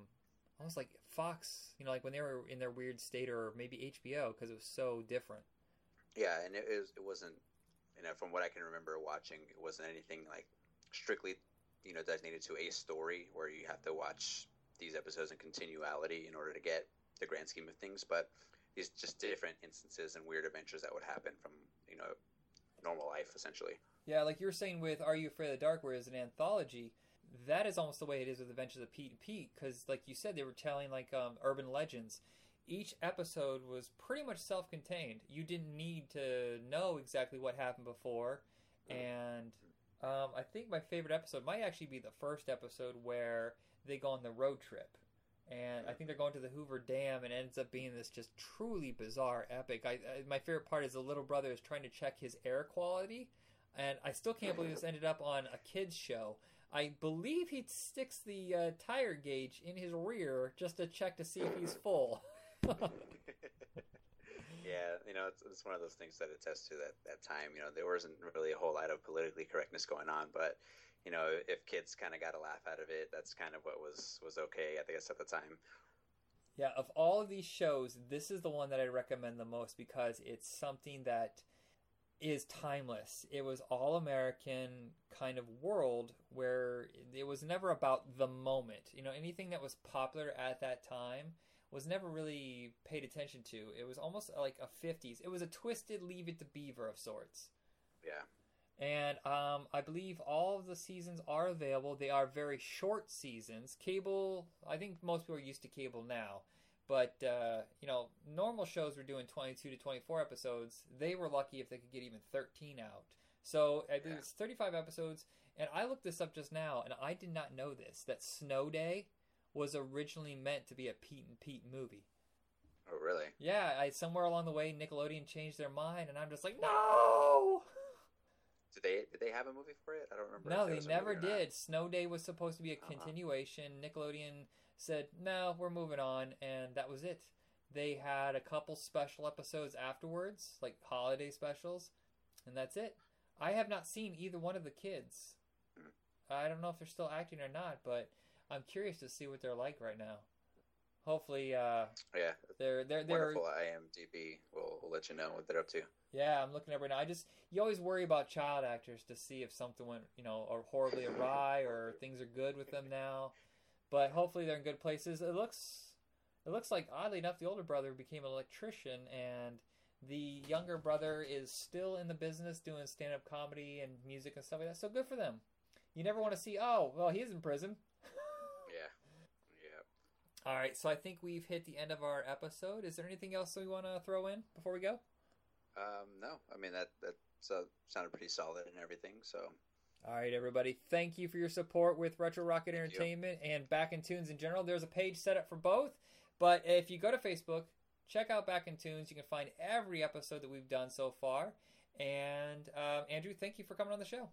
almost like Fox, you know, like when they were in their weird state or maybe H B O because it was so different. Yeah, and it, it, was, it wasn't, you know, from what I can remember watching, it wasn't anything like strictly, you know, designated to a story where you have to watch these episodes in continuality in order to get the grand scheme of things, but these just different instances and weird adventures that would happen from, you know, normal life essentially. Yeah, like you were saying with Are You Afraid of the Dark, where it's an anthology, that is almost the way it is with Adventures of Pete and Pete, because like you said, they were telling like um, urban legends. Each episode was pretty much self-contained. You didn't need to know exactly what happened before, and Um, I think my favorite episode might actually be the first episode where they go on the road trip. And I think they're going to the Hoover Dam, and it ends up being this just truly bizarre epic. I, I my favorite part is the little brother is trying to check his air quality, and I still can't believe this ended up on a kid's show. I believe he sticks the uh, tire gauge in his rear just to check to see if he's full. Yeah, you know, it's, it's one of those things that attests to that, that time. You know, there wasn't really a whole lot of politically correctness going on, but, you know, if kids kind of got a laugh out of it, that's kind of what was, was okay, I guess, at the time. Yeah, of all of these shows, this is the one that I recommend the most because it's something that is timeless. It was all-American kind of world where it was never about the moment. You know, anything that was popular at that time was never really paid attention to. It was almost like a fifties. It was a twisted Leave It to Beaver of sorts. Yeah. And um, I believe all of the seasons are available. They are very short seasons. Cable, I think most people are used to cable now. But, uh, you know, normal shows were doing twenty-two to twenty-four episodes. They were lucky if they could get even thirteen out. So I believe yeah. it's thirty-five episodes. And I looked this up just now, and I did not know this, that Snow Day was originally meant to be a Pete and Pete movie. Oh, really? Yeah, I, somewhere along the way, Nickelodeon changed their mind, and I'm just like, no! Did they did they have a movie for it? I don't remember. No, they never did. Snow Day was supposed to be a uh-huh. continuation. Nickelodeon said, no, we're moving on, and that was it. They had a couple special episodes afterwards, like holiday specials, and that's it. I have not seen either one of the kids. Mm-hmm. I don't know if they're still acting or not, but I'm curious to see what they're like right now. Hopefully, uh, yeah, they're they're they're. Wonderful I M D B will will let you know what they're up to. Yeah, I'm looking up right now. I just you always worry about child actors to see if something went, you know, or horribly awry or things are good with them now. But hopefully they're in good places. It looks it looks like oddly enough the older brother became an electrician and the younger brother is still in the business doing stand-up comedy and music and stuff like that. So good for them. You never want to see, oh, well, he's in prison. Yeah. Yeah. All right. So I think we've hit the end of our episode. Is there anything else that we want to throw in before we go? Um, no. I mean, that, that uh, sounded pretty solid and everything. So. All right, everybody. Thank you for your support with Retro Rocket Thank Entertainment you. and Back in Tunes in general. There's a page set up for both. But if you go to Facebook, check out Back in Tunes. You can find every episode that we've done so far. And uh, Andrew, thank you for coming on the show.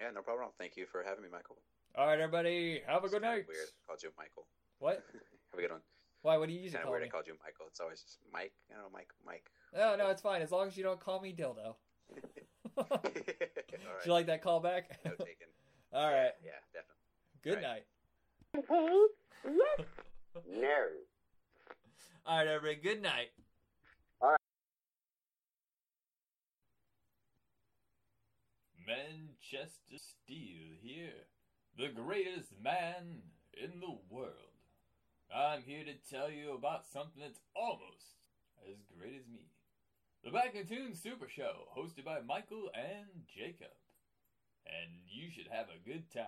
Yeah, no problem. Thank you for having me, Michael. All right, everybody. Have a it's good night. Weird. I called you Michael. What? Have a good one. Why? What do you usually it's call weird me? It's weird I called you Michael. It's always just Mike. I don't know, Mike. Mike. No, no, it's fine. As long as you don't call me Dildo. All right. Did you like that callback? No taken. All right. Yeah, yeah definitely. Good All night. Right. Yes. No. All right, everybody. Good night. All right. Manchester Steel here. The greatest man in the world. I'm here to tell you about something that's almost as great as me. The Back in Tunes Super Show, hosted by Michael and Jacob. And you should have a good time.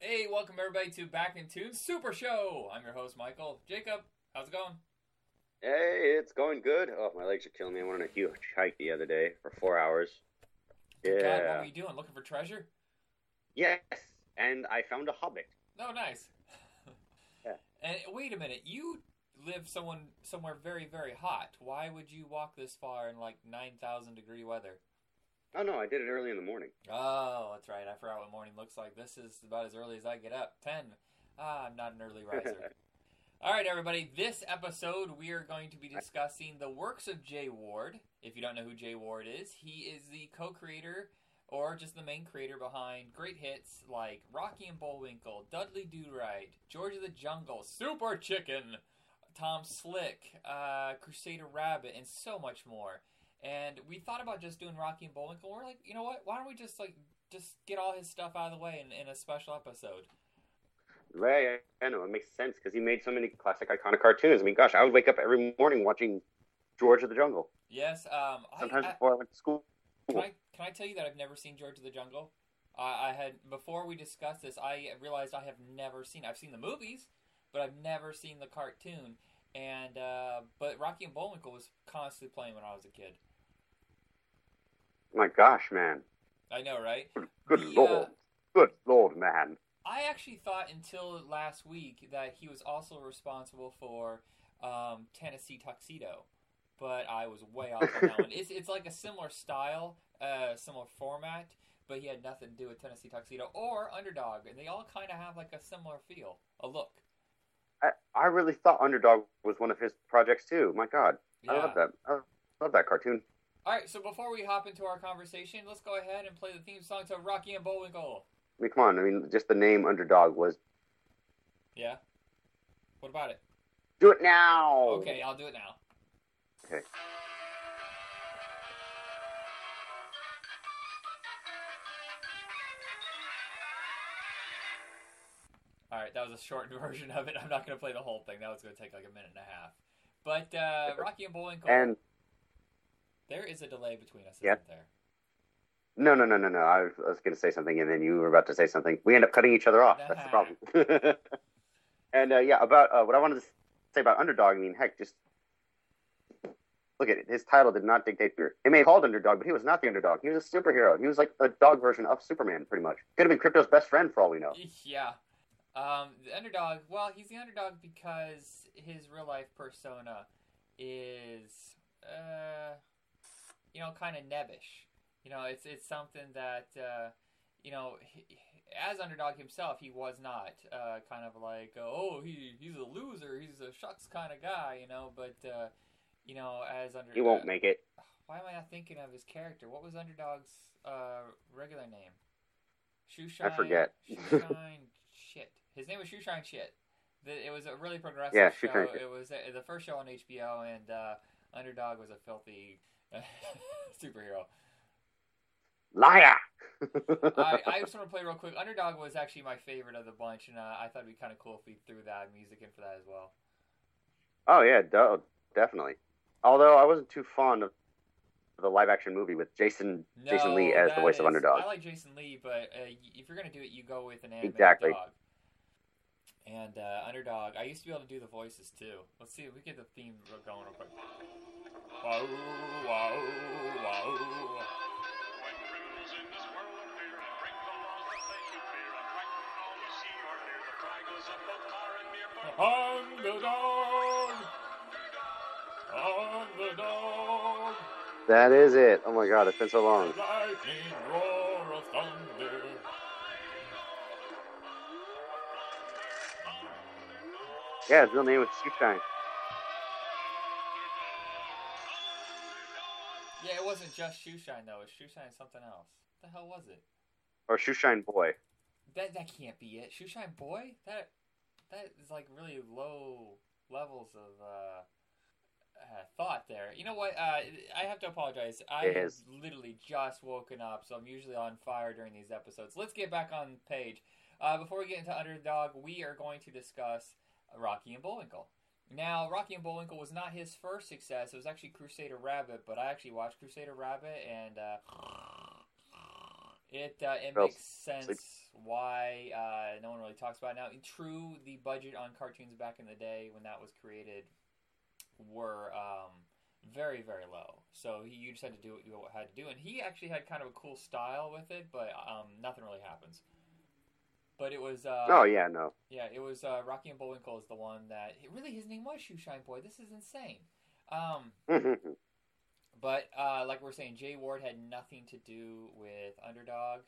Hey, welcome everybody to Back in Tunes Super Show. I'm your host, Michael. Jacob, how's it going? Hey, it's going good. Oh, my legs are killing me. I went on a huge hike the other day for four hours. Yeah. God, what were you doing? Looking for treasure? Yes, and I found a hobbit. Oh, nice. Yeah. And wait a minute, you live someone somewhere very, very hot. Why would you walk this far in like nine thousand degree weather? Oh, no, I did it early in the morning. Oh, that's right. I forgot what morning looks like. This is about as early as I get up. ten. Ah, I'm not an early riser. All right, everybody. This episode, we are going to be discussing the works of Jay Ward. If you don't know who Jay Ward is, he is the co-creator or just the main creator behind great hits like Rocky and Bullwinkle, Dudley Do-Right, George of the Jungle, Super Chicken, Tom Slick, uh, Crusader Rabbit, and so much more. And we thought about just doing Rocky and Bullwinkle. We're like, you know what? Why don't we just like just get all his stuff out of the way in, in a special episode? Right, I know. It makes sense because he made so many classic, iconic cartoons. I mean, gosh, I would wake up every morning watching George of the Jungle. Yes. Um, Sometimes I, I, before I went to school. Can I, can I tell you that I've never seen George of the Jungle? Uh, I had before we discussed this, I realized I have never seen. I've seen the movies, but I've never seen the cartoon. And uh, but Rocky and Bullwinkle was constantly playing when I was a kid. My gosh, man! I know, right? Good, good the, lord, uh, good lord, man! I actually thought until last week that he was also responsible for um, Tennessee Tuxedo. But I was way off on that one. It's it's like a similar style, uh, similar format, but he had nothing to do with Tennessee Tuxedo or Underdog, and they all kind of have like a similar feel, a look. I, I really thought Underdog was one of his projects too. My God, yeah. I love that. I love that cartoon. All right, so before we hop into our conversation, let's go ahead and play the theme song to Rocky and Bullwinkle. I mean, come on, I mean, just the name Underdog was. Yeah. What about it? Do it now. Okay, I'll do it now. Okay. All right, that was a shortened version of it. I'm not going to play the whole thing. That was going to take like a minute and a half. But uh, Rocky and Bullwinkle. And there is a delay between us, isn't yeah. there? No, no, no, no, no. I was going to say something, and then you were about to say something. We end up cutting each other off. That's the problem. and uh, yeah, about uh, what I wanted to say about Underdog. I mean, heck, just. Look at it. His title did not dictate fear. It may have called Underdog, but he was not the underdog. He was a superhero. He was like a dog version of Superman, pretty much. Could have been Crypto's best friend for all we know. Yeah. Um, the Underdog, well, he's the underdog because his real-life persona is, uh, you know, kind of nebbish. You know, it's it's something that, uh, you know, he, as Underdog himself, he was not. Uh, kind of like, oh, he he's a loser. He's a shucks kind of guy, you know, but... Uh, You know, as Underdog... He won't make it. Why am I not thinking of his character? What was Underdog's uh, regular name? Shoeshine... I forget. Shoeshine Shit. His name was Shoeshine Shit. The, it was a really progressive yeah, show. Shine Shit. It was a, the first show on H B O, and uh, Underdog was a filthy uh, superhero. Liar! I, I just want to play real quick. Underdog was actually my favorite of the bunch, and uh, I thought it would be kind of cool if we threw that music in for that as well. Oh, yeah, duh, definitely. Although I wasn't too fond of the live-action movie with Jason no, Jason Lee as the voice is, of Underdog. I like Jason Lee, but uh, if you're going to do it, you go with an animated exactly. dog. And uh, Underdog, I used to be able to do the voices, too. Let's see if we get the theme going real quick. Wow, wow, wow. Underdog! Underdog. That is it. Oh my god, it's been so long. Lightning roar of thunder. Yeah, his real name was Shoeshine. Yeah, it wasn't just Shoeshine though. It was Shoeshine something else. What the hell was it? Or Shoeshine Boy. That that can't be it. Shoeshine Boy? That that is like really low levels of uh Uh, thought there. You know what? Uh, I have to apologize. I have literally just woken up, so I'm usually on fire during these episodes. Let's get back on page. Uh, before we get into Underdog, we are going to discuss Rocky and Bullwinkle. Now, Rocky and Bullwinkle was not his first success. It was actually Crusader Rabbit, but I actually watched Crusader Rabbit, and uh, it uh, it makes sense why uh, no one really talks about it now. True, the budget on cartoons back in the day when that was created were um, very, very low. So he, you just had to do what you had to do. And he actually had kind of a cool style with it, but um, nothing really happens. But it was... Uh, oh, yeah, no. Yeah, it was uh, Rocky and Bullwinkle is the one that... Really, his name was Shoeshine Boy. This is insane. Um, but uh, like we were saying, Jay Ward had nothing to do with Underdog.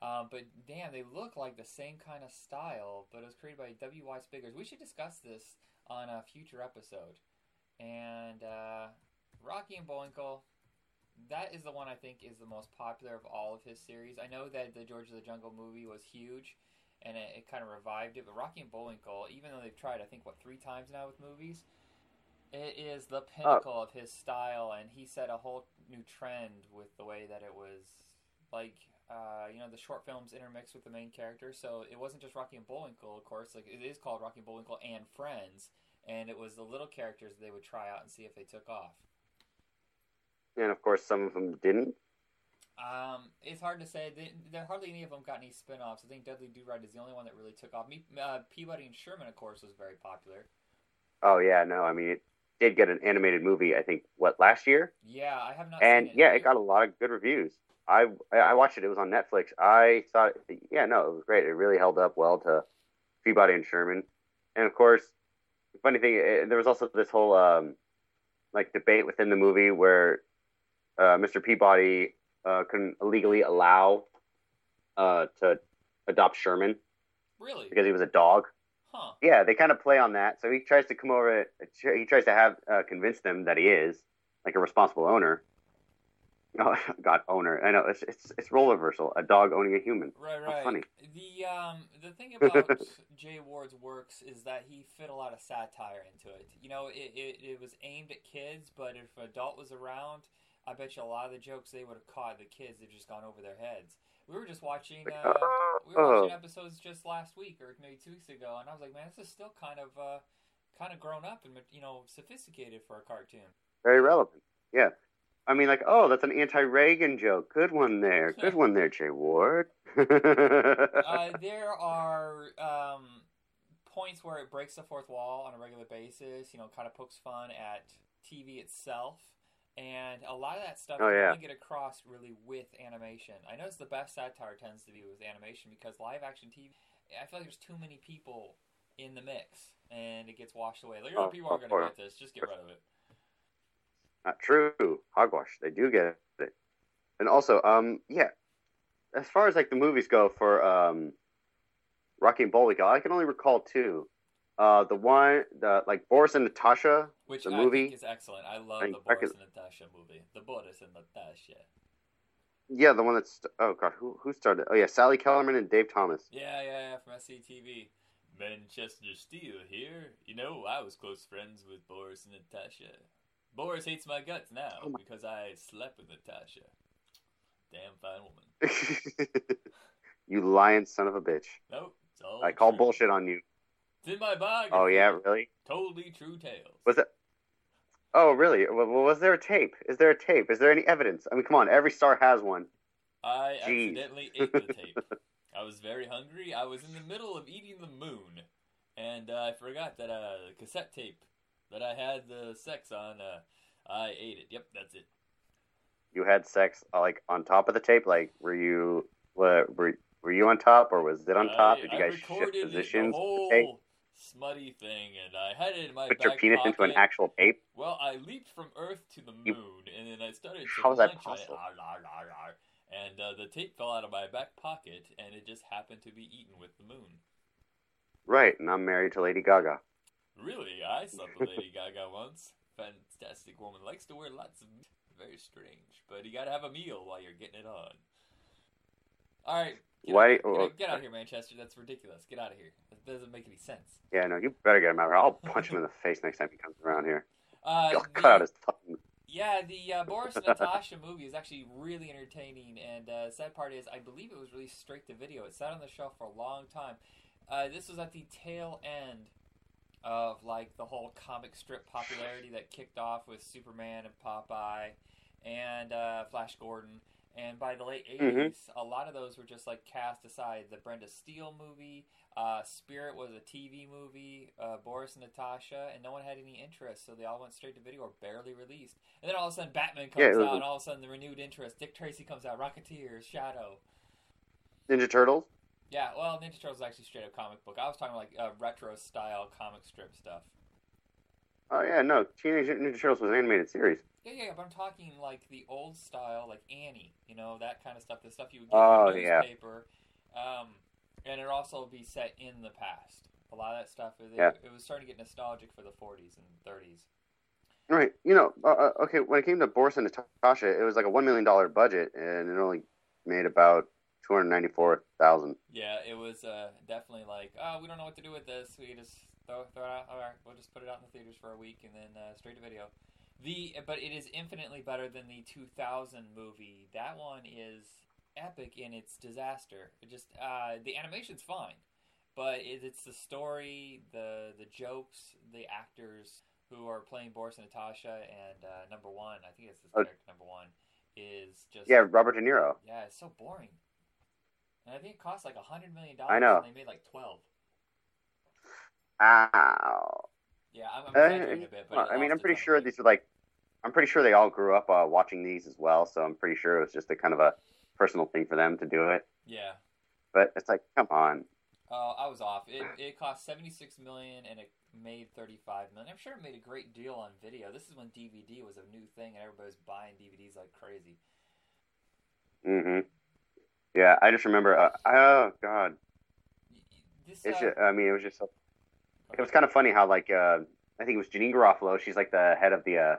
Um, but damn, they look like the same kind of style, but it was created by W Y Spiggers. We should discuss this on a future episode. And uh, Rocky and Bullwinkle, that is the one I think is the most popular of all of his series. I know that the George of the Jungle movie was huge, and it, it kind of revived it. But Rocky and Bullwinkle, even though they've tried, I think, what, three times now with movies, it is the pinnacle oh. of his style. And he set a whole new trend with the way that it was, like, uh, you know, the short films intermixed with the main character. So it wasn't just Rocky and Bullwinkle, of course. Like, it is called Rocky and Bullwinkle and Friends. And it was the little characters they would try out and see if they took off. And, of course, some of them didn't. Um, it's hard to say. They, there hardly any of them got any spin-offs. I think Dudley Do-Right is the only one that really took off. Me, uh, Peabody and Sherman, of course, was very popular. Oh, yeah, no, I mean, it did get an animated movie, I think, what, last year? Yeah, I have not and, seen it. And, yeah, it got a lot of good reviews. I, I watched it. It was on Netflix. I thought, yeah, no, it was great. It really held up well to Peabody and Sherman. And, of course, the funny thing, it, there was also this whole, um, like, debate within the movie where uh, Mister Peabody... Uh, couldn't legally allow uh, to adopt Sherman. Really? Because he was a dog. Huh. Yeah, they kind of play on that. So he tries to come over, he tries to have uh, convince them that he is, like a responsible owner. Oh, God, owner. I know, it's it's, it's role reversal, a dog owning a human. Right, right. That's funny. The, um, the thing about Jay Ward's works is that he fit a lot of satire into it. You know, it, it, it was aimed at kids, but if an adult was around... I bet you a lot of the jokes they would have caught, the kids have just gone over their heads. We were just watching uh, we were watching episodes just last week or maybe two weeks ago, and I was like, man, this is still kind of uh, kind of grown up and, you know, sophisticated for a cartoon. Very relevant, yeah. I mean, like, oh, that's an anti-Reagan joke. Good one there. Good one there, Jay Ward. uh, there are um, points where it breaks the fourth wall on a regular basis, you know, kind of pokes fun at T V itself. And a lot of that stuff oh, you yeah. can get across really with animation. I notice the best satire tends to be with animation because live action T V, I feel like there's too many people in the mix and it gets washed away. Like, oh, people oh, aren't going to get this. Just get rid of it. Not true. Hogwash. They do get it. And also, um, yeah, as far as like the movies go for um, Rocky and Bullwinkle, I can only recall two. Uh, the one, the like Boris and Natasha, which the I movie think is excellent. I love and the Boris and Natasha movie. The Boris and Natasha. Yeah, the one that's oh god, who who started? Oh yeah, Sally Kellerman and Dave Thomas. Yeah, yeah, yeah, from S C T V. Manchester Steel here. You know, I was close friends with Boris and Natasha. Boris hates my guts now oh my. because I slept with Natasha. Damn fine woman. You lying son of a bitch. Nope. It's all I call true. bullshit on you. It's in my bag. Oh, yeah, really? Totally true tales. Was that? Oh, really? Was there a tape? Is there a tape? Is there any evidence? I mean, come on. Every star has one. I Jeez. accidentally ate the tape. I was very hungry. I was in the middle of eating the moon. And uh, I forgot that uh, the cassette tape that I had the sex on, uh, I ate it. Yep, that's it. You had sex, like, on top of the tape? Like, were you were, were you on top, or was it on top? I, Did you guys shift positions? The tape? Smutty thing, and I had it in my Put back your penis pocket. Into an actual tape? Well, I leaped from Earth to the moon, you... and then I started to How was that possible? Ar, ar, ar, ar, and uh, the tape fell out of my back pocket, and it just happened to be eaten with the moon. Right, and I'm married to Lady Gaga. Really? I slept with Lady Gaga once. Fantastic woman. Likes to wear lots of... Very strange, but you gotta have a meal while you're getting it on. Alright. Get, Why, out, get, oh, get out of here, Manchester. That's ridiculous. Get out of here. That doesn't make any sense. Yeah, no, you better get him out of here. I'll punch him in the face next time he comes around here. Uh, I'll the, cut out his tongue. Yeah, the uh, Boris and Natasha movie is actually really entertaining, and uh, the sad part is I believe it was released straight to video. It sat on the shelf for a long time. Uh, this was at the tail end of like the whole comic strip popularity that kicked off with Superman and Popeye and uh, Flash Gordon. And by the late eighties, mm-hmm. a lot of those were just, like, cast aside. The Brenda Steele movie, uh, Spirit was a T V movie, uh, Boris and Natasha, and no one had any interest, so they all went straight to video or barely released. And then all of a sudden, Batman comes yeah, was... out, and all of a sudden, the renewed interest. Dick Tracy comes out, Rocketeer, Shadow. Ninja Turtles? Yeah, well, Ninja Turtles is actually straight-up comic book. I was talking, like, uh, retro-style comic strip stuff. Oh, yeah, no, Teenage Ninja Turtles was an animated series. Yeah, yeah, but I'm talking, like, the old style, like Annie, you know, that kind of stuff, the stuff you would get oh, in the newspaper. Yeah. Um, and it would also be set in the past. A lot of that stuff, it, yeah. it was starting to get nostalgic for the forties and thirties. Right, you know, uh, okay, when it came to Boris and Natasha, it was like a one million dollars budget, and it only made about two hundred ninety-four thousand dollars. Yeah, it was uh, definitely like, oh, we don't know what to do with this, we just... Throw, throw it out. All right, we'll just put it out in the theaters for a week and then uh, straight to video. The but it is infinitely better than the two thousand movie. That one is epic in its disaster. It just uh, the animation's fine, but it, it's the story, the the jokes, the actors who are playing Boris and Natasha and uh, Number One. I think it's this character Number One. is just... Yeah, Robert De Niro. Yeah, it's so boring. And I think it cost like one hundred million dollars. I know. And they made like twelve. Ow. Yeah, I'm, I'm exaggerating uh, a bit, but... I mean, I'm pretty sure these are like... I'm pretty sure they all grew up uh, watching these as well, so I'm pretty sure it was just a kind of a personal thing for them to do it. Yeah. But it's like, come on. Oh, I was off. It it cost seventy-six million dollars and it made thirty-five million dollars. I'm sure it made a great deal on video. This is when D V D was a new thing and everybody was buying D V Ds like crazy. Mm-hmm. Yeah, I just remember, uh, oh, God. This, uh, it's just, I mean, it was just, it was kind of funny how, like, uh, I think it was Janine Garofalo. She's, like, the head of the, uh,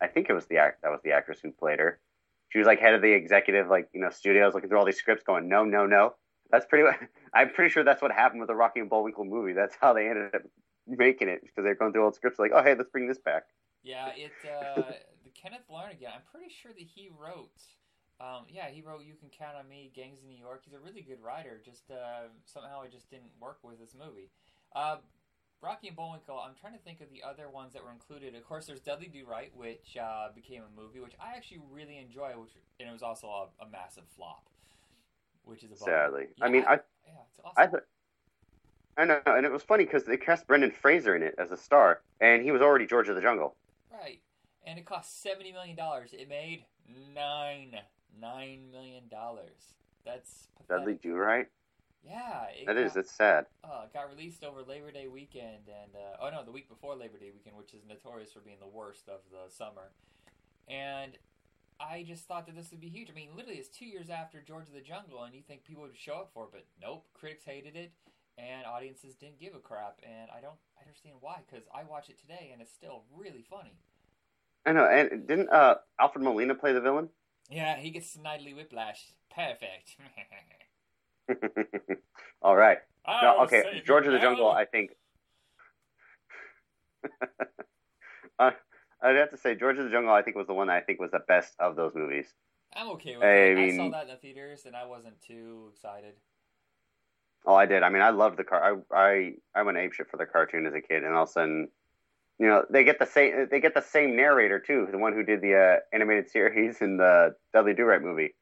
I think it was the act, that was the actress who played her. She was, like, head of the executive, like, you know, studios, looking through all these scripts going, no, no, no. That's pretty much, I'm pretty sure that's what happened with the Rocky and Bullwinkle movie. That's how they ended up making it, because they're going through old scripts like, oh, hey, let's bring this back. Yeah, it, uh, Kenneth Lonergan, I'm pretty sure that he wrote, um, yeah, he wrote You Can Count on Me, Gangs in New York. He's a really good writer, just uh, somehow it just didn't work with this movie. Uh, Rocky and Bullwinkle, I'm trying to think of the other ones that were included. Of course, there's Dudley Do-Right, which uh, became a movie, which I actually really enjoy, which, and it was also a, a massive flop. Which is a sadly. Yeah, I mean, I, I yeah, it's awesome. I, th- I know, and it was funny because they cast Brendan Fraser in it as a star, and he was already George of the Jungle. Right, and it cost seventy million dollars. It made nine nine million dollars. That's pathetic. Dudley Do-Right. Yeah, it that got, is. It's sad. Uh, it got released over Labor Day weekend, and uh, oh no, the week before Labor Day weekend, which is notorious for being the worst of the summer, and. I just thought that this would be huge. I mean, literally, it's two years after George of the Jungle, and you think people would show up for it, but nope. Critics hated it, and audiences didn't give a crap, and I don't understand why, because I watch it today, and it's still really funny. I know, and didn't uh, Alfred Molina play the villain? Yeah, he gets snidely whiplash. Perfect. All right. No, okay, George of the Jungle, I think... uh, I'd have to say, George of the Jungle, I think, was the one that I think was the best of those movies. I'm okay with I it. Mean, I saw that in the theaters, and I wasn't too excited. Oh, I did. I mean, I loved the car. I I, I went apeshit for the cartoon as a kid, and all of a sudden, you know, they get the same they get the same narrator, too, the one who did the uh, animated series in the Dudley Do-Right movie.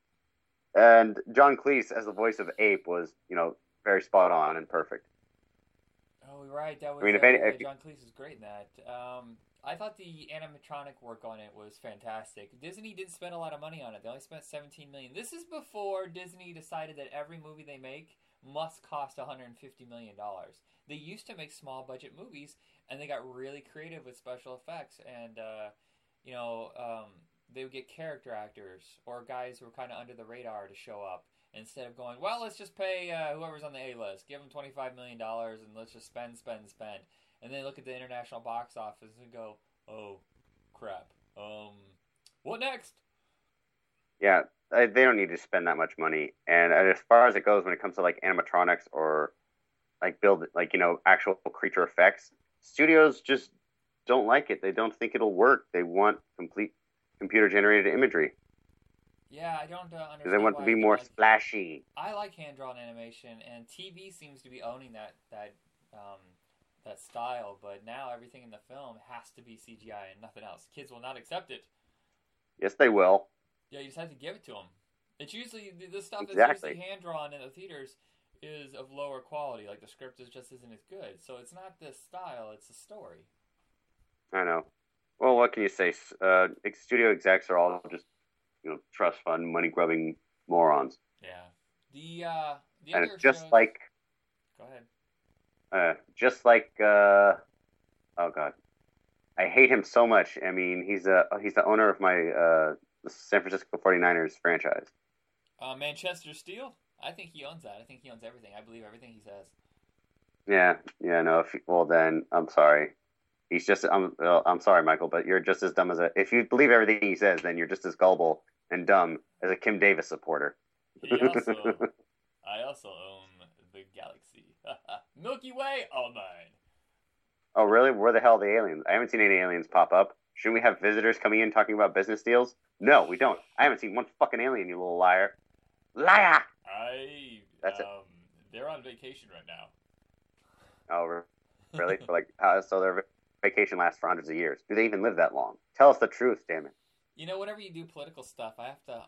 And John Cleese, as the voice of Ape, was, you know, very spot on and perfect. Oh, right. That was, I mean, if any, if John Cleese was great in that. Um... I thought the animatronic work on it was fantastic. Disney didn't spend a lot of money on it. They only spent seventeen million dollars. This is before Disney decided that every movie they make must cost one hundred fifty million dollars. They used to make small budget movies, and they got really creative with special effects. And, uh, you know, um, they would get character actors or guys who were kind of under the radar to show up. Instead of going, well, let's just pay uh, whoever's on the A-list. Give them twenty-five million dollars, and let's just spend, spend, spend. And then look at the international box office and go, oh, crap. Um, what next? Yeah, they don't need to spend that much money. And as far as it goes, when it comes to, like, animatronics or, like, build, like, you know, actual creature effects, studios just don't like it. They don't think it'll work. They want complete computer-generated imagery. Yeah, I don't uh, understand. Because they want to be more splashy. I like hand-drawn animation, and T V seems to be owning that, that, um... that style, but now everything in the film has to be C G I and nothing else. Kids will not accept it. Yes, they will. Yeah, you just have to give it to them. It's usually, this stuff exactly. That's usually hand-drawn in the theaters is of lower quality. Like, the script is just isn't as good. So it's not the style, it's the story. I know. Well, what can you say? Uh, studio execs are all just, you know, trust fund, money-grubbing morons. Yeah. The, uh, the and other it's just shows... like... Go ahead. Uh, just like, uh, oh God, I hate him so much. I mean, he's a, he's the owner of my, uh, the San Francisco forty-niners franchise. Uh, Manchester Steel? I think he owns that. I think he owns everything. I believe everything he says. Yeah. Yeah. No, if, well then I'm sorry. He's just, I'm, well, I'm sorry, Michael, but you're just as dumb as a, if you believe everything he says, then you're just as gullible and dumb as a Kim Davis supporter. He also, I also own the Galaxy. Milky Way, all mine. Oh, really? Where the hell are the aliens? I haven't seen any aliens pop up. Shouldn't we have visitors coming in talking about business deals? No, we don't. I haven't seen one fucking alien, you little liar. Liar! I, That's um, it. They're on vacation right now. Oh, really? For like, uh, so their vacation lasts for hundreds of years. Do they even live that long? Tell us the truth, damn it. You know, whenever you do political stuff, I have to, uh,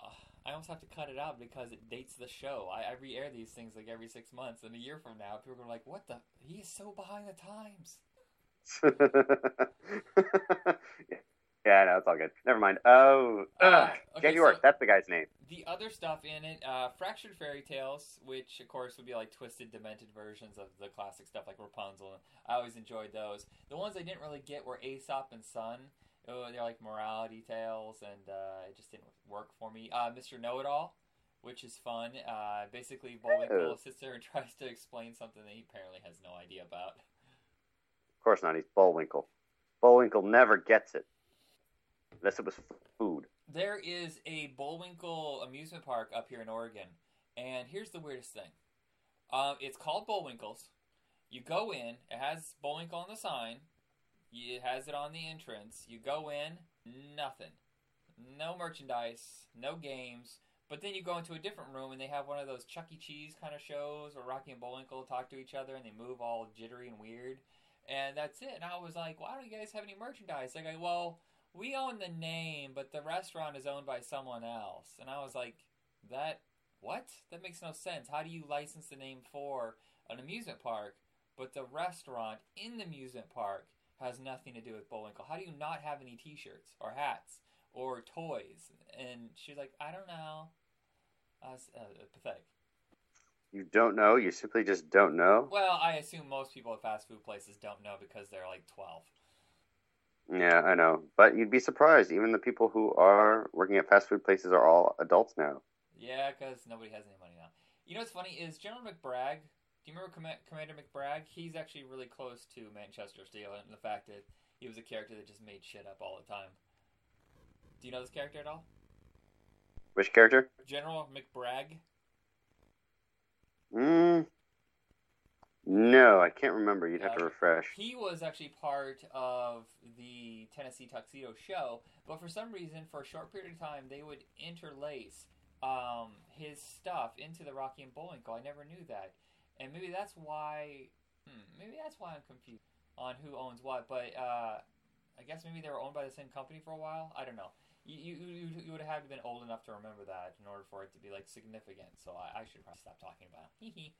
I almost have to cut it out because it dates the show. I, I re-air these things like every six months, and a year from now, people are like, "What the? He is so behind the times." yeah. Yeah, no, it's all good. Never mind. Oh, uh, okay, Jay Ward, so that's the guy's name. The other stuff in it, uh, Fractured Fairy Tales, which, of course, would be like twisted, demented versions of the classic stuff like Rapunzel. I always enjoyed those. The ones I didn't really get were Aesop and Son. They're like morality tales, and uh, it just didn't work for me. Uh, Mister Know-It-All, which is fun. Uh, basically, Bullwinkle sits there and tries to explain something that he apparently has no idea about. Of course not. He's Bullwinkle. Bullwinkle never gets it. Unless it was food. There is a Bullwinkle amusement park up here in Oregon. And here's the weirdest thing. Um, it's called Bullwinkle's. You go in. It has Bullwinkle on the sign. It has it on the entrance. You go in. Nothing. No merchandise. No games. But then you go into a different room and they have one of those Chuck E. Cheese kind of shows where Rocky and Bullwinkle talk to each other and they move all jittery and weird. And that's it. And I was like, why don't you guys have any merchandise? Like, I go, well... we own the name, but the restaurant is owned by someone else. And I was like, that, what? That makes no sense. How do you license the name for an amusement park, but the restaurant in the amusement park has nothing to do with Bullwinkle? How do you not have any t-shirts or hats or toys? And she's like, I don't know. I was uh, pathetic. You don't know? You simply just don't know? Well, I assume most people at fast food places don't know because they're like twelve. Yeah, I know. But you'd be surprised. Even the people who are working at fast food places are all adults now. Yeah, because nobody has any money now. You know what's funny is General McBragg, do you remember Com- Commander McBragg? He's actually really close to Manchester Steel and the fact that he was a character that just made shit up all the time. Do you know this character at all? Which character? General McBragg. Mm. No, I can't remember. You'd have uh, to refresh. He was actually part of the Tennessee Tuxedo show, but for some reason, for a short period of time, they would interlace um, his stuff into the Rocky and Bullwinkle. I never knew that, and maybe that's why. Hmm, maybe that's why I'm confused on who owns what. But uh, I guess maybe they were owned by the same company for a while. I don't know. You you you would have been old enough to remember that in order for it to be like significant. So I, I should probably stop talking about it. Hee hee.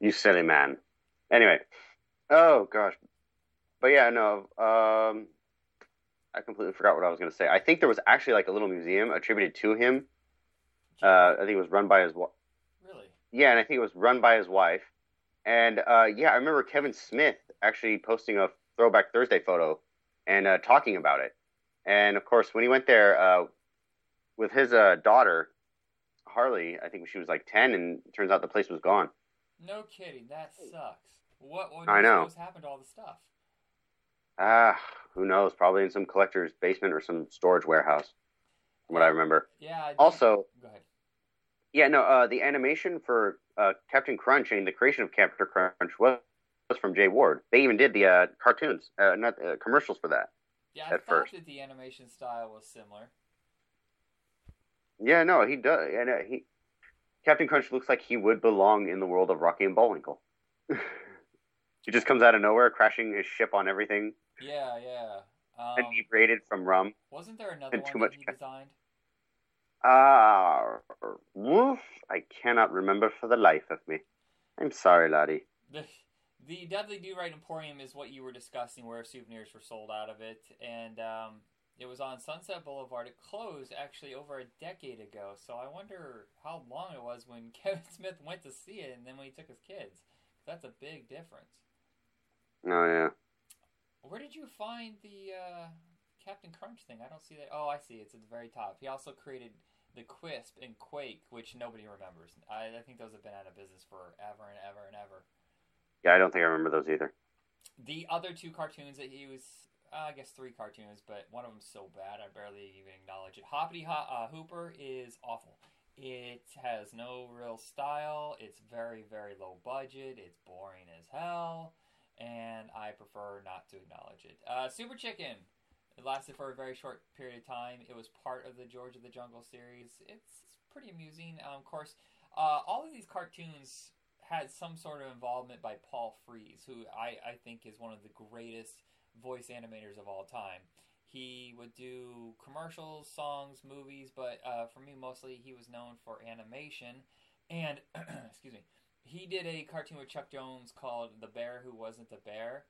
You silly man. Anyway, oh gosh, but yeah, no, um, I completely forgot what I was going to say. I think there was actually like a little museum attributed to him. Uh, I think it was run by his wife. Wa- really? Yeah, and I think it was run by his wife. And uh, yeah, I remember Kevin Smith actually posting a Throwback Thursday photo and uh, talking about it. And of course, when he went there uh, with his uh, daughter. Harley, I think she was like ten, and it turns out the place was gone. No kidding, that sucks. What would have happened to all the stuff? Ah, uh, who knows? Probably in some collector's basement or some storage warehouse, from what I remember. Yeah. I also, go ahead. Yeah, no, uh, the animation for uh, Captain Crunch and the creation of Captain Crunch was, was from Jay Ward. They even did the uh, cartoons, uh, not uh, commercials for that. Yeah, I at thought first. that the animation style was similar. Yeah, no, he does. And uh, he, Captain Crunch looks like he would belong in the world of Rocky and Bullwinkle. He just comes out of nowhere, crashing his ship on everything. Yeah, yeah. Um, and derated from rum. Wasn't there another one that he ca- designed? Ah, uh, woof! I cannot remember for the life of me. I'm sorry, laddie. The, the Dudley Do-Right Emporium is what you were discussing, where souvenirs were sold out of it, and um. It was on Sunset Boulevard. It closed, actually, over a decade ago. So I wonder how long it was when Kevin Smith went to see it and then when he took his kids. That's a big difference. Oh, yeah. Where did you find the uh, Captain Crunch thing? I don't see that. Oh, I see. It's at the very top. He also created the Quisp and Quake, which nobody remembers. I, I think those have been out of business forever and ever and ever. Yeah, I don't think I remember those either. The other two cartoons that he was... Uh, I guess three cartoons, but one of them's so bad I barely even acknowledge it. Hoppity Ho- uh, Hooper is awful. It has no real style. It's very, very low budget. It's boring as hell, and I prefer not to acknowledge it. Uh, Super Chicken. It lasted for a very short period of time. It was part of the George of the Jungle series. It's pretty amusing. Um, of course, uh, all of these cartoons had some sort of involvement by Paul Frees, who I, I think is one of the greatest voice animators of all time. He would do commercials, songs, movies, but uh, for me mostly he was known for animation. And, excuse me, he did a cartoon with Chuck Jones called The Bear Who Wasn't a Bear.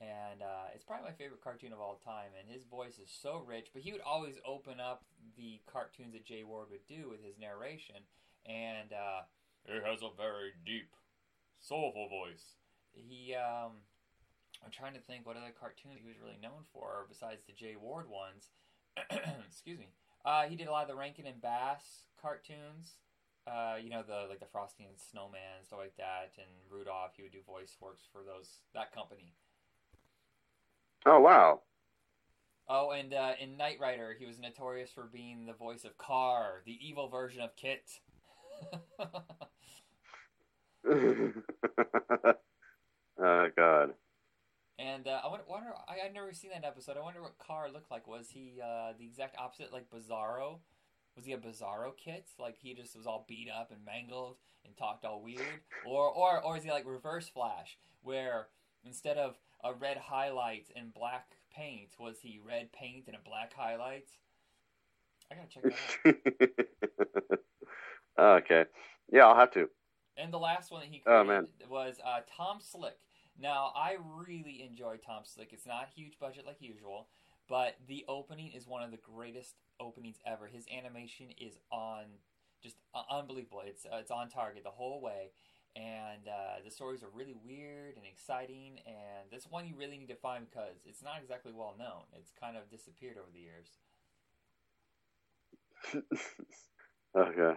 And uh, it's probably my favorite cartoon of all time. And his voice is so rich. But he would always open up the cartoons that Jay Ward would do with his narration. And uh, he has a very deep, soulful voice. He, um, I'm trying to think what other cartoons he was really known for besides the Jay Ward ones. Excuse me. Uh, he did a lot of the Rankin and Bass cartoons. Uh, you know, the like the Frosty and Snowman and stuff like that, and Rudolph. He would do voice works for those that company. Oh wow! Oh, and uh, in Knight Rider, he was notorious for being the voice of Carr, the evil version of Kit. Oh God! And uh, I wonder, wonder I had never seen that episode. I wonder what Carr looked like. Was he uh, the exact opposite, like Bizarro? Was he a Bizarro Kit? Like he just was all beat up and mangled and talked all weird? Or or or is he like Reverse Flash, where instead of a red highlight and black paint, was he red paint and a black highlight? I gotta check that out. Okay. Yeah, I'll have to. And the last one that he created oh, man. was uh, Tom Slick. Now, I really enjoy Tom Slick. It's not huge budget like usual, but the opening is one of the greatest openings ever. His animation is on just uh, unbelievable. It's uh, it's on target the whole way, and uh, the stories are really weird and exciting. And this one you really need to find because it's not exactly well known. It's kind of disappeared over the years. Okay.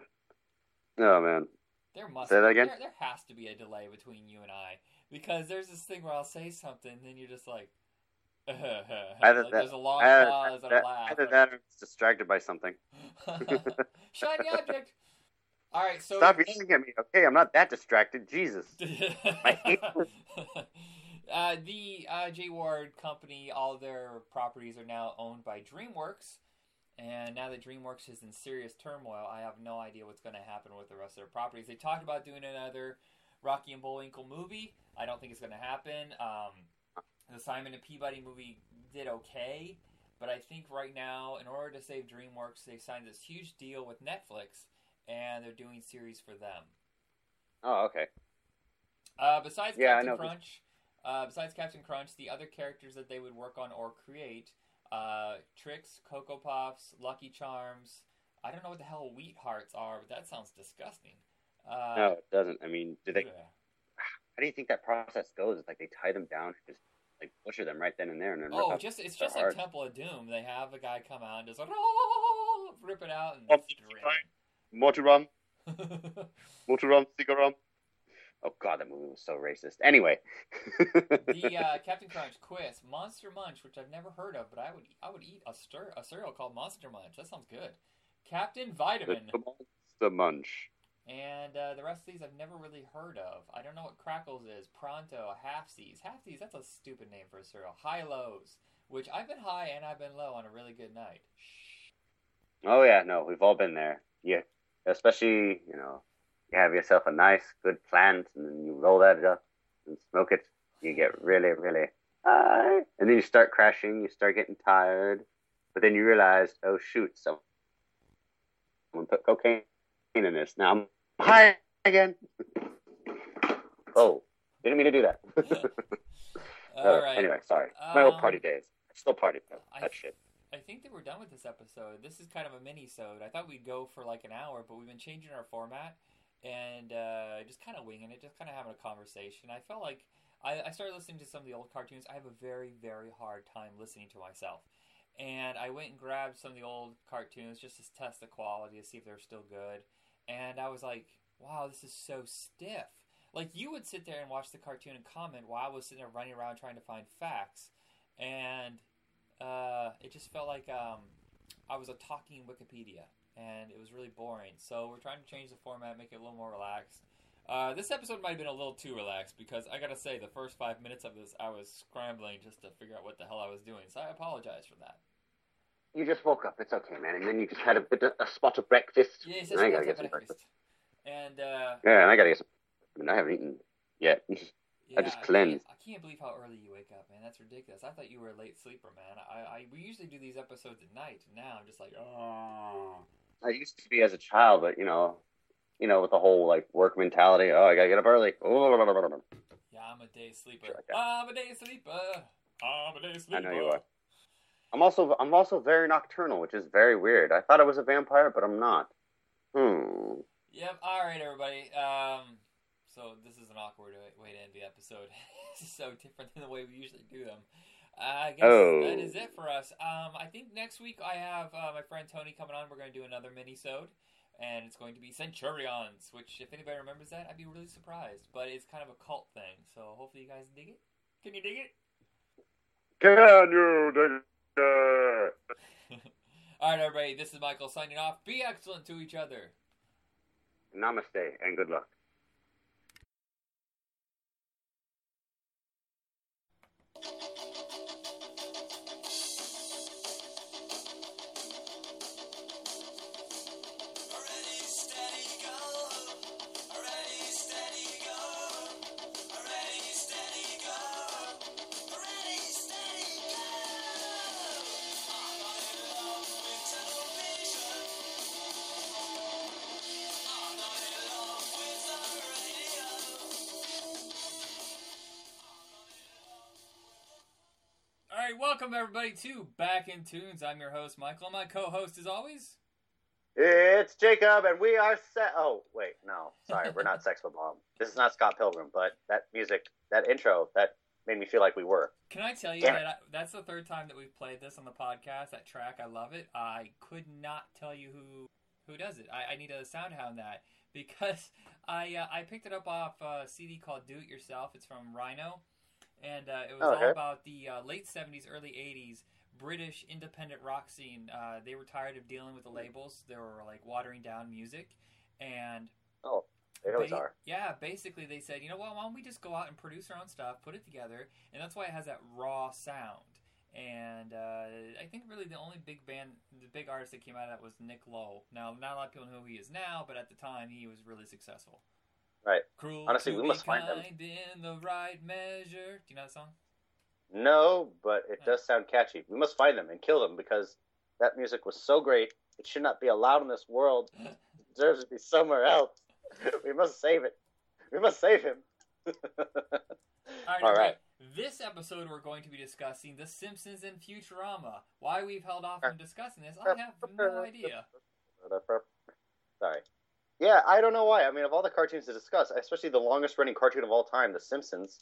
Oh man. There must say that again? There, there has to be a delay between you and I because there's this thing where I'll say something, and then you're just like. Either like that, either, that, either that or it's distracted by something. Shiny object. All right, so stop yelling at me. Okay, I'm not that distracted. Jesus. uh, the uh, Jay Ward Company, all their properties are now owned by DreamWorks, and now that DreamWorks is in serious turmoil, I have no idea what's going to happen with the rest of their properties. They talked about doing another Rocky and Bullwinkle movie. I don't think it's going to happen. Um, The Simon and Peabody movie did okay, but I think right now, in order to save DreamWorks, they signed this huge deal with Netflix, and they're doing series for them. Oh, okay. Uh, besides yeah, Captain Crunch, uh, besides Captain Crunch, the other characters that they would work on or create, uh, Trix, Cocoa Puffs, Lucky Charms, I don't know what the hell Wheat Hearts are, but that sounds disgusting. Uh, no, it doesn't. I mean, do they? Yeah. How do you think that process goes? Like, they tie them down and just like butcher them right then and there, and then oh, rip just it's just like heart. Temple of Doom. They have a guy come out and just like, oh, rip it out and more to run, more to run, stick around. Oh God, that movie was so racist. Anyway, the uh, Captain Crunch quiz, Monster Munch, which I've never heard of, but I would I would eat a, stir, a cereal called Monster Munch. That sounds good. Captain Vitamin, the Monster Munch, and uh, the rest of these I've never really heard of. I don't know what Crackles is. Pronto, Halfsies. Halfsies, that's a stupid name for a cereal. High-Lows, which I've been high and I've been low on a really good night. Shh. Oh, yeah, no, we've all been there. Yeah, especially, you know, you have yourself a nice, good plant, and then you roll that up and smoke it. You get really, really high. And then you start crashing, you start getting tired, but then you realize, oh, shoot, someone put cocaine in this. Now I'm hi again. Oh, didn't mean to do that. All uh, right. Anyway, sorry. My um, old party days. Still party. That I, shit. I think that we're done with this episode. This is kind of a mini-sode. I thought we'd go for like an hour, but we've been changing our format and uh, just kind of winging it, just kind of having a conversation. I felt like I, I started listening to some of the old cartoons. I have a very, very hard time listening to myself. And I went and grabbed some of the old cartoons just to test the quality to see if they're still good. And I was like, wow, this is so stiff. Like, you would sit there and watch the cartoon and comment while I was sitting there running around trying to find facts. And uh, it just felt like um, I was a talking Wikipedia. And it was really boring. So we're trying to change the format, make it a little more relaxed. Uh, this episode might have been a little too relaxed because I got to say, the first five minutes of this, I was scrambling just to figure out what the hell I was doing. So I apologize for that. You just woke up. It's okay, man. And then you just had a bit of a spot of breakfast. Yeah, and I gotta get some breakfast. breakfast. And uh, yeah, and I gotta get some. I mean, I haven't eaten yet. Yeah, I just cleansed. I can't, I can't believe how early you wake up, man. That's ridiculous. I thought you were a late sleeper, man. I, I we usually do these episodes at night. Now I'm just like, oh. I used to be as a child, but you know, you know, with the whole like work mentality. Oh, I gotta get up early. Oh. Yeah, I'm a day sleeper. Sure, I'm a day sleeper. I'm a day sleeper. I know you are. I'm also I'm also very nocturnal, which is very weird. I thought I was a vampire, but I'm not. Hmm. Yep. All right, everybody. Um. So this is an awkward way to end the episode. This is so different than the way we usually do them. Uh, I guess oh. that is it for us. Um, I think next week I have uh, my friend Tony coming on. We're going to do another mini-sode, and it's going to be Centurions, which if anybody remembers that, I'd be really surprised. But it's kind of a cult thing, so hopefully you guys dig it. Can you dig it? Can you dig it? All right, everybody. This is Michael signing off. Be excellent to each other. Namaste, and good luck. Welcome, everybody, to Back in Tunes. I'm your host, Michael, and my co-host, as always... It's Jacob, and we are... Se- oh, wait, no. Sorry, we're not Sex Bomb. This is not Scott Pilgrim, but that music, that intro, that made me feel like we were. Can I tell you Damn that I, that's the third time that we've played this on the podcast, that track, I love it. I could not tell you who who does it. I, I need a soundhound that, because I uh, I picked it up off a C D called Do It Yourself. It's from Rhino. And uh, it was oh, okay. all about the uh, late seventies, early eighties British independent rock scene. Uh, they were tired of dealing with the labels. They were like watering down music, and oh, they always ba- are. Yeah, basically they said, you know what? Why don't we just go out and produce our own stuff, put it together, and that's why it has that raw sound. And uh, I think really the only big band, the big artist that came out of that was Nick Lowe. Now, not a lot of people know who he is now, but at the time he was really successful. Right. Cruel Honestly, we must find them. In the right measure. Do you know that song? No, but it yeah. does sound catchy. We must find them and kill them because that music was so great. It should not be allowed in this world. It deserves to be somewhere else. We must save it. We must save him. All right. All right. This episode, we're going to be discussing The Simpsons and Futurama. Why we've held off from discussing this, I have no idea. Sorry. Yeah, I don't know why. I mean, of all the cartoons to discuss, especially the longest-running cartoon of all time, The Simpsons.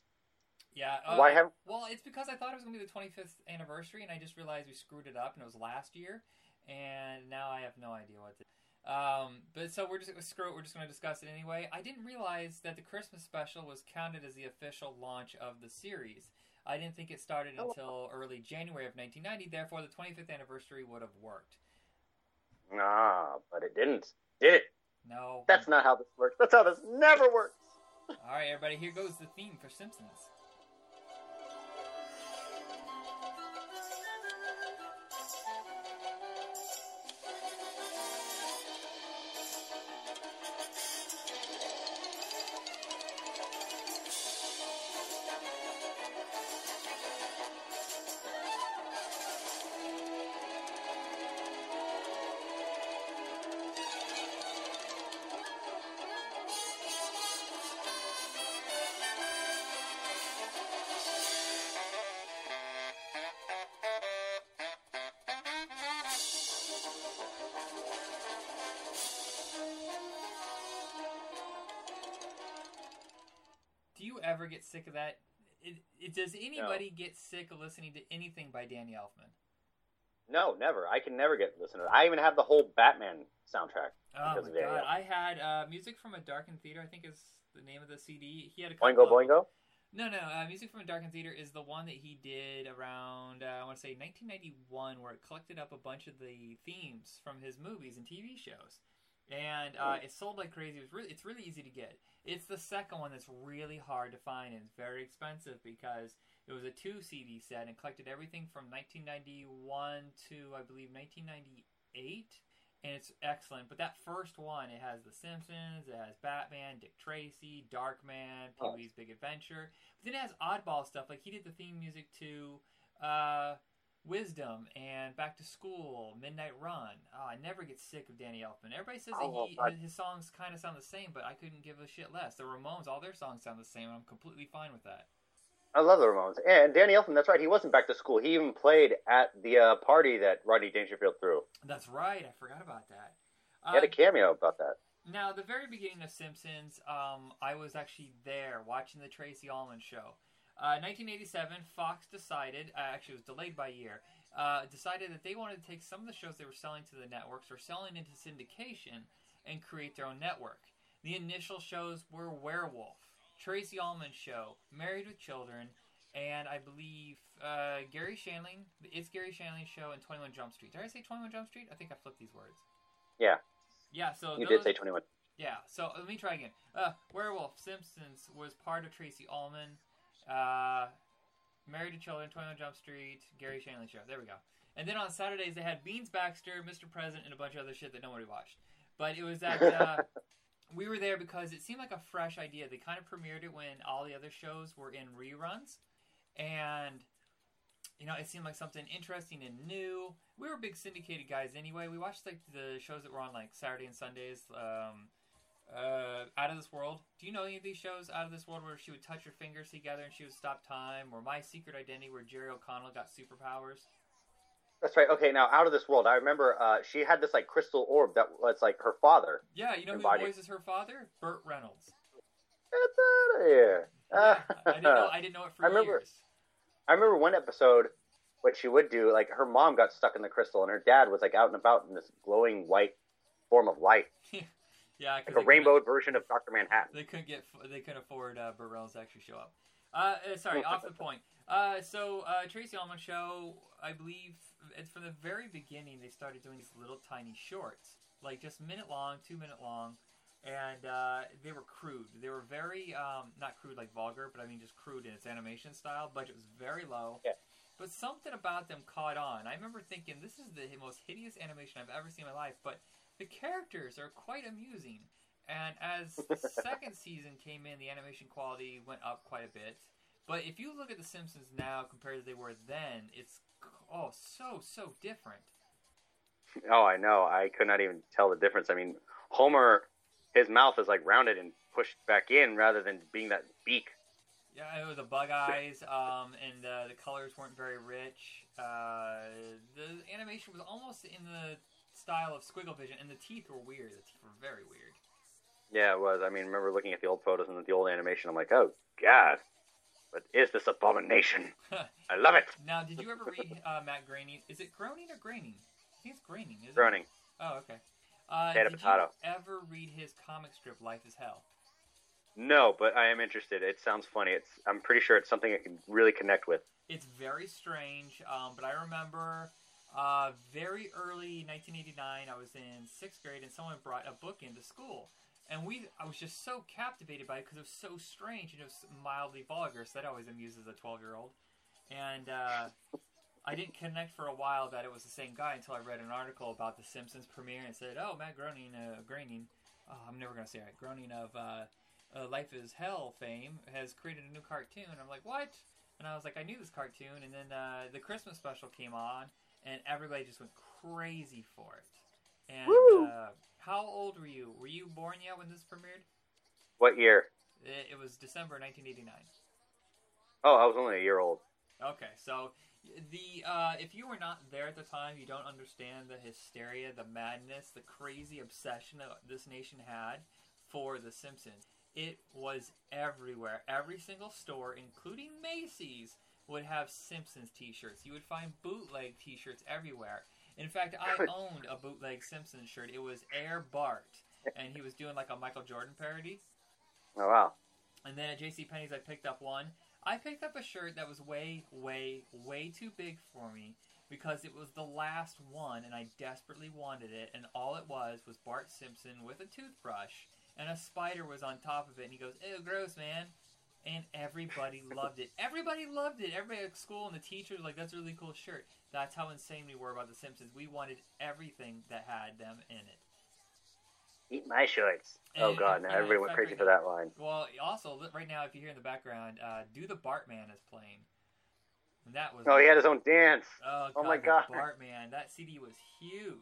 Yeah. Uh, why have? Well, it's because I thought it was going to be the twenty-fifth anniversary, and I just realized we screwed it up, and it was last year, and now I have no idea what to do. Um, but so we're just screw it. We're just going to discuss it anyway. I didn't realize that the Christmas special was counted as the official launch of the series. I didn't think it started oh. until early January of nineteen ninety. Therefore, the twenty-fifth anniversary would have worked. Nah, but it didn't. Did it? No. That's not how this works. That's how this never works. All right, everybody, here goes the theme for Simpsons. Ever get sick of that? It, it, does anybody no. get sick of listening to anything by Danny Elfman? No, never. I can never get listened to it. I even have the whole Batman soundtrack. Oh my god! Elfman. I had uh, music from A Darkened Theater. I think is the name of the C D. He had a couple Boingo of, Boingo. No, no. Uh, music from A Darkened Theater is the one that he did around uh, I want to say nineteen ninety-one, where it collected up a bunch of the themes from his movies and T V shows. And uh, it sold like crazy. It was really, it's really easy to get. It's the second one that's really hard to find, and it's very expensive because it was a two C D set and collected everything from nineteen ninety-one to, I believe, nineteen ninety-eight. and it's excellent. But that first one, it has The Simpsons, it has Batman, Dick Tracy, Darkman, Pee-wee's Big Adventure. But then it has oddball stuff, like he did the theme music to uh, Wisdom and Back to School, Midnight Run. Oh, I never get sick of Danny Elfman. Everybody says that he, that. his songs kind of sound the same, but I couldn't give a shit less. The Ramones, all their songs sound the same, and I'm completely fine with that. I love the Ramones. And Danny Elfman, that's right, he wasn't Back to School. He even played at the uh, party that Rodney Dangerfield threw. That's right, I forgot about that. He uh, had a cameo about that. Now, the very beginning of Simpsons, um, I was actually there watching the Tracy Ullman Show. Uh, nineteen eighty-seven, Fox decided, uh, actually it was delayed by a year, uh, decided that they wanted to take some of the shows they were selling to the networks or selling into syndication and create their own network. The initial shows were Werewolf, Tracy Ullman Show, Married with Children, and I believe uh, Gary Shandling, It's Gary Shandling Show, and twenty-one Jump Street. Did I say twenty-one Jump Street? I think I flipped these words. Yeah. Yeah, so... You those, did say twenty-one. Yeah, so let me try again. Uh, Werewolf, Simpsons was part of Tracy Ullman, uh, Married with Children, twenty-one Jump Street, Gary Shandling Show. There we go. And then on Saturdays, they had Beans Baxter, Mister President, and a bunch of other shit that nobody watched. But it was that... Uh, we were there because it seemed like a fresh idea. They kind of premiered it when all the other shows were in reruns. And, you know, it seemed like something interesting and new. We were big syndicated guys anyway. We watched, like, the shows that were on, like, Saturday and Sundays. Um, uh, Out of This World. Do you know any of these shows, Out of This World, where she would touch her fingers together and she would stop time? Or My Secret Identity, where Jerry O'Connell got superpowers? That's right. Okay, now, Out of This World, I remember uh, she had this, like, crystal orb that was, like, her father. Yeah, you know embodied. Who voices her father? Burt Reynolds. That's out of here. Uh, yeah, I, didn't know, I didn't know it for I remember, years. I remember one episode, what she would do, like, her mom got stuck in the crystal, and her dad was, like, out and about in this glowing white form of light. Yeah, like a rainbowed version of Doctor Manhattan. They couldn't get, they couldn't afford uh, Burt Reynolds to actually show up. Uh, sorry, off the point. Uh, so, uh, Tracy Ullman Show, I believe, it's from the very beginning, they started doing these little tiny shorts. Like, just minute long, two minute long. And, uh, they were crude. They were very, um, not crude like vulgar, but I mean just crude in its animation style. Budget was very low. Yeah. But something about them caught on. I remember thinking, this is the most hideous animation I've ever seen in my life, but the characters are quite amusing. And as the second season came in, the animation quality went up quite a bit. But if you look at The Simpsons now compared to they were then, it's oh so, so different. Oh, I know. I could not even tell the difference. I mean, Homer, his mouth is like rounded and pushed back in rather than being that beak. Yeah, it was the bug eyes, um, and uh, the colors weren't very rich. Uh, the animation was almost in the style of Squigglevision, and the teeth were weird. The teeth were very weird. Yeah, it was. I mean, remember looking at the old photos and the old animation, I'm like, oh, God, what is this abomination? I love it. Now, did you ever read uh, Matt Groening? Is it Groening or Groening? I think it's Groening, isn't Groening. it? Groening. Oh, okay. Uh, did potato. you ever read his comic strip, Life is Hell? No, but I am interested. It sounds funny. It's. I'm pretty sure it's something I can really connect with. It's very strange, um, but I remember... Uh, very early nineteen eighty-nine, I was in sixth grade, and someone brought a book into school. And we I was just so captivated by it because it was so strange, and it was mildly vulgar, so that always amuses a twelve-year-old. And uh, I didn't connect for a while that it was the same guy until I read an article about The Simpsons premiere, and it said, oh, Matt Groening, uh, Groening, oh, I'm never going to say it, Groening of uh, uh, Life is Hell fame has created a new cartoon. I'm like, what? And I was like, I knew this cartoon, and then uh, the Christmas special came on, and everybody just went crazy for it. And uh, how old were you? Were you born yet when this premiered? What year? It, it was December nineteen eighty-nine. Oh, I was only a year old. Okay, so the uh, if you were not there at the time, you don't understand the hysteria, the madness, the crazy obsession that this nation had for The Simpsons. It was everywhere. Every single store, including Macy's, would have Simpsons t-shirts. You would find bootleg t-shirts everywhere. In fact, I owned a bootleg Simpsons shirt. It was Air Bart, and he was doing like a Michael Jordan parody. Oh, wow. And then at JCPenney's, I picked up one. I picked up a shirt that was way, way, way too big for me because it was the last one, and I desperately wanted it, and all it was was Bart Simpson with a toothbrush, and a spider was on top of it, and he goes, ew, gross, man. and everybody loved it. Everybody loved it. Everybody at school and the teachers were like, that's a really cool shirt. That's how insane we were about The Simpsons. We wanted everything that had them in it. Eat my shorts. And, oh, God. Now everyone went crazy for that line. Well, also, right now, if you hear in the background, uh, Do the Bartman is playing. And that was. Oh, he had his own dance. Oh, God, oh my God. Bartman. That C D was huge.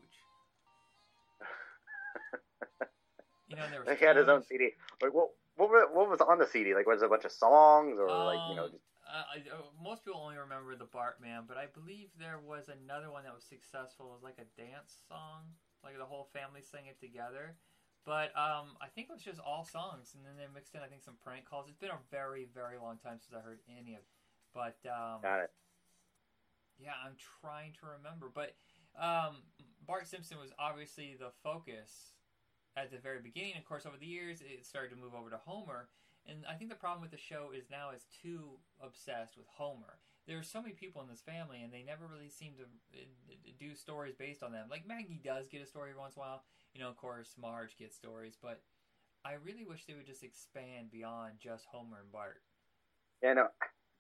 You know, there was he had his own C D. Like, what, what, were, what was on the C D? Like, was it a bunch of songs or, um, like, you know? Just... Uh, I, most people only remember the Bartman, but I believe there was another one that was successful. It was like a dance song. Like, the whole family sang it together. But um, I think it was just all songs. And then they mixed in, I think, some prank calls. It's been a very, very long time since I heard any of it. But, um, got it. Yeah, I'm trying to remember. But um, Bart Simpson was obviously the focus at the very beginning. Of course, over the years, it started to move over to Homer. And I think the problem with the show is now it's too obsessed with Homer. There are so many people in this family, and they never really seem to do stories based on them. Like, Maggie does get a story every once in a while. You know, of course, Marge gets stories. But I really wish they would just expand beyond just Homer and Bart. Yeah, no.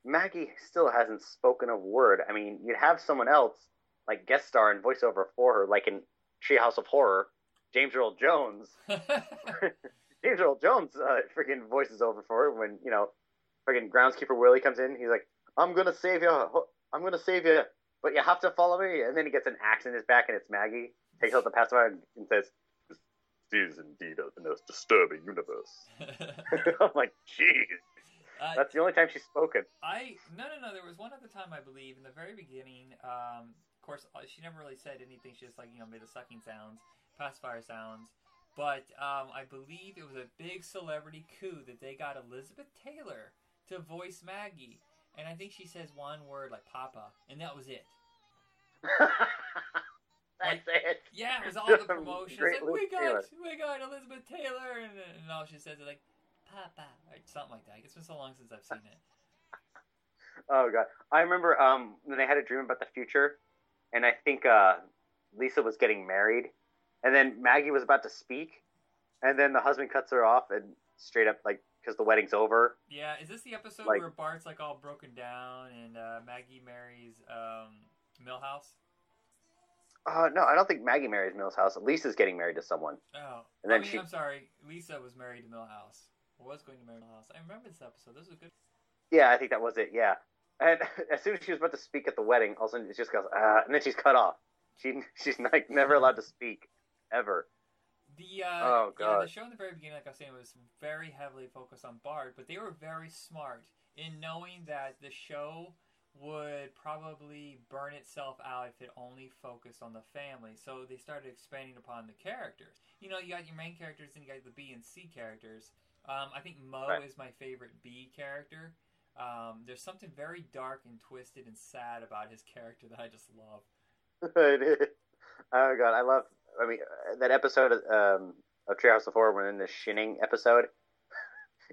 Maggie still hasn't spoken a word. I mean, you'd have someone else, like, guest star and voiceover for her, like in Treehouse of Horror, James Earl Jones. James Earl Jones uh, freaking voices over for her when, you know, freaking Groundskeeper Willie comes in. He's like, I'm going to save you. I'm going to save you. But you have to follow me. And then he gets an axe in his back, and it's Maggie. Takes out the pacifier and says, this is indeed the most disturbing universe. I'm like, jeez. Uh, That's the only time she's spoken. I no no no. There was one other time, I believe, in the very beginning. Um, of course, she never really said anything. She just, like, you know, made the sucking sounds, pacifier sounds. But um, I believe it was a big celebrity coup that they got Elizabeth Taylor to voice Maggie, and I think she says one word, like "Papa," and that was it. That's like, it. Yeah, it was all the promotion. Like, we got Taylor. we got Elizabeth Taylor, and, and all she says is like, Papa, or something like that. It's been so long since I've seen it. Oh, God. I remember um, when I had a dream about the future, and I think uh, Lisa was getting married, and then Maggie was about to speak, and then the husband cuts her off and straight up, like, because the wedding's over. Yeah, is this the episode, like, where Bart's, like, all broken down and uh, Maggie marries um, Milhouse? Uh, no, I don't think Maggie marries Milhouse. Lisa's getting married to someone. Oh, and then I mean, she... I'm sorry. Lisa was married to Milhouse. was going to marry Milhouse. I remember this episode. This was good. Yeah, I think that was it, yeah. And as soon as she was about to speak at the wedding, all of a sudden it just goes, ah, and then she's cut off. She She's like never allowed to speak, ever. The, uh, oh, God. Yeah, the show in the very beginning, like I was saying, was very heavily focused on Bart, but they were very smart in knowing that the show would probably burn itself out if it only focused on the family. So they started expanding upon the characters. You know, you got your main characters, and you got the B and C characters. Um, I think Mo right. is my favorite B character. Um, there's something very dark and twisted and sad about his character that I just love. Oh, God, I love, I mean, that episode of, um, of Treehouse of Horror, when in the Shinning episode,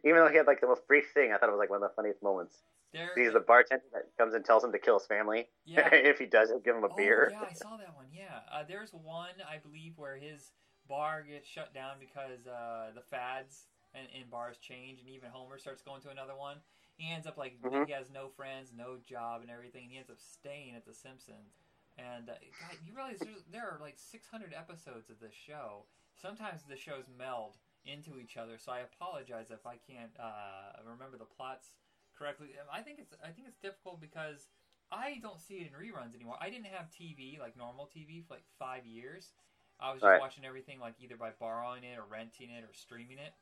even though he had, like, the most brief thing, I thought it was, like, one of the funniest moments. There, He's the bartender that comes and tells him to kill his family. Yeah. If he does, he'll give him a oh, beer. Yeah, I saw that one, yeah. Uh, there's one, I believe, where his bar gets shut down because uh, the fads... And, and bars change, and even Homer starts going to another one. He ends up like mm-hmm. he has no friends, no job, and everything. And he ends up staying at The Simpsons. And uh, God, you realize there's, there are like six hundred episodes of this show. Sometimes the shows meld into each other, so I apologize if I can't uh, remember the plots correctly. I think it's I think it's difficult because I don't see it in reruns anymore. I didn't have T V, like normal T V, for like five years. I was just right. watching everything like either by borrowing it or renting it or streaming it.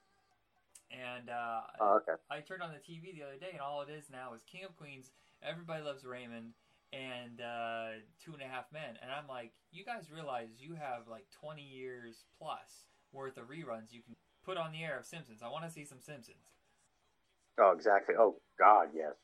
And uh, oh, okay. I turned on the T V the other day, and all it is now is King of Queens, Everybody Loves Raymond, and uh, Two and a Half Men. And I'm like, you guys realize you have like twenty years plus worth of reruns you can put on the air of Simpsons. I want to see some Simpsons. Oh, exactly. Oh, God, yes.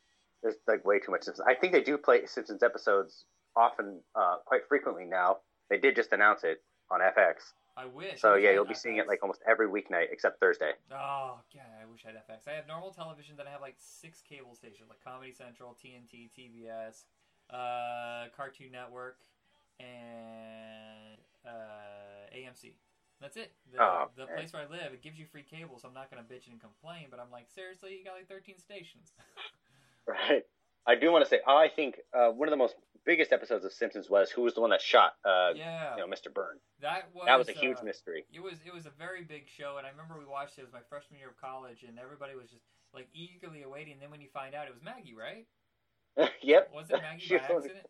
There's like way too much Simpsons. I think they do play Simpsons episodes often, uh, quite frequently now. They did just announce it on F X. I wish. So, I wish yeah, you'll be seeing it, like, almost every weeknight except Thursday. Oh, yeah, I wish I had F X. I have normal television, then I have, like, six cable stations, like Comedy Central, T N T, T B S, uh, Cartoon Network, and uh, A M C. That's it. The, oh, the okay. place where I live, it gives you free cable, so I'm not going to bitch and complain, but I'm like, seriously, you got like thirteen stations. Right. I do want to say, I think uh, one of the most biggest episodes of Simpsons was who was the one that shot uh, yeah. you know, Mister Byrne. That was, that was a huge uh, mystery. It was it was a very big show, and I remember we watched it. It was my freshman year of college, and everybody was just like eagerly awaiting. And then when you find out, it was Maggie, right? Yep. Was it Maggie by accident?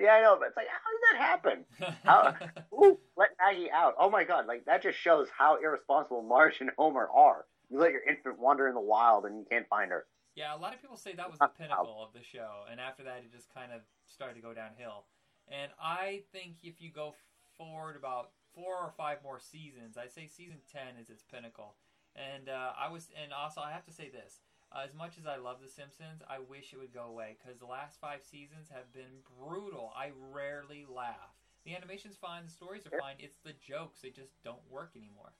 Yeah, I know, but it's like, how did that happen? How, ooh, let Maggie out. Oh, my God. Like, that just shows how irresponsible Marge and Homer are. You let your infant wander in the wild and you can't find her. Yeah, a lot of people say that was the pinnacle of the show, and after that it just kind of started to go downhill. And I think if you go forward about four or five more seasons, I'd say season ten is its pinnacle. And uh, I was, and also I have to say this. Uh, as much as I love The Simpsons, I wish it would go away, because the last five seasons have been brutal. I rarely laugh. The animation's fine, the stories are fine, it's the jokes, they just don't work anymore.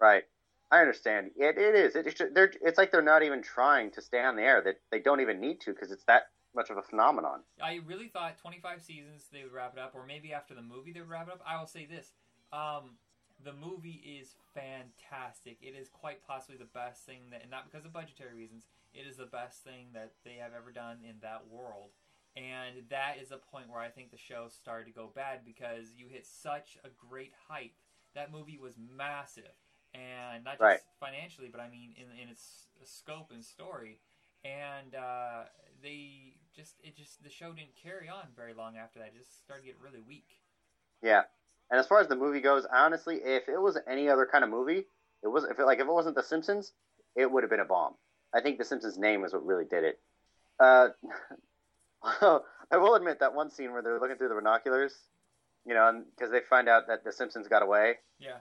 Right. I understand. It It is. It, it, they're, it's like they're not even trying to stay on the air. That they, they don't even need to, because it's that much of a phenomenon. I really thought twenty-five seasons they would wrap it up, or maybe after the movie they would wrap it up. I will say this. Um... The movie is fantastic. It is quite possibly the best thing that, and not because of budgetary reasons, it is the best thing that they have ever done in that world. And that is a point where I think the show started to go bad, because you hit such a great height. That movie was massive, and not just right. financially, but I mean in, in its scope and story. And uh, they just, it just, the show didn't carry on very long after that. It just started to get really weak. Yeah. And as far as the movie goes, honestly, if it was any other kind of movie, it was if it, like if it wasn't The Simpsons, it would have been a bomb. I think The Simpsons name is what really did it. Uh, I will admit that one scene where they're looking through the binoculars, you know, because they find out that The Simpsons got away. Yeah.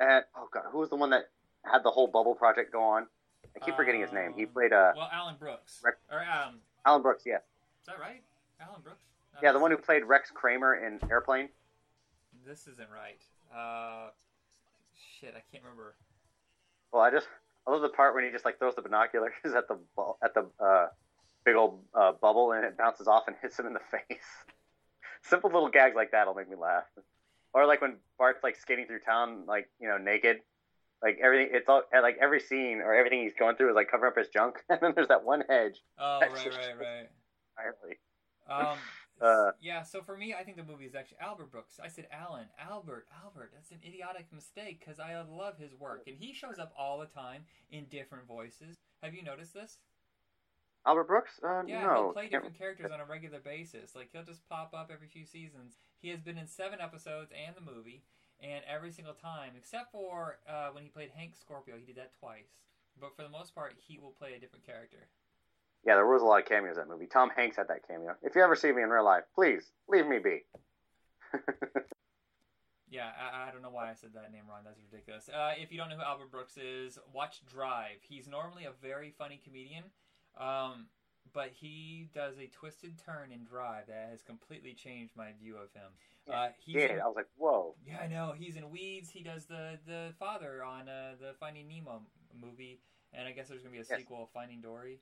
And oh god, who was the one that had the whole bubble project go on? I keep forgetting um, his name. He played uh well Alan Brooks. Rex, or um, Alan Brooks, yeah. Is that right? Alan Brooks. Not yeah, the one who played Rex Kramer in Airplane. This isn't right. Uh, shit, I can't remember. Well, I just I love the part when he just like throws the binoculars at the at the uh, big old uh, bubble and it bounces off and hits him in the face. Simple little gags like that'll make me laugh. Or like when Bart's like skating through town, like you know, naked. Like everything, it's all like every scene or everything he's going through is like covering up his junk, and then there's that one hedge. Oh right, right, right. Entirely. Um. Uh, yeah, so for me, I think the movie is actually Albert Brooks. I said Alan. Albert, Albert. That's an idiotic mistake, because I love his work. And he shows up all the time in different voices. Have you noticed this? Albert Brooks? Uh, yeah, no. He'll play different characters on a regular basis. Like, he'll just pop up every few seasons. He has been in seven episodes and the movie, and every single time, except for uh, when he played Hank Scorpio, he did that twice. But for the most part, he will play a different character. Yeah, there was a lot of cameos in that movie. Tom Hanks had that cameo. If you ever see me in real life, please, leave me be. yeah, I, I don't know why I said that name wrong. That's ridiculous. Uh, if you don't know who Albert Brooks is, watch Drive. He's normally a very funny comedian, um, but he does a twisted turn in Drive that has completely changed my view of him. Yeah, uh, he's in, I was like, whoa. Yeah, I know. He's in Weeds. He does the, the father on uh, the Finding Nemo movie, and I guess there's going to be a yes. sequel, Finding Dory.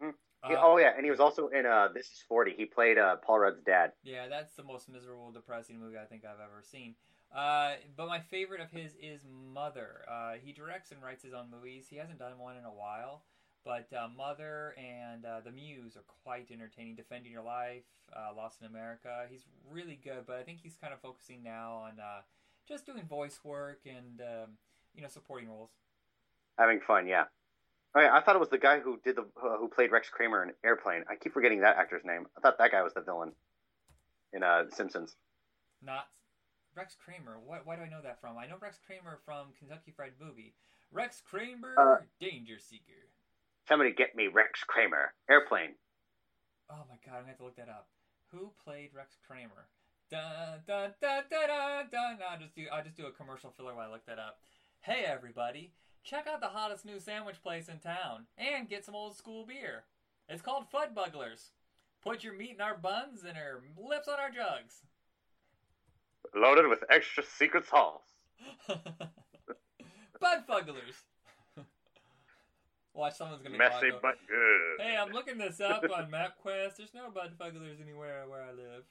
Mm-hmm. Uh, oh yeah, and he was also in uh, This Is forty. He played uh, Paul Rudd's dad. Yeah, that's the most miserable, depressing movie I think I've ever seen. Uh, but my favorite of his is Mother. Uh, he directs and writes his own movies. He hasn't done one in a while, but uh, Mother and uh, The Muse are quite entertaining. Defending Your Life, uh, Lost in America. He's really good, but I think he's kind of focusing now on uh, just doing voice work and um, you know, supporting roles. Having fun, yeah. Oh, yeah, I thought it was the guy who did the uh, who played Rex Kramer in Airplane. I keep forgetting that actor's name. I thought that guy was the villain in uh, Simpsons. Not Rex Kramer. What? Why do I know that from? I know Rex Kramer from Kentucky Fried Movie. Rex Kramer, uh, Danger Seeker. Somebody get me Rex Kramer. Airplane. Oh my god, I'm gonna have to look that up. Who played Rex Kramer? Da da da da da da. No, I'll just do I'll just do a commercial filler while I look that up. Hey everybody. Check out the hottest new sandwich place in town and get some old school beer. It's called Fudbugglers. Put your meat in our buns and our lips on our jugs. Loaded with extra secret sauce. Budfugglers. Watch, someone's going to messy but good. Hey, I'm looking this up on MapQuest. There's no Budfugglers anywhere where I live.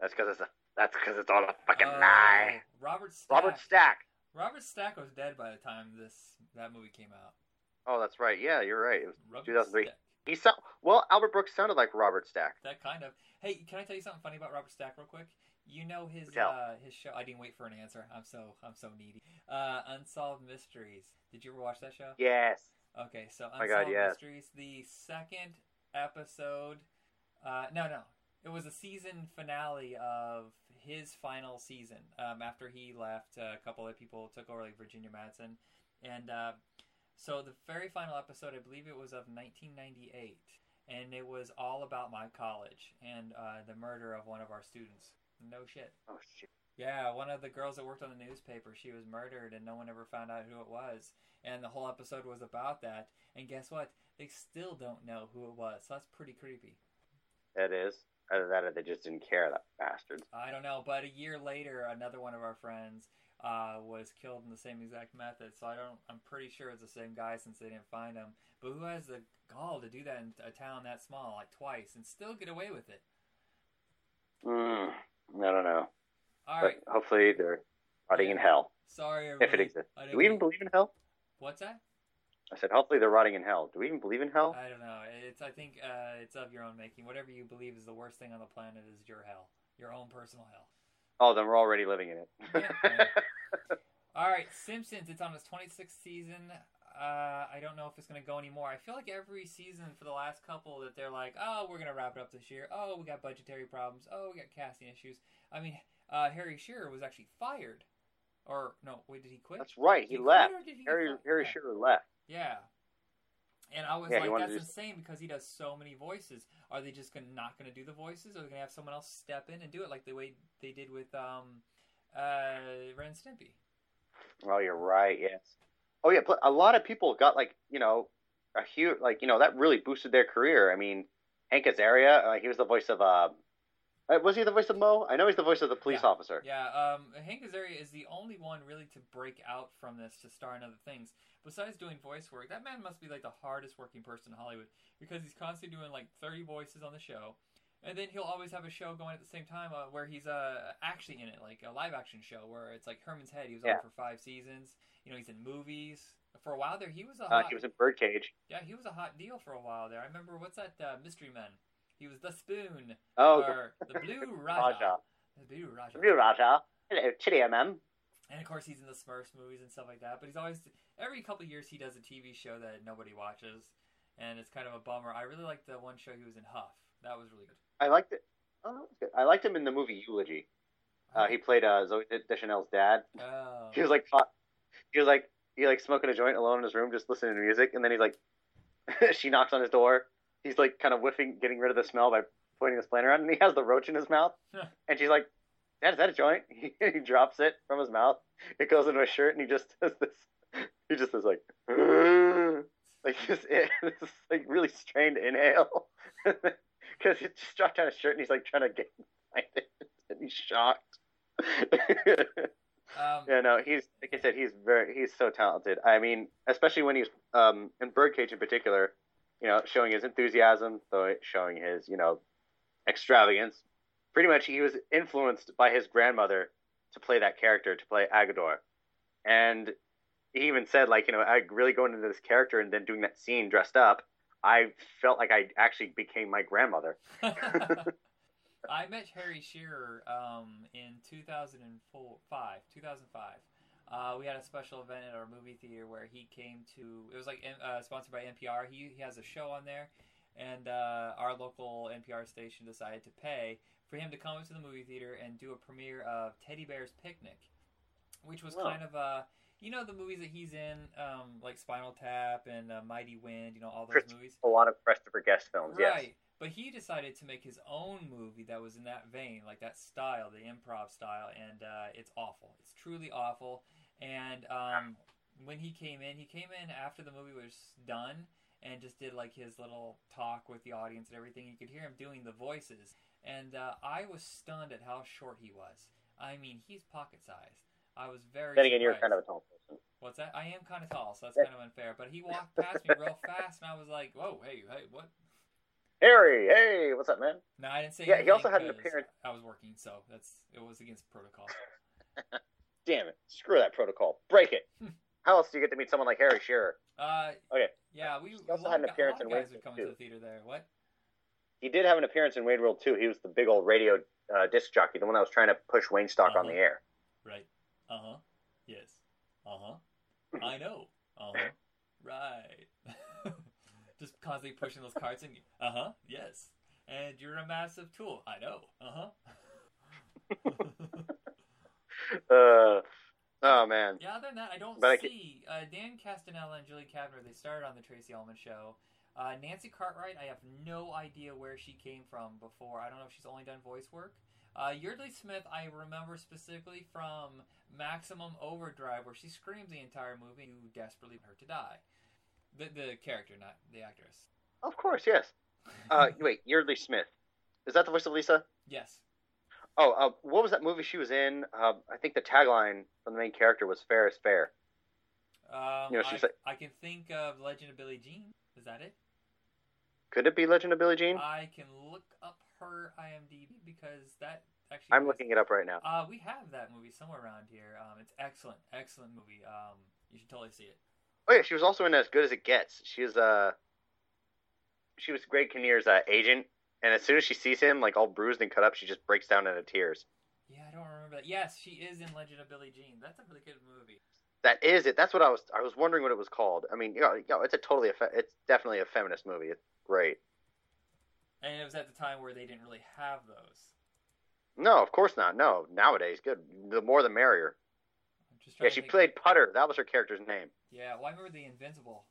That's because it's a That's because it's all a fucking uh, lie. Robert Stack. Robert Stack. Robert Stack was dead by the time this that movie came out. Oh, that's right. Yeah, you're right. It was Robert two thousand three. Stack. He sound, well, Albert Brooks sounded like Robert Stack. That kind of. Hey, can I tell you something funny about Robert Stack real quick? You know his uh, his show. I didn't wait for an answer. I'm so I'm so needy. Uh, Unsolved Mysteries. Did you ever watch that show? Yes. Okay, so Unsolved oh God, yes. Mysteries, the second episode. Uh, no, no, it was a season finale of his final season. Um, after he left, uh, a couple of people took over, like Virginia Madsen, and uh, so the very final episode, I believe it was of nineteen ninety-eight, and it was all about my college and uh, the murder of one of our students. No shit. Oh, shit. Yeah, one of the girls that worked on the newspaper, she was murdered, and no one ever found out who it was. And the whole episode was about that. And guess what? They still don't know who it was. So that's pretty creepy. It is. Either that or they just didn't care, that bastard. I don't know. But a year later, another one of our friends uh, was killed in the same exact method. So I don't, I'm pretty sure it's the same guy since they didn't find him. But who has the gall to do that in a town that small, like twice, and still get away with it? Mm, I don't know. All right. But hopefully they're rotting yeah. in hell. Sorry, everybody. If it exists. Do we even mean... believe in hell? What's that? I said, hopefully they're rotting in hell. Do we even believe in hell? I don't know. It's. I think uh, it's of your own making. Whatever you believe is the worst thing on the planet is your hell. Your own personal hell. Oh, then we're already living in it. Yeah. All right, Simpsons. It's on its twenty-sixth season. Uh, I don't know if it's going to go anymore. I feel like every season for the last couple that they're like, oh, we're going to wrap it up this year. Oh, we got budgetary problems. Oh, we got casting issues. I mean... Uh, Harry Shearer was actually fired, or no? Wait, did he quit? That's right, he, he left. He Harry Harry yeah. Shearer left. Yeah, and I was yeah, like, that's insane do... because he does so many voices. Are they just gonna, not going to do the voices? Or are they going to have someone else step in and do it, like the way they did with um, uh, Ren and Stimpy? Oh, you're right. Yes. Oh yeah, a lot of people got like you know a huge like you know that really boosted their career. I mean, Hank Azaria, uh, he was the voice of uh. Was he the voice of Mo? I know he's the voice of the police yeah. officer. Yeah, um, Hank Azaria is the only one really to break out from this to star in other things. Besides doing voice work, that man must be like the hardest working person in Hollywood because he's constantly doing like thirty voices on the show. And then he'll always have a show going at the same time uh, where he's uh, actually in it, like a live action show where it's like Herman's Head. He was yeah. on for five seasons. You know, he's in movies. For a while there, he was a hot... Uh, he was in Birdcage. Yeah, he was a hot deal for a while there. I remember, what's that, uh, Mystery Men? He was the Spoon, oh, or the Blue Raja. Raja. The Blue Raja. The Blue Raja. Hello, chilly, ma'am. And of course, he's in the Smurfs movies and stuff like that. But he's always, every couple of years, he does a T V show that nobody watches, and it's kind of a bummer. I really liked the one show he was in, Huff. That was really good. I liked it. Oh, that was good. I liked him in the movie Eulogy. Oh. Uh, he played uh, Zoe Deschanel's dad. Oh. He was like, he was like, he like smoking a joint alone in his room, just listening to music, and then he's like, she knocks on his door. He's like kind of whiffing, getting rid of the smell by pointing his plant around, and he has the roach in his mouth. Huh. And she's like, "Dad, is that a joint?" He, he drops it from his mouth. It goes into his shirt, and he just does this. He just is like, like just it, this like really strained inhale, because it just dropped down his shirt, and he's like trying to get behind it, and he's shocked. um, yeah, no, he's like I said, he's very, he's so talented. I mean, especially when he's um, in Birdcage in particular. You know, showing his enthusiasm, showing his, you know, extravagance. Pretty much he was influenced by his grandmother to play that character, to play Agador. And he even said, like, you know, I really going into this character and then doing that scene dressed up, I felt like I actually became my grandmother. I met Harry Shearer um, in two thousand five. Uh, we had a special event at our movie theater where he came to. It was like uh, sponsored by N P R. He he has a show on there, and uh, our local N P R station decided to pay for him to come into the movie theater and do a premiere of Teddy Bear's Picnic, which was wow. kind of uh you know the movies that he's in, um, like Spinal Tap and uh, Mighty Wind, you know all those movies. A lot of Christopher Guest films, right? Yes. But he decided to make his own movie that was in that vein, like that style, the improv style, and uh, it's awful. It's truly awful. And um, when he came in, he came in after the movie was done and just did like his little talk with the audience and everything. You could hear him doing the voices. And uh, I was stunned at how short he was. I mean, he's pocket-sized. I was very surprised. Then again, you're kind of a tall person. What's that? I am kind of tall, so that's kind of unfair. But he walked past me real fast, and I was like, whoa, hey, hey, what? Harry, hey, what's up, man? No, I didn't say. Yeah, he also had an appearance. I was working, so that's it was against protocol. Damn it! Screw that protocol. Break it. How else do you get to meet someone like Harry Shearer? Uh, okay. Yeah, we he also had an appearance in Wade World Two. To the theater there. What? He did have an appearance in Wade World Two. He was the big old radio uh, disc jockey, the one that was trying to push Wayne Stock uh-huh. on the air. Right. Uh huh. Yes. Uh huh. I know. Uh huh. Right. Just constantly pushing those cards in you. Uh huh. Yes. And you're a massive tool. I know. Uh huh. uh. Oh man. Yeah. Other than that, I don't but see I can... uh, Dan Castanella and Julie Kavner. They started on the Tracy Ullman Show. Uh, Nancy Cartwright. I have no idea where she came from before. I don't know if she's only done voice work. Uh, Yeardley Smith, I remember specifically from Maximum Overdrive, where she screams the entire movie, and you desperately want her to die. The the character, not the actress. Of course, yes. Uh, wait, Yeardley Smith. Is that the voice of Lisa? Yes. Oh, uh, what was that movie she was in? Uh, I think the tagline from the main character was "Fair is fair." Um, you know, she's I, like, I can think of Legend of Billie Jean. Is that it? Could it be Legend of Billie Jean? I can look up her IMDb because that actually. I'm was, looking it up right now. Uh, we have that movie somewhere around here. Um, it's excellent, excellent movie. Um, you should totally see it. Oh yeah, she was also in As Good as It Gets. She was uh, she was Greg Kinnear's uh, agent, and as soon as she sees him, like all bruised and cut up, she just breaks down into tears. Yeah, I don't remember that. Yes, she is in Legend of Billie Jean. That's a really good movie. That is it. That's what I was. I was wondering what it was called. I mean, you know, you know it's a totally, a fe- it's definitely a feminist movie. It's great. And it was at the time where they didn't really have those. No, of course not. No, nowadays, good. The more the merrier. Yeah, she played of... Putter. That was her character's name. Yeah, well, I remember The Invincible.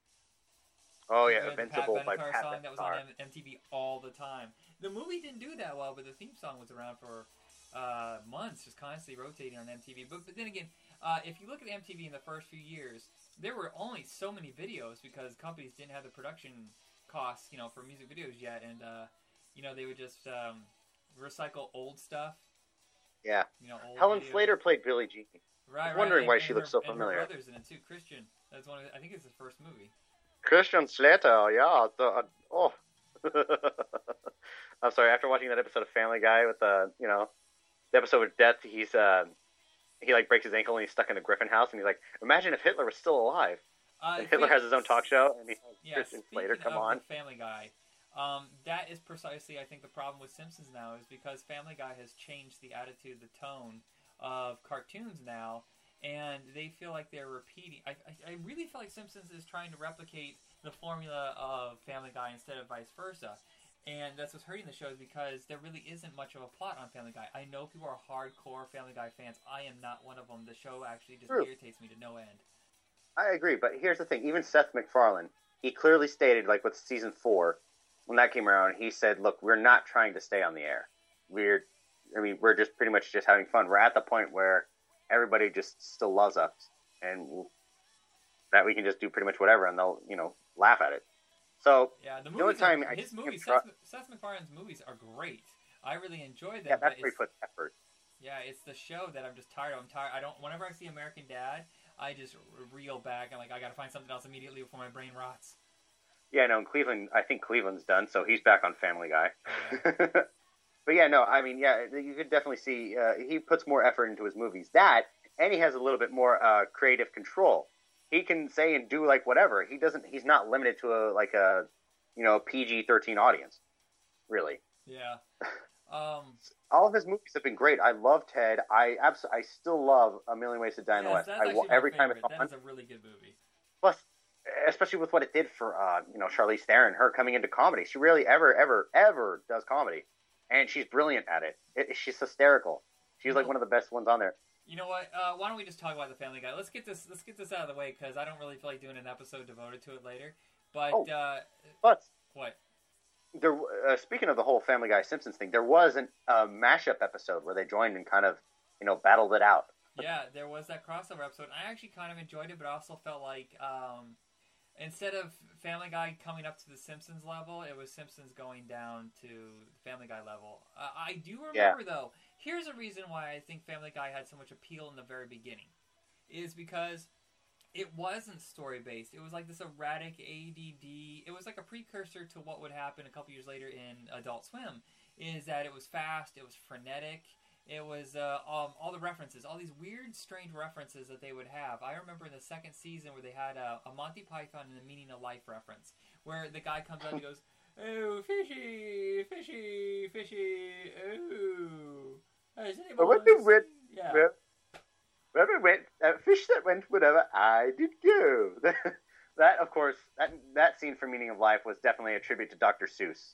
Oh, yeah, Invincible by Pat Benatar. Song that was on M T V all the time. The movie didn't do that well, but the theme song was around for uh, months, just constantly rotating on M T V. But, but then again, uh, if you look at M T V in the first few years, there were only so many videos because companies didn't have the production costs, you know, for music videos yet. And, uh, you know, they would just um, recycle old stuff. Yeah. You know, old Helen videos. Slater played Billie Jean. Right, I was wondering right. why and she her, looks so familiar. And her brother's in it too, Christian. That's one of the, I think it's his first movie. Christian Slater, yeah. The, uh, oh, I'm sorry. After watching that episode of Family Guy with the, uh, you know, the episode with death, he's uh, he like breaks his ankle and he's stuck in a Griffin house, and he's like, imagine if Hitler was still alive. Uh, and Hitler has his own talk show, and he yeah, Christian Slater, come on. Family Guy. Um, that is precisely, I think, the problem with Simpsons now is because Family Guy has changed the attitude, the tone of cartoons now, and they feel like they're repeating. I, I I really feel like Simpsons is trying to replicate the formula of Family Guy instead of vice versa, and that's what's hurting the show is because there really isn't much of a plot on Family Guy. I know people are hardcore Family Guy fans. I am not one of them. The show actually just True. irritates me to no end. I agree, but here's the thing. Even Seth MacFarlane, he clearly stated, like with season four, when that came around, he said, look, we're not trying to stay on the air. We're I mean, we're just pretty much just having fun. We're at the point where everybody just still loves us, and we'll, that we can just do pretty much whatever, and they'll, you know, laugh at it. So, yeah, the movies time are, I his movies, Seth, Seth MacFarlane's movies are great. I really enjoy them. Yeah, that's where he puts effort. Yeah, it's the show that I'm just tired of. I'm tired. I don't. Whenever I see American Dad, I just reel back. I'm like, I got to find something else immediately before my brain rots. Yeah, no, in Cleveland, I think Cleveland's done, so he's back on Family Guy. Yeah. But yeah, no, I mean, yeah, you could definitely see uh, he puts more effort into his movies. That, and he has a little bit more uh, creative control. He can say and do like whatever. He doesn't. He's not limited to a like a, you know, P G thirteen audience, really. Yeah. Um, All of his movies have been great. I love Ted. I abs- I still love A Million Ways to Die in the West. I, every time it's on. That is a really good movie. Plus, especially with what it did for uh, you know, Charlize Theron, her coming into comedy. She rarely ever, ever, ever does comedy. And she's brilliant at it. it she's hysterical. She's like one of the best ones on there. You know what? Uh, why don't we just talk about the Family Guy? Let's get this. Let's get this out of the way because I don't really feel like doing an episode devoted to it later. But oh, uh, but what? There. Uh, speaking of the whole Family Guy Simpsons thing, there was a uh, mashup episode where they joined and kind of, you know, battled it out. Yeah, there was that crossover episode. I actually kind of enjoyed it, but I also felt like um, instead of Family Guy coming up to the Simpsons level, it was Simpsons going down to the Family Guy level. Uh, I do remember, yeah. though, here's a reason why I think Family Guy had so much appeal in the very beginning. Is because it wasn't story-based. It was like this erratic A D D. It was like a precursor to what would happen a couple years later in Adult Swim, is that it was fast, it was frenetic, it was uh, all, all the references, all these weird, strange references that they would have. I remember in the second season where they had a, a Monty Python and the Meaning of Life reference, where the guy comes out and goes, "Oh, fishy, fishy, fishy, oh." Has anyone I wonder where, yeah. where, where we went, uh, fish that went wherever I did go. That, of course, that that scene from Meaning of Life was definitely a tribute to Doctor Seuss.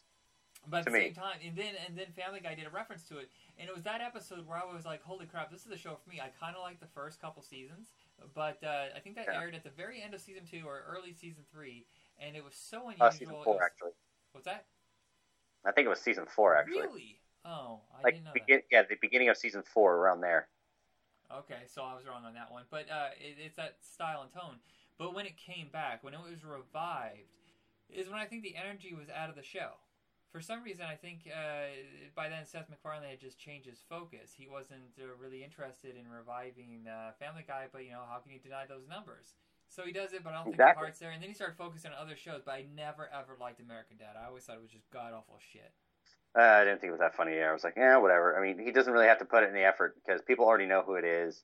But at the same time, and then and then Family Guy did a reference to it, and it was that episode where I was like, "Holy crap, this is a show for me." I kind of liked the first couple seasons, but uh, I think that yeah. aired at the very end of season two or early season three, and it was so unusual. Uh, season four, was, actually. What's that? I think it was season four, actually. Really? Oh, I like didn't know begin- that. Yeah, the beginning of season four, around there. Okay, so I was wrong on that one, but uh, it, it's that style and tone. But when it came back, when it was revived, is when I think the energy was out of the show. For some reason, I think uh, by then Seth MacFarlane had just changed his focus. He wasn't uh, really interested in reviving uh, Family Guy, but, you know, how can you deny those numbers? So he does it, but I don't exactly. think the heart's there. And then he started focusing on other shows, but I never, ever liked American Dad. I always thought it was just god-awful shit. Uh, I didn't think it was that funny. I was like, yeah, whatever. I mean, he doesn't really have to put in the effort because people already know who it is.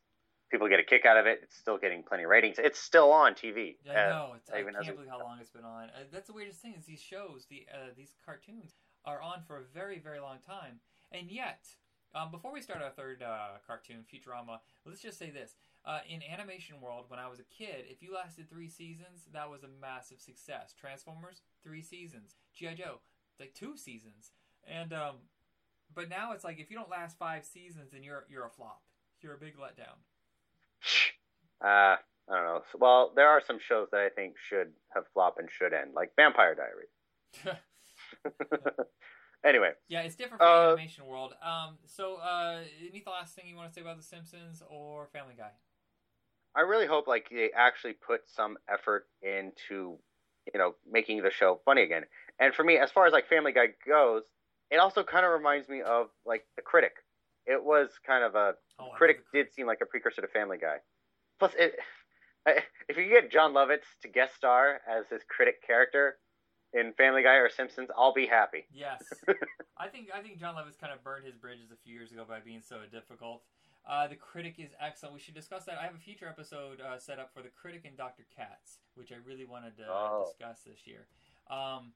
People get a kick out of it. It's still getting plenty of ratings. It's still on T V. I know. It's, uh, I can't believe how long it's been on. Uh, that's the weirdest thing is these shows, the uh, these cartoons, are on for a very, very long time. And yet, um, before we start our third uh, cartoon, Futurama, let's just say this. Uh, in animation world, when I was a kid, if you lasted three seasons, that was a massive success. Transformers, three seasons. G I. Joe, like two seasons. And um, but now it's like if you don't last five seasons, then you're you're a flop. You're a big letdown. Uh, I don't know. Well, there are some shows that I think should have flopped and should end, like Vampire Diaries. Anyway. Yeah, it's different from uh, the animation world. Um, so, uh, any last thing you want to say about The Simpsons or Family Guy? I really hope like they actually put some effort into, you know, making the show funny again. And for me, as far as like Family Guy goes, it also kind of reminds me of like The Critic. It was kind of a oh, critic, critic did seem like a precursor to Family Guy. Plus, it, if you get John Lovitz to guest star as his critic character in Family Guy or Simpsons, I'll be happy. Yes, I think I think John Lovitz kind of burned his bridges a few years ago by being so difficult. Uh, the Critic is excellent. We should discuss that. I have a future episode uh, set up for The Critic and Doctor Katz, which I really wanted to oh. discuss this year. Um,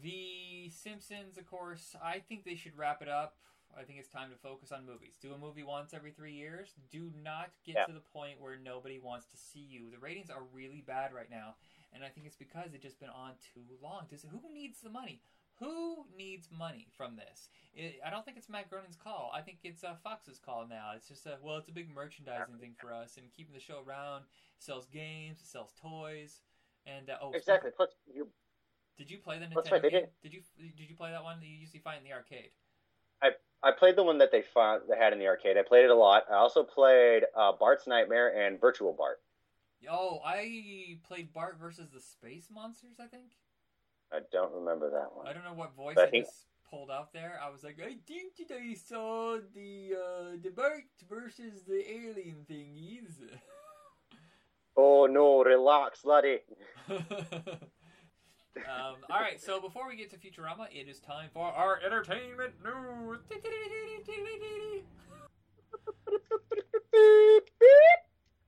the Simpsons, of course, I think they should wrap it up. I think it's time to focus on movies. Do a movie once every three years. Do not get yeah. to the point where nobody wants to see you. The ratings are really bad right now, and I think it's because it's just been on too long. Just, who needs the money? Who needs money from this? It, I don't think it's Matt Groening's call. I think it's uh, Fox's call now. It's just, a, well, it's a big merchandising thing for us, and keeping the show around. It sells games, it sells toys, and uh, oh, exactly. Plus, you, did you play the Nintendo right, game? Did. did you did you play that one that you usually find in the arcade? I I played the one that they found, they had in the arcade. I played it a lot. I also played uh, Bart's Nightmare and Virtual Bart. Oh, I played Bart versus the Space Monsters, I think. I don't remember that one. I don't know what voice but I he... just pulled out there. I was like, I think today I saw the uh, the Bart versus the alien thingies. Oh no, relax, laddie. Um, all right, so before we get to Futurama, it is time for our entertainment news.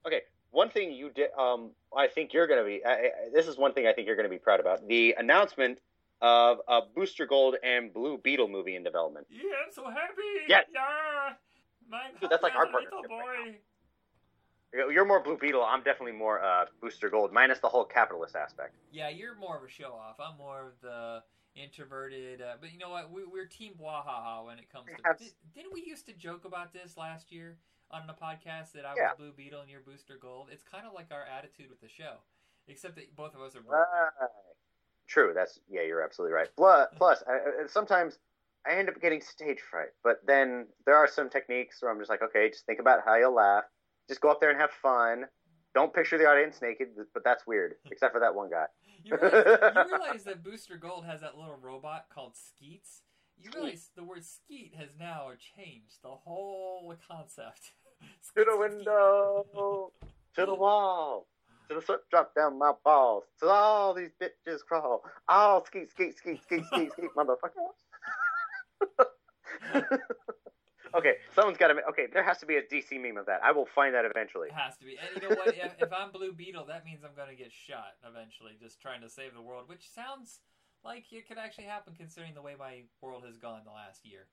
Okay, one thing you did, um, I think you're going to be, I, I, this is one thing I think you're going to be proud about, the announcement of a Booster Gold and Blue Beetle movie in development. Yeah, I'm so happy. Yeah. yeah. My Dude, that's like our little boy. Right, you're more Blue Beetle. I'm definitely more uh, Booster Gold, minus the whole capitalist aspect. Yeah, you're more of a show-off. I'm more of the introverted. Uh, but you know what? We, we're Team Wahaha when it comes to... Did, didn't we used to joke about this last year on the podcast that I was yeah. Blue Beetle and you're Booster Gold? It's kind of like our attitude with the show, except that both of us are... Uh, true. That's Yeah, you're absolutely right. Plus, plus I, sometimes I end up getting stage fright, but then there are some techniques where I'm just like, okay, just think about how you'll laugh. Just go up there and have fun. Don't picture the audience naked, but that's weird. Except for that one guy. You realize, you realize that Booster Gold has that little robot called Skeets? You realize the word Skeet has now changed the whole concept. To the window! To the wall! to the soot drop down my balls. So all these bitches crawl. All skeet, skeet, skeet, skeet, skeet, skeet, motherfucker. Okay, someone's got to. Okay, there has to be a D C meme of that. I will find that eventually. It has to be. And you know what? If, if I'm Blue Beetle, that means I'm going to get shot eventually, just trying to save the world, which sounds like it could actually happen considering the way my world has gone the last year.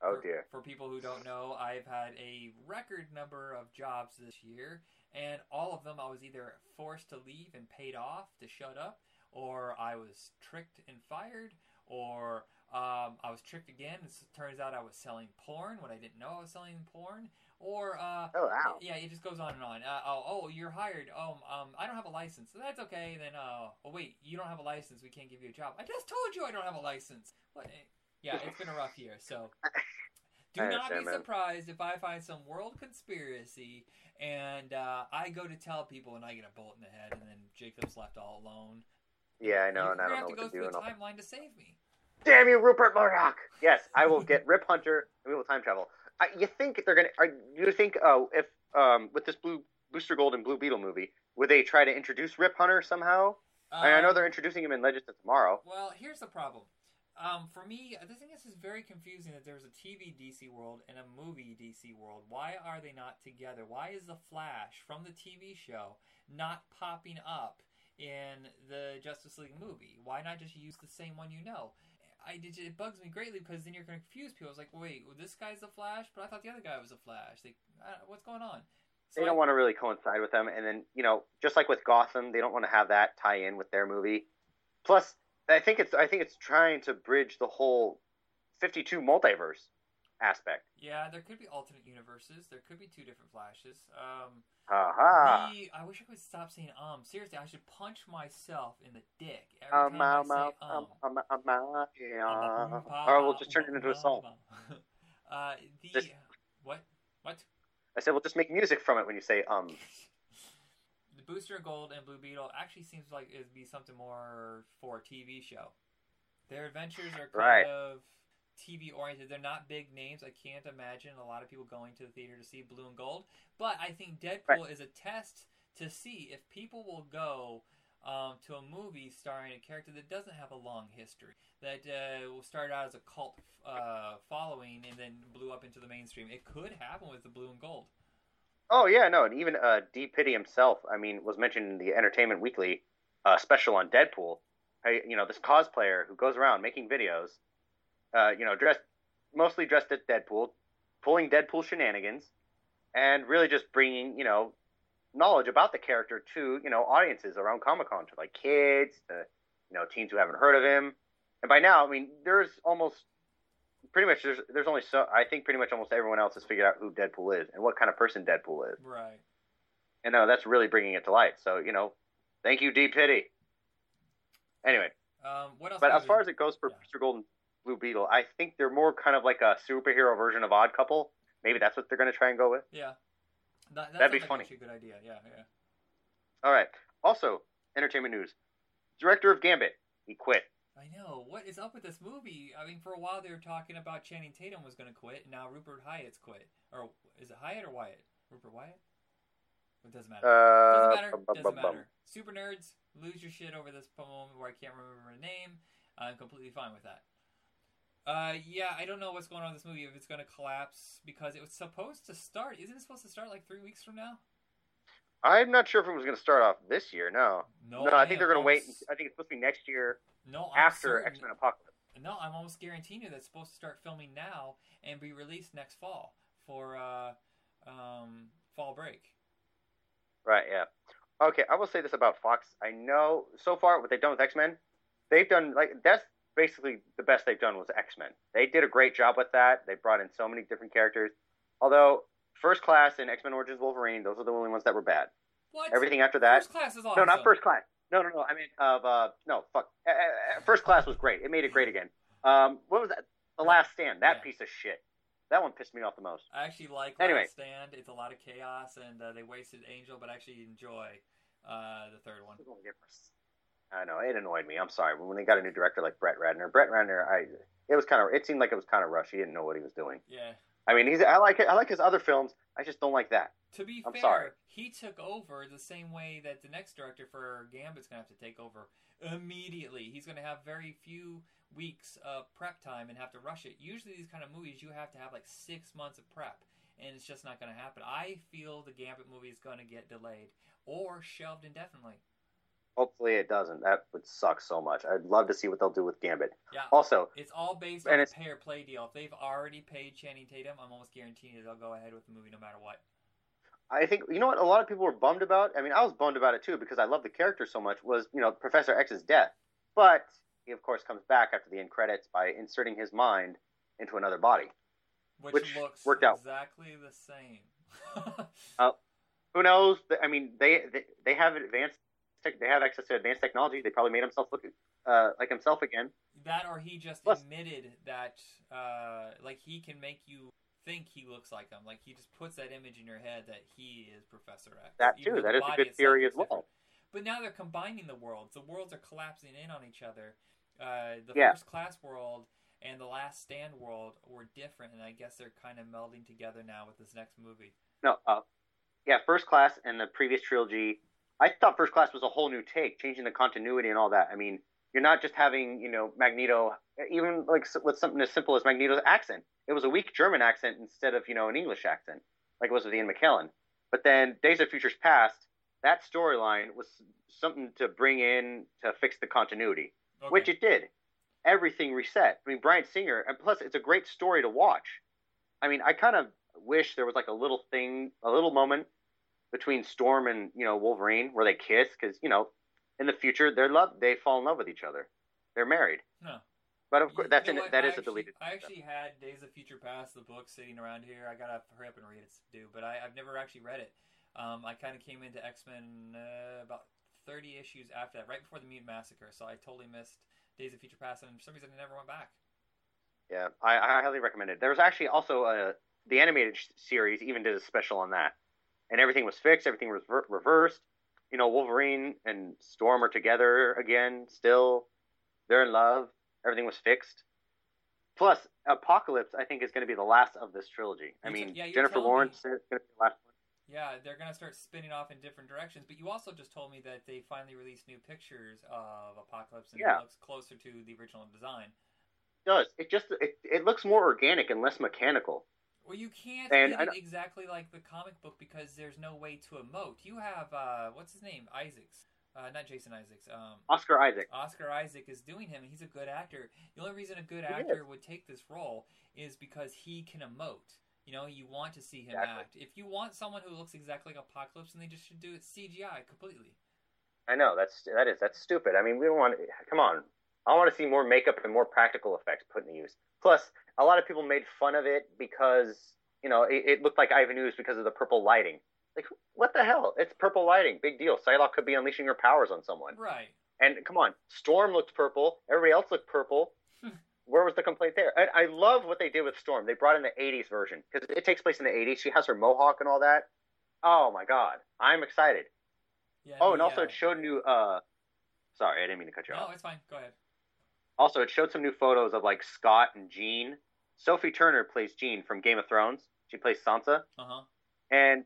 Oh, for, dear. For people who don't know, I've had a record number of jobs this year, and all of them I was either forced to leave and paid off to shut up, or I was tricked and fired, or um, I was tricked again. It turns out I was selling porn when I didn't know I was selling porn. Or, uh, oh, wow. Yeah, it just goes on and on. Uh, oh, oh, you're hired. Um, um, I don't have a license. That's okay. Then, uh, oh, wait, you don't have a license. We can't give you a job. I just told you I don't have a license. What? Yeah, it's been a rough year, so do not be surprised if I find some world conspiracy and uh, I go to tell people and I get a bullet in the head and then Jacob's left all alone. Yeah, I know, You're and I don't know what to do. You have to go through a timeline to save me. Damn you, Rupert Murdoch! Yes, I will get Rip Hunter and we will time travel. I, you think they're going to... You think uh, if um, with this Blue Booster Gold and Blue Beetle movie, would they try to introduce Rip Hunter somehow? Um, I know they're introducing him in Legends of Tomorrow. Well, here's the problem. Um, for me, I think this is very confusing that there's a T V D C world and a movie D C world. Why are they not together? Why is the Flash from the T V show not popping up in the Justice League movie? Why not just use the same one you know? I, it bugs me greatly because then you're going to confuse people. It's like, wait, well, this guy's the Flash, but I thought the other guy was the Flash. They, uh, what's going on? So they don't I, want to really coincide with them. And then, you know, just like with Gotham, they don't want to have that tie in with their movie. Plus... I think it's I think it's trying to bridge the whole fifty-two multiverse aspect. Yeah, there could be alternate universes. There could be two different Flashes. Um, uh-huh. the, I wish I could stop saying um. Seriously, I should punch myself in the dick every um, time um, I say um. um, um, um yeah. Or we'll just turn it into a song. uh, the just, what what? I said we'll just make music from it when you say um. Booster Gold and Blue Beetle actually seems like it would be something more for a T V show. Their adventures are kind right. of T V-oriented. They're not big names. I can't imagine a lot of people going to the theater to see Blue and Gold. But I think Deadpool right. is a test to see if people will go um, to a movie starring a character that doesn't have a long history, that uh, will start out as a cult uh, following and then blew up into the mainstream. It could happen with the Blue and Gold. Oh, yeah, no, and even uh, D. Pitti himself, I mean, was mentioned in the Entertainment Weekly uh, special on Deadpool. I, you know, this cosplayer who goes around making videos, uh, you know, dressed mostly dressed as Deadpool, pulling Deadpool shenanigans, and really just bringing, you know, knowledge about the character to, you know, audiences around Comic-Con, to, like, kids, to, you know, teens who haven't heard of him. And by now, I mean, there's almost... Pretty much, there's there's only so I think pretty much almost everyone else has figured out who Deadpool is and what kind of person Deadpool is. Right. And no, uh, that's really bringing it to light. So you know, thank you, D. Pitti. Anyway. Um. What else? But as far you... as it goes for yeah. Mister Golden Blue Beetle, I think they're more kind of like a superhero version of Odd Couple. Maybe that's what they're going to try and go with. Yeah. That, that That'd be funny. That's a good idea. Yeah. Yeah. All right. Also, entertainment news: director of Gambit, he quit. I know. What is up with this movie? I mean, for a while they were talking about Channing Tatum was going to quit, and now Rupert Hyatt's quit. Or is it Hyatt or Wyatt? Rupert Wyatt? It doesn't matter. Uh, doesn't matter. Bum, doesn't bum, matter. Bum. Super nerds, lose your shit over this poem where I can't remember her name. I'm completely fine with that. Uh, yeah, I don't know what's going on in this movie, if it's going to collapse, because it was supposed to start. Isn't it supposed to start like three weeks from now? I'm not sure if it was going to start off this year. No, no, no I, I think they're going to wait. I think it's supposed to be next year. No, after X-Men Apocalypse. No, I'm almost guaranteeing you that's supposed to start filming now and be released next fall for uh, um, fall break. Right. Yeah. Okay. I will say this about Fox. I know so far what they've done with X-Men, they've done like that's basically the best they've done was X-Men. They did a great job with that. They brought in so many different characters, although. First Class and X-Men Origins Wolverine, those are the only ones that were bad. What? Everything after that... First Class is awesome. No, not First Class. No, no, no. I mean, of, uh, no, fuck. Uh, uh, First Class was great. It made it great again. Um, what was that? The Last Stand. That yeah. piece of shit. That one pissed me off the most. I actually like anyway. Last Stand. It's a lot of chaos, and uh, they wasted Angel, but I actually enjoy uh, the third one. I know. It annoyed me. I'm sorry. When they got a new director like Brett Ratner, Brett Ratner, I, it was kind of, it seemed like it was kind of rushed. He didn't know what he was doing. Yeah. I mean, he's. I like it. I like his other films. I just don't like that. To be I'm fair, sorry. He took over the same way that the next director for Gambit's going to have to take over immediately. He's going to have very few weeks of prep time and have to rush it. Usually these kind of movies, you have to have like six months of prep, and it's just not going to happen. I feel the Gambit movie is going to get delayed or shelved indefinitely. Hopefully it doesn't. That would suck so much. I'd love to see what they'll do with Gambit. Yeah. Also, it's all based on a pay or play deal. If they've already paid Channing Tatum, I'm almost guaranteeing that they'll go ahead with the movie no matter what. I think, you know what a lot of people were bummed about? I mean, I was bummed about it too because I love the character so much, was, you know, Professor X's death. But he, of course, comes back after the end credits by inserting his mind into another body. Which, which looks worked out. Exactly the same. uh, who knows? I mean, they, they, they have advanced, they have access to advanced technology. They probably made himself look uh, like himself again. That or he just Plus, admitted that, uh, like, he can make you think he looks like him. Like, he just puts that image in your head that he is Professor X. That too. That is a good theory as well. But now they're combining the worlds. The worlds are collapsing in on each other. Uh, the yeah. first class world and the last stand world were different, and I guess they're kind of melding together now with this next movie. No, uh, yeah, first class and the previous trilogy. I thought first class was a whole new take, changing the continuity and all that. I mean, you're not just having, you know, Magneto, even like with something as simple as Magneto's accent. It was a weak German accent instead of, you know, an English accent, like it was with Ian McKellen. But then Days of Futures Past, that storyline was something to bring in to fix the continuity, okay. which it did. Everything reset. I mean, Bryan Singer, and plus it's a great story to watch. I mean, I kind of wish there was like a little thing, a little moment between Storm and, you know, Wolverine where they kiss because, you know, in the future, they're love, they fall in love with each other. They're married. No. But of course, that's in, that I is actually, a deleted. I actually had Days of Future Past, the book, sitting around here. I gotta hurry up and read it, dude. But I, I've never actually read it. Um, I kind of came into X-Men uh, about thirty issues after that, right before the Mutant Massacre. So I totally missed Days of Future Past, and for some reason I never went back. Yeah, I, I highly recommend it. There was actually also a, the animated sh- series even did a special on that, and everything was fixed. Everything was re- reversed. You know, Wolverine and Storm are together again. Still, they're in love. Everything was fixed. Plus, Apocalypse, I think, is going to be the last of this trilogy. I mean, yeah, Jennifer Lawrence is going to be the last one. Yeah, they're going to start spinning off in different directions. But you also just told me that they finally released new pictures of Apocalypse, and yeah. it looks closer to the original design. It does. It just it, it looks more organic and less mechanical. Well, you can't and get it exactly like the comic book because there's no way to emote. You have, uh, what's his name? Isaacs. Uh, not Jason Isaacs. Um, Oscar Isaac. Oscar Isaac is doing him. He's a good actor. The only reason a good he actor is. would take this role is because he can emote. You know, you want to see him exactly. act. If you want someone who looks exactly like Apocalypse, then they just should do it C G I completely. I know. That's, that is, that's stupid. I mean, we don't want to, come on. I want to see more makeup and more practical effects put into use. Plus, a lot of people made fun of it because, you know, it, it looked like Ivan Ooze because of the purple lighting. Like, what the hell? It's purple lighting. Big deal. Psylocke could be unleashing her powers on someone. Right. And come on, Storm looked purple. Everybody else looked purple. Where was the complaint there? I, I love what they did with Storm. They brought in the eighties version because it takes place in the eighties. She has her mohawk and all that. Oh, my God. I'm excited. Yeah, oh, and yeah. also it showed new... Uh, sorry, I didn't mean to cut you off. No, it's fine. Go ahead. Also, it showed some new photos of, like, Scott and Jean. Sophie Turner plays Jean from Game of Thrones. She plays Sansa. Uh-huh. And...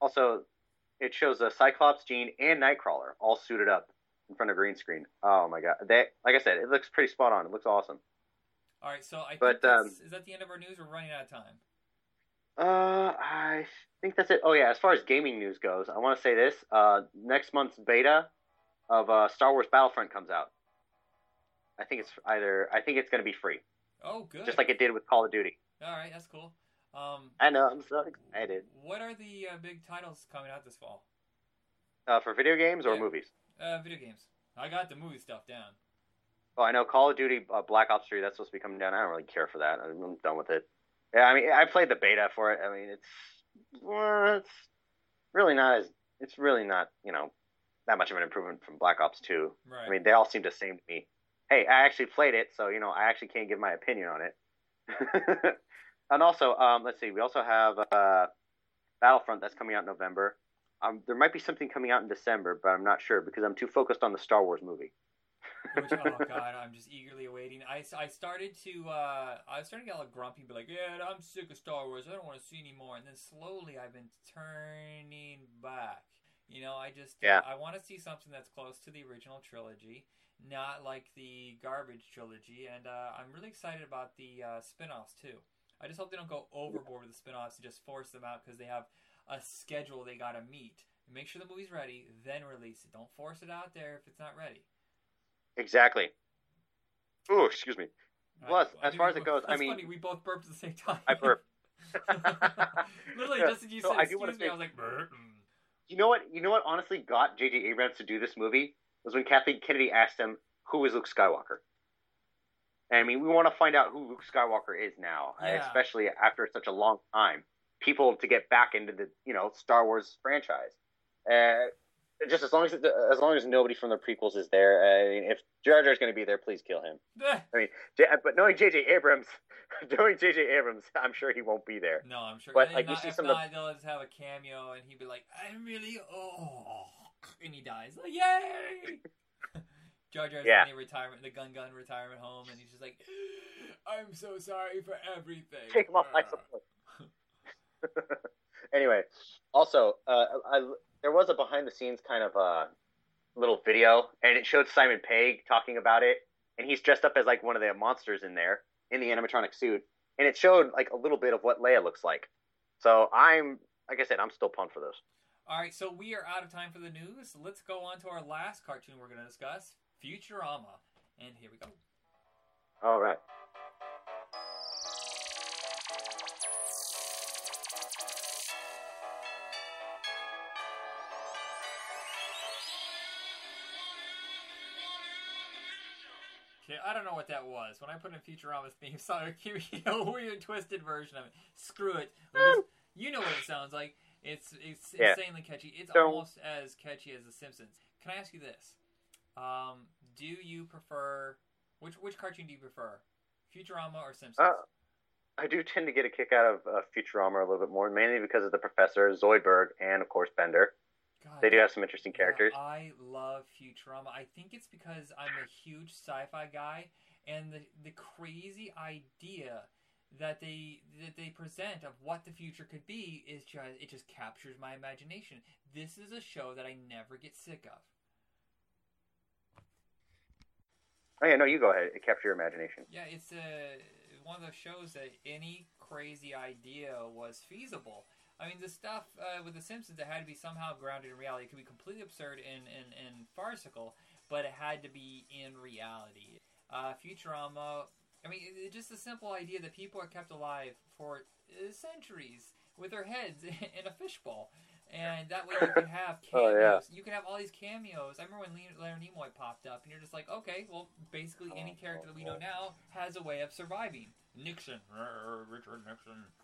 Also, it shows a Cyclops, Jean, and Nightcrawler all suited up in front of green screen. Oh, my God. That, like I said, it looks pretty spot on. It looks awesome. All right, so I but, think that's, um, is that the end of our news? We're running out of time. Uh, I think that's it. Oh, yeah, as far as gaming news goes, I want to say this. Uh, next month's beta of uh, Star Wars Battlefront comes out. I think it's either. I think it's going to be free. Oh, good. Just like it did with Call of Duty. All right, that's cool. Um, I know, I'm so excited. What are the uh, big titles coming out this fall? Uh, for video games or yeah. movies? Uh, video games. I got the movie stuff down. Oh, I know Call of Duty uh, Black Ops three, that's supposed to be coming down. I don't really care for that. I'm done with it. Yeah, I mean, I played the beta for it. I mean, it's, well, it's really not as, it's really not, you know, that much of an improvement from Black Ops two. Right. I mean, they all seem the same to me. Hey, I actually played it, so, you know, I actually can't give my opinion on it. And also, um, let's see, we also have uh, Battlefront that's coming out in November. Um, there might be something coming out in December, but I'm not sure because I'm too focused on the Star Wars movie. Which, oh god, I'm just eagerly awaiting. I, I started to uh, I was starting to get all grumpy and be like, yeah, I'm sick of Star Wars. I don't want to see anymore. And then slowly I've been turning back. You know, I just yeah. I want to see something that's close to the original trilogy, not like the garbage trilogy. And uh, I'm really excited about the uh, spinoffs too. I just hope they don't go overboard with the spinoffs and just force them out because they have a schedule they gotta meet. Make sure the movie's ready, then release it. Don't force it out there if it's not ready. Exactly. Ooh, excuse me. Plus, well, as far as it goes, I mean, funny, we both burped at the same time. I burped. Literally, yeah. just as you so said, excuse me, say, I was like, burp. You know what? You know what? Honestly, got J J Abrams to do this movie was when Kathleen Kennedy asked him, "Who is Luke Skywalker?" And I mean, we want to find out who Luke Skywalker is now, yeah. especially after such a long time. People to get back into the you know Star Wars franchise. Uh, just as long as as long as nobody from the prequels is there. I mean, if Jar Jar's going to be there, please kill him. I mean, J- but knowing J J Abrams, knowing J J Abrams, I'm sure he won't be there. No, I'm sure. But like not, you see some not, of the... they'll just have a cameo, and he'd be like, "I'm really oh," and he dies. Like, yay! Jar Jar's yeah. in the retirement, the Gun Gun retirement home, and he's just like, "I'm so sorry for everything." Take him off my support. Anyway, also, uh, I. There was a behind-the-scenes kind of uh, little video, and it showed Simon Pegg talking about it, and he's dressed up as, like, one of the monsters in there, in the animatronic suit, and it showed, like, a little bit of what Leia looks like. So I'm, like I said, I'm still pumped for those. All right, so we are out of time for the news. Let's go on to our last cartoon we're going to discuss, Futurama. And here we go. All right. I don't know what that was. When I put in Futurama's theme song, it gave me a weird twisted version of it. Screw it. Just, you know what it sounds like. It's it's yeah. insanely catchy. It's so, almost as catchy as The Simpsons. Can I ask you this? Um, do you prefer... Which which cartoon do you prefer? Futurama or Simpsons? Uh, I do tend to get a kick out of uh, Futurama a little bit more, mainly because of the professor, Zoidberg, and, of course, Bender. God, they do have some interesting characters. Yeah, I love Futurama. I think it's because I'm a huge sci-fi guy, and the the crazy idea that they that they present of what the future could be is just it just captures my imagination. This is a show that I never get sick of. Oh yeah, no, you go ahead. It captures your imagination. Yeah, it's a one of those shows that any crazy idea was feasible. I mean, the stuff uh, with The Simpsons, it had to be somehow grounded in reality. It could be completely absurd and, and, and farcical, but it had to be in reality. Uh, Futurama, I mean, it, just the simple idea that people are kept alive for uh, centuries with their heads in a fishbowl. And that way you could have cameos. Oh, yeah. You could have all these cameos. I remember when Leonard Nimoy popped up, and you're just like, okay, well, basically any character that we know now has a way of surviving. Nixon. Richard Nixon.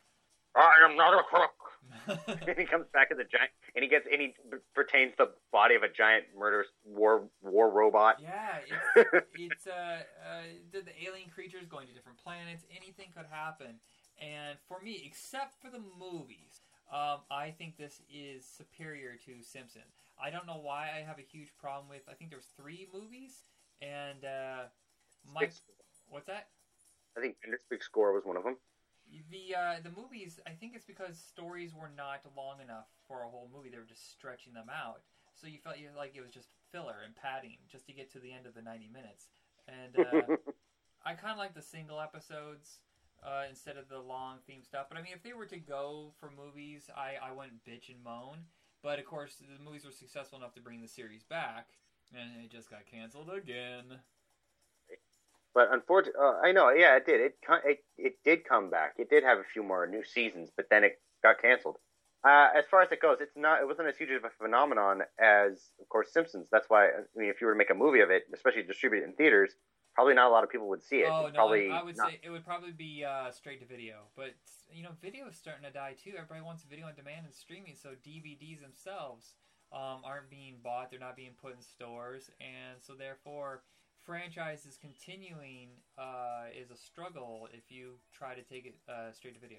I am not a crook. And he comes back as a giant, and he gets, and he pertains the body of a giant murderous war war robot. Yeah, it's, it's uh, uh, the, the alien creatures going to different planets. Anything could happen, and for me, except for the movies, um, I think this is superior to Simpsons. I don't know why I have a huge problem with. I think there was three movies, and uh, my Six. What's that? I think Bender's Big Score was one of them. The uh, the movies, I think it's because stories were not long enough for a whole movie. They were just stretching them out. So you felt like it was just filler and padding just to get to the end of the ninety minutes. And uh, I kind of like the single episodes uh, instead of the long theme stuff. But I mean, if they were to go for movies, I, I wouldn't bitch and moan. But of course, the movies were successful enough to bring the series back. And it just got canceled again. But unfortunately, uh, I know, yeah, it did. It, it it did come back. It did have a few more new seasons, but then it got canceled. Uh, as far as it goes, it's not. It wasn't as huge of a phenomenon as, of course, Simpsons. That's why, I mean, if you were to make a movie of it, especially distribute it in theaters, probably not a lot of people would see it. Oh, it's no, probably I would not. Say it would probably be uh, straight to video. But, you know, video is starting to die, too. Everybody wants video on demand and streaming, so D V Ds themselves um, aren't being bought. They're not being put in stores, and so therefore... franchises continuing uh, is a struggle if you try to take it uh, straight to video.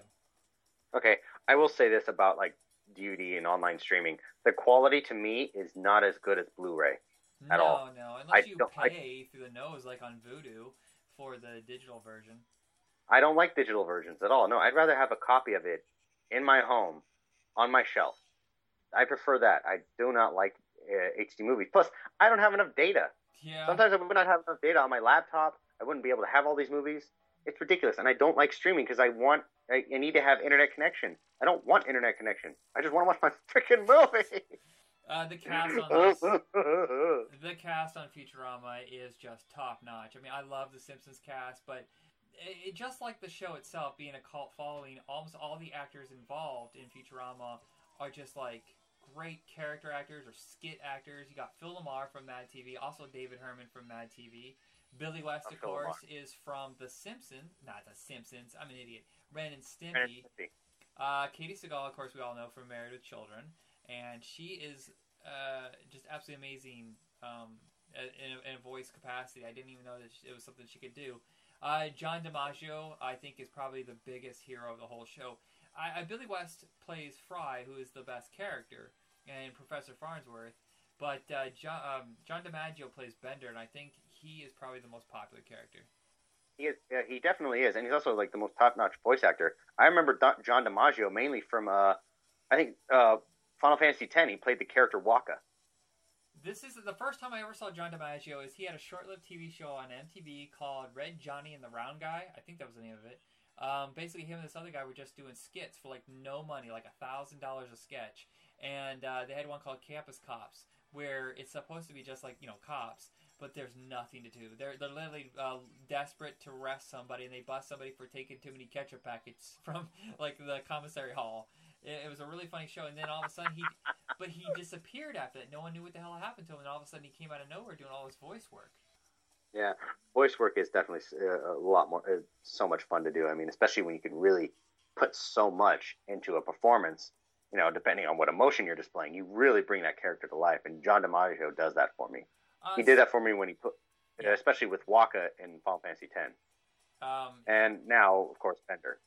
Okay, I will say this about like D V D and online streaming: the quality to me is not as good as Blu-ray. at no, all. No, no. Unless I you pay I, through the nose, like on Vudu, for the digital version. I don't like digital versions at all. No, I'd rather have a copy of it in my home, on my shelf. I prefer that. I do not like uh, H D movies. Plus, I don't have enough data. Yeah. Sometimes I would not have enough data on my laptop. I wouldn't be able to have all these movies. It's ridiculous. And I don't like streaming because I want, I, I need to have internet connection. I don't want internet connection. I just want to watch my freaking movie. Uh, the cast on this, the cast on Futurama is just top notch. I mean, I love the Simpsons cast, but it, it, just like the show itself being a cult following, almost all the actors involved in Futurama are just like great character actors or skit actors. You got Phil Lamar from Mad T V, also David Herman from Mad T V. Billy West, of course, is from The Simpsons. Not The Simpsons. I'm an idiot. Ren and Stimpy. Uh, Katie Sagal, of course, we all know from Married with Children. And she is uh, just absolutely amazing um, in, a, in a voice capacity. I didn't even know that it was something she could do. Uh, John DiMaggio, I think, is probably the biggest hero of the whole show. I, I, Billy West plays Fry, who is the best character, and Professor Farnsworth. But uh, John, um, John DiMaggio plays Bender, and I think he is probably the most popular character. He is. Yeah, he definitely is, and he's also like the most top-notch voice actor. I remember Do- John DiMaggio mainly from, uh, I think, uh, Final Fantasy X. He played the character Waka. This is the first time I ever saw John DiMaggio. Is he had a short-lived T V show on M T V called Red Johnny and the Round Guy. I think that was the name of it. Um, basically, him and this other guy were just doing skits for like no money, like a thousand dollars a sketch, and uh, they had one called Campus Cops, where it's supposed to be just like, you know, cops, but there's nothing to do. They're they're literally uh, desperate to arrest somebody, and they bust somebody for taking too many ketchup packets from like the commissary hall. It, it was a really funny show, and then all of a sudden he, but he disappeared after that. No one knew what the hell happened to him, and all of a sudden he came out of nowhere doing all his voice work. Yeah, voice work is definitely a lot more, so much fun to do. I mean, especially when you can really put so much into a performance. You know, depending on what emotion you're displaying, you really bring that character to life. And John DiMaggio does that for me. Uh, he did that for me when he put, yeah. especially with Waka in Final Fantasy X. Um, and now, of course, Bender.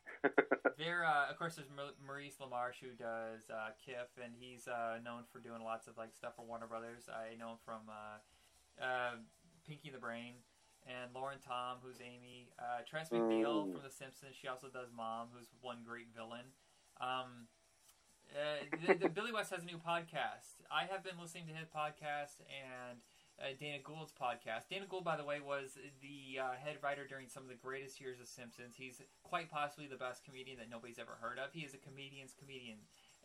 there, uh, of course, there's Maurice LaMarche, who does uh, Kif, and he's uh, known for doing lots of like stuff for Warner Brothers. I know him from uh, uh, Pinky and the Brain, and Lauren Tom, who's Amy. Uh, Tress McNeil mm. from The Simpsons. She also does Mom, who's one great villain. Um... Uh, the, the Billy West has a new podcast. I have been listening to his podcast and uh, Dana Gould's podcast. Dana Gould, by the way, was the uh, head writer during some of the greatest years of Simpsons. He's quite possibly the best comedian that nobody's ever heard of. He is a comedian's comedian.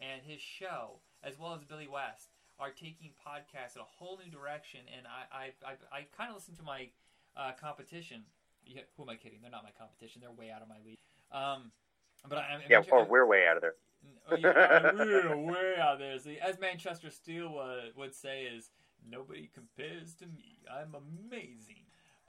And his show, as well as Billy West, are taking podcasts in a whole new direction. And I I, I, I kind of listen to my uh, competition. Yeah, who am I kidding? They're not my competition. They're way out of my league. Um, but I, I'm, yeah, or we're way out of there. Oh, yeah, we're way out there. See, as Manchester Steele would, would say, is nobody compares to me. I'm amazing.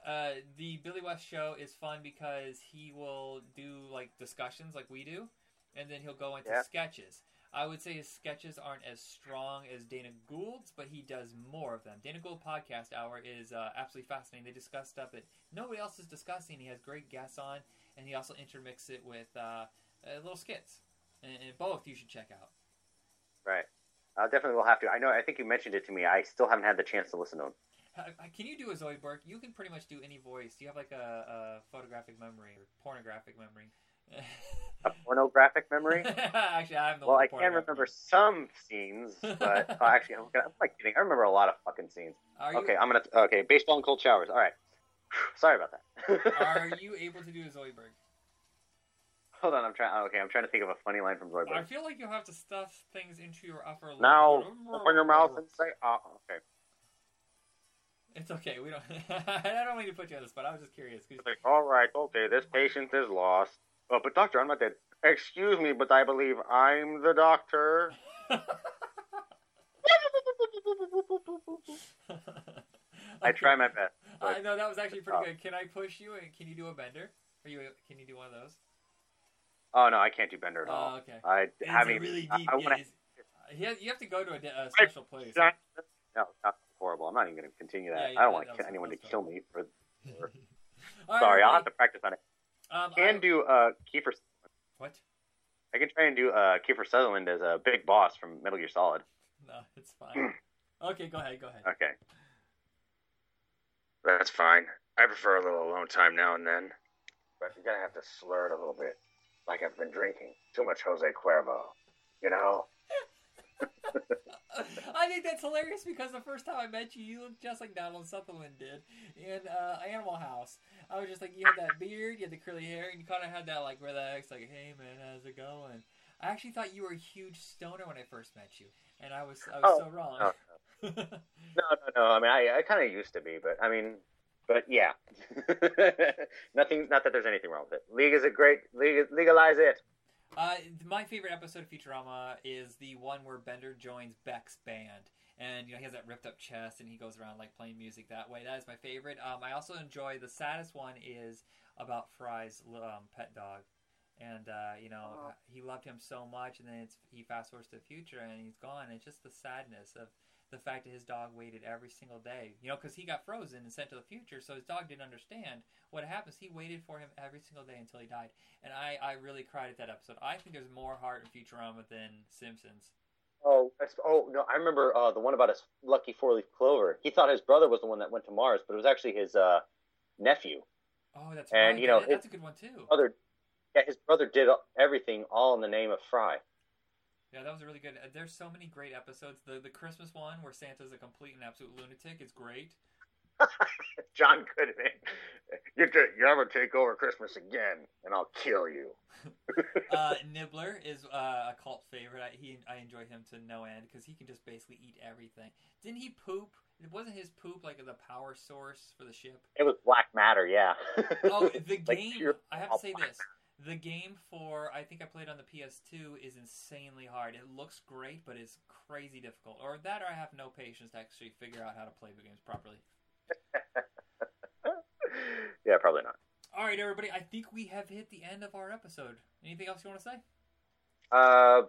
Uh, the Billy West show is fun because he will do like discussions like we do, and then he'll go into yeah. sketches. I would say his sketches aren't as strong as Dana Gould's, but he does more of them. Dana Gould Podcast Hour is uh, absolutely fascinating. They discuss stuff that nobody else is discussing. He has great guests on, and he also intermixes it with uh, uh, little skits. And both you should check out. Right. I definitely will have to. I know, I think you mentioned it to me. I still haven't had the chance to listen to him. Can you do a Zoidberg? You can pretty much do any voice. Do you have like a, a photographic memory or pornographic memory? A pornographic memory? Actually, I have no Well, I can remember some scenes, but oh, actually, I'm, I'm like kidding. I remember a lot of fucking scenes. Are okay, you... I'm going to. Okay, baseball and cold showers. All right. Sorry about that. Are you able to do a Zoidberg? Hold on, I'm trying. Oh, okay, I'm trying to think of a funny line from Zoidberg. I feel like you have to stuff things into your upper lip. Now, open your mouth and say, "Ah, oh, okay." It's okay. We don't. I don't mean to put you on the spot. I was just curious. Cause... It's like, all right, okay, this patient is lost. Oh, but doctor, I'm not dead. Excuse me, but I believe I'm the doctor. I try my best. But... I know that was actually pretty good. Can I push you? And can you do a bender? Are you? Can you do one of those? Oh, no, I can't do Bender at oh, all. Okay. I haven't really deep. I, I yeah, wanna, uh, you have to go to a, a special place. Not, no, that's horrible. I'm not even going to continue that. Yeah, I don't want anyone to kill me. For, for Sorry, right, I'll have to practice on it. Um, can I can do uh, Kiefer Sutherland. What? I can try and do uh, Kiefer Sutherland as a big boss from Metal Gear Solid. No, it's fine. Okay, go ahead, go ahead. Okay. That's fine. I prefer a little alone time now and then. But you're going to have to slur it a little bit. Like I've been drinking too much Jose Cuervo. You know? I think that's hilarious because the first time I met you, you looked just like Donald Sutherland did in uh, Animal House. I was just like, you had that beard, you had the curly hair, and you kind of had that like relaxed, like, hey man, how's it going? I actually thought you were a huge stoner when I first met you, and I was I was oh, so wrong. No, no, no, no. I mean, I, I kind of used to be, but I mean, but yeah, nothing. Not that there's anything wrong with it. League is a great league. Legalize it. Uh, my favorite episode of Futurama is the one where Bender joins Beck's band, and you know he has that ripped up chest, and he goes around like playing music that way. That is my favorite. Um, I also enjoy the saddest one is about Fry's um, pet dog, and uh, you know oh. he loved him so much, and then it's, he fast forwards to the future, and he's gone. And it's just the sadness of the fact that his dog waited every single day, you know, because he got frozen and sent to the future, so his dog didn't understand what happens. He waited for him every single day until he died, and I, I really cried at that episode. I think there's more heart in Futurama than Simpsons. Oh, oh no, I remember uh, the one about his lucky four-leaf clover. He thought his brother was the one that went to Mars, but it was actually his uh, nephew. Oh, that's and, right. You know, that, that's his, a good one, too. Brother, yeah, his brother did everything all in the name of Fry. Yeah, that was really good. There's so many great episodes. The the Christmas one where Santa's a complete and absolute lunatic is great. John Goodman, you're you're gonna take over Christmas again, and I'll kill you. uh, Nibbler is uh, a cult favorite. I, he I enjoy him to no end because he can just basically eat everything. Didn't he poop? It wasn't his poop like the power source for the ship. It was black matter. Yeah. Oh, the game. Like pure, I have to say this. The game for, I think I played on the P S two, is insanely hard. It looks great, but it's crazy difficult. Or that, or I have no patience to actually figure out how to play the games properly. Yeah, probably not. All right, everybody, I think we have hit the end of our episode. Anything else you want to say? Uh,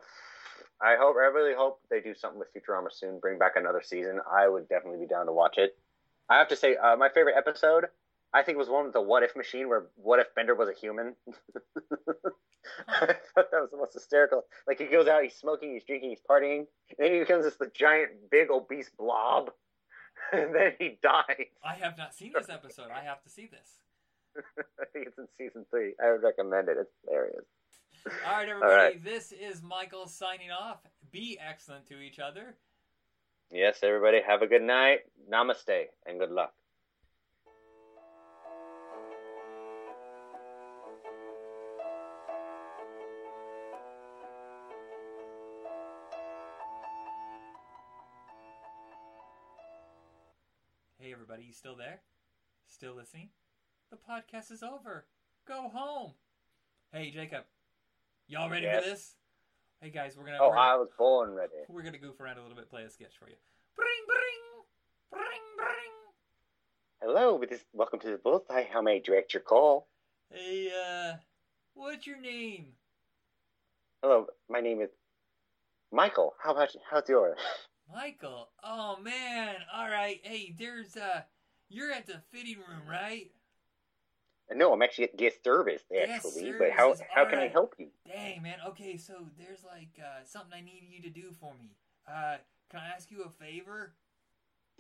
I hope, I really hope they do something with Futurama soon. Bring back another season. I would definitely be down to watch it. I have to say, uh, my favorite episode, I think it was one with the What If machine where What If Bender was a human? I thought that was the most hysterical. Like, he goes out, he's smoking, he's drinking, he's partying, and then he becomes this the giant, big, obese blob, and then he dies. I have not seen this episode. I have to see this. I think it's in season three. I would recommend it. It's hilarious. All right, everybody. All right. This is Michael signing off. Be excellent to each other. Yes, everybody. Have a good night. Namaste, and good luck. Everybody, you still there? Still listening? The podcast is over. Go home. Hey, Jacob. Y'all ready yes. for this? Hey, guys, we're gonna. Oh, we're I gonna, was born ready. We're gonna goof around a little bit, play a sketch for you. Bring, bring, bring, bring. Hello, this is, welcome to the Bullseye. How may I direct your call? Hey, uh, what's your name? Hello, my name is Michael. How about you? How's yours? Michael, oh man, all right, hey, there's, uh, you're at the fitting room, right? No, I'm actually at guest service, actually, yes, but how how can right. I help you? Dang, man, okay, so there's, like, uh, something I need you to do for me. Uh, can I ask you a favor?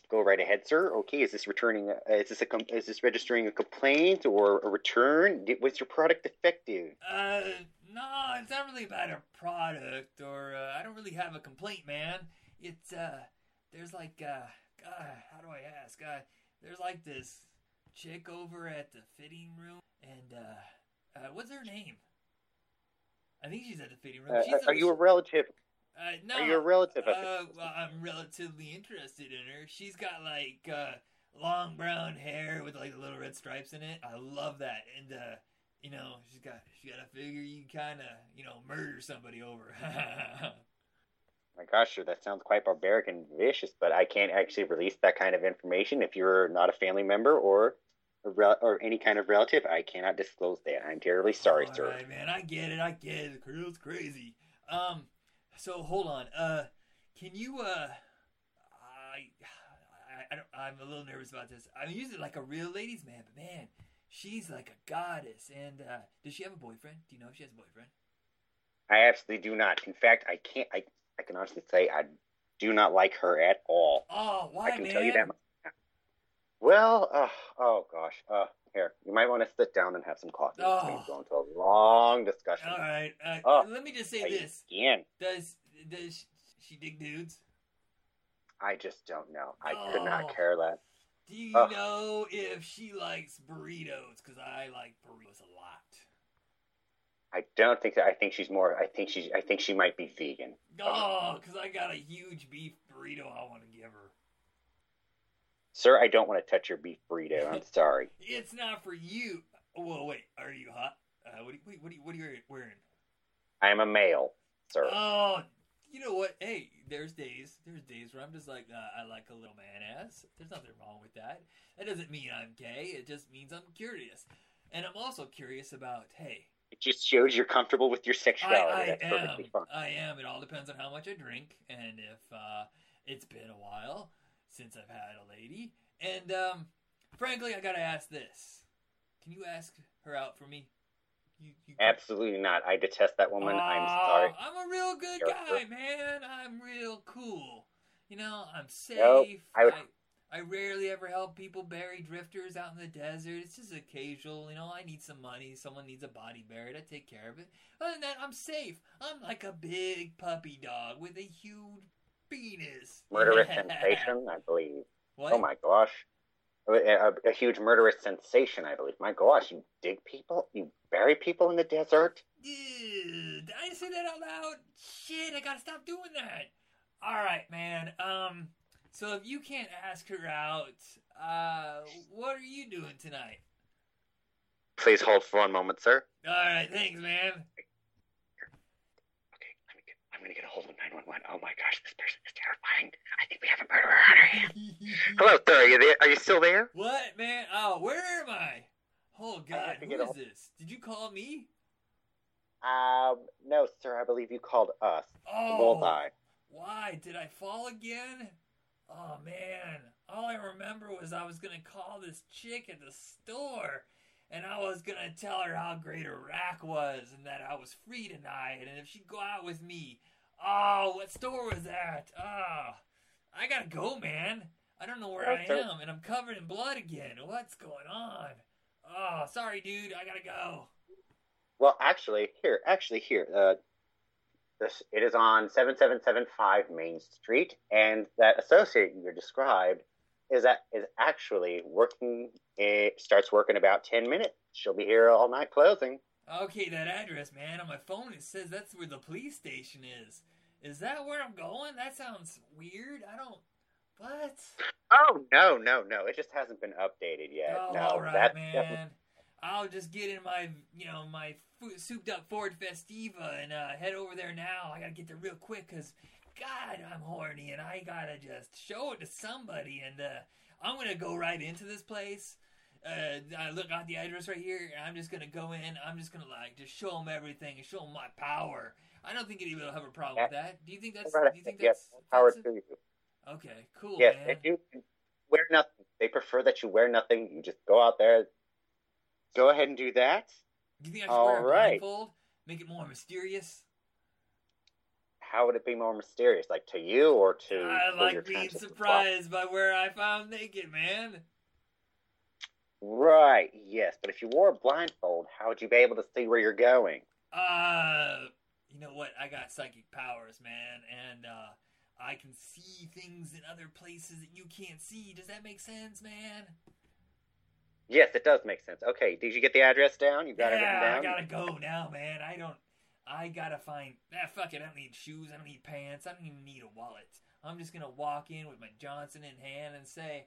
Go right ahead, sir. Okay, is this returning, uh, is this a, is this registering a complaint or a return? Was your product defective? Uh, no, it's not really about a product, or, uh, I don't really have a complaint, man. It's, uh, there's like, uh, God, how do I ask? Uh, there's like this chick over at the fitting room, and, uh, uh what's her name? I think she's at the fitting room. Uh, are a, you a relative? Uh, no. Are you a relative? Uh, well, I'm relatively interested in her. She's got, like, uh, long brown hair with, like, little red stripes in it. I love that. And, uh, you know, she's got, she got a figure you kind of, you know, murder somebody over. My gosh, sure, that sounds quite barbaric and vicious, but I can't actually release that kind of information if you're not a family member or a rel- or any kind of relative. I cannot disclose that. I'm terribly sorry, oh, sir. All right, man, I get it. I get it. It's crazy. Um, so hold on. Uh, can you? Uh, I, I, I don't, I'm a little nervous about this. I'm usually like a real ladies' man, but man, she's like a goddess. And uh, does she have a boyfriend? Do you know if she has a boyfriend? I absolutely do not. In fact, I can't. I. I can honestly say I do not like her at all. Oh, why, I can man? tell you that. Well, uh, oh gosh. Uh, here, you might want to sit down and have some coffee. Oh. We can go into a long discussion. All right. Uh, uh, let me just say this. Again. Does does she dig dudes? I just don't know. I oh. could not care less. Do you uh, know if she likes burritos? Because I like burritos a lot. I don't think that. I think she's more. I think she. I think she might be vegan. Oh, because I got a huge beef burrito I want to give her. Sir, I don't want to touch your beef burrito. I'm sorry. It's not for you. Whoa, wait. Are you hot? Uh, what, do you, what, do you, what are you wearing? I am a male, sir. Oh, you know what? Hey, there's days. There's days where I'm just like, uh, I like a little man ass. There's nothing wrong with that. That doesn't mean I'm gay. It just means I'm curious. And I'm also curious about, hey. It just shows you're comfortable with your sexuality. I, I That's am. perfectly fine. I am. It all depends on how much I drink. And if uh, it's been a while since I've had a lady. And, um, frankly, I gotta ask this. Can you ask her out for me? You, you Absolutely not. I detest that woman. Oh, I'm sorry. I'm a real good guy, man. I'm real cool. You know, I'm safe. Nope, I, would... I, I rarely ever help people bury drifters out in the desert. It's just occasional. You know, I need some money. Someone needs a body buried. I take care of it. Other than that, I'm safe. I'm like a big puppy dog with a huge penis. Murderous yeah. sensation, I believe. What? Oh my gosh. A, a, a huge murderous sensation, I believe. My gosh, you dig people? You bury people in the desert? Dude, did I say that out loud? Shit, I gotta stop doing that. Alright, man. Um, so if you can't ask her out, uh, what are you doing tonight? Please hold for one moment, sir. Alright, thanks, man. I'm going to get a hold of nine one one. Oh my gosh, this person is terrifying. I think we have a murderer on our hands. Hello, sir. Are you there? Are you still there? What, man? Oh, where am I? Oh, God. I who is all... this? Did you call me? Um, no, sir. I believe you called us. Oh. Bullseye. Why? Did I fall again? Oh, man. All I remember was I was going to call this chick at the store. And I was going to tell her how great Iraq was and that I was free tonight. And if she'd go out with me. Oh, what store was that? Oh, I got to go, man. I don't know where I am. And I'm covered in blood again. What's going on? Oh, sorry, dude. I got to go. Well, actually, here. Actually, here. Uh, this, it is on seven seven seven five Main Street. And that associate you described is that is actually working. It starts work in about ten minutes. She'll be here all night closing. Okay, that address, man. On my phone it says that's where the police station is. Is that where I'm going? That sounds weird. I don't... What? Oh, no, no, no. It just hasn't been updated yet. Oh, no, all right, man. Definitely... I'll just get in my, you know, my souped-up Ford Festiva and uh, head over there now. I gotta get there real quick because, God, I'm horny and I gotta just show it to somebody and, uh... I'm going to go right into this place. Uh, I look at the address right here, and I'm just going to go in. I'm just going to, like, just show them everything and show them my power. I don't think anybody will have a problem yeah. with that. Do you think that's... Right. Do you think yes, that's power to you. Okay, cool, yes, man. Yes, you wear nothing. They prefer that you wear nothing. You just go out there. Go ahead and do that. Do you think I should All wear a right. blindfold? Make it more mysterious? How would it be more mysterious? Like, to you or to... I like being surprised by where I found naked, man. Right, yes. But if you wore a blindfold, how would you be able to see where you're going? Uh, you know what? I got psychic powers, man. And uh, I can see things in other places that you can't see. Does that make sense, man? Yes, it does make sense. Okay, did you get the address down? You got it written down? Yeah, I gotta go now, man. I don't... I gotta find... Ah, fuck it. I don't need shoes. I don't need pants. I don't even need a wallet. I'm just gonna walk in with my Johnson in hand and say,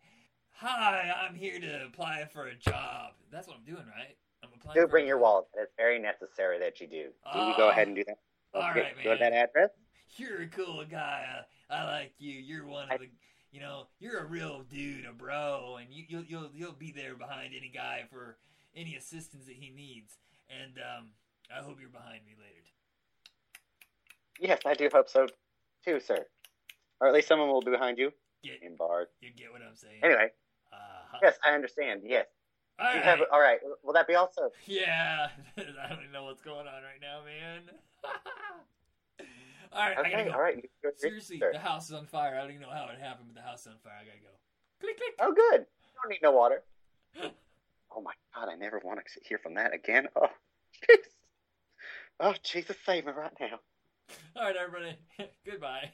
"Hi, I'm here to apply for a job." That's what I'm doing, right? I'm applying. Do bring your wallet. It's very necessary that you do. Do oh, you go ahead and do that? All okay. right, man. Go to that address. You're a cool guy. I, I like you. You're one of the... You know, you're a real dude, a bro, and you, you'll you'll you'll be there behind any guy for any assistance that he needs. And um, I hope you're behind me later. Yes, I do hope so, too, sir. Or at least someone will be behind you. Get, in bars. You get what I'm saying. Anyway. Uh-huh. Yes, I understand. Yes. All you right. Have, all right. Will that be all, sir? Yeah. I don't even know what's going on right now, man. All right. Okay, I gotta go. All right. Go Seriously, the house is on fire. I don't even know how it happened, but the house is on fire. I gotta go. Click, click. Oh, good. don't need no water. Oh, my God. I never want to hear from that again. Oh, jeez. Oh, Jesus, save me right now. All right, everybody. Goodbye.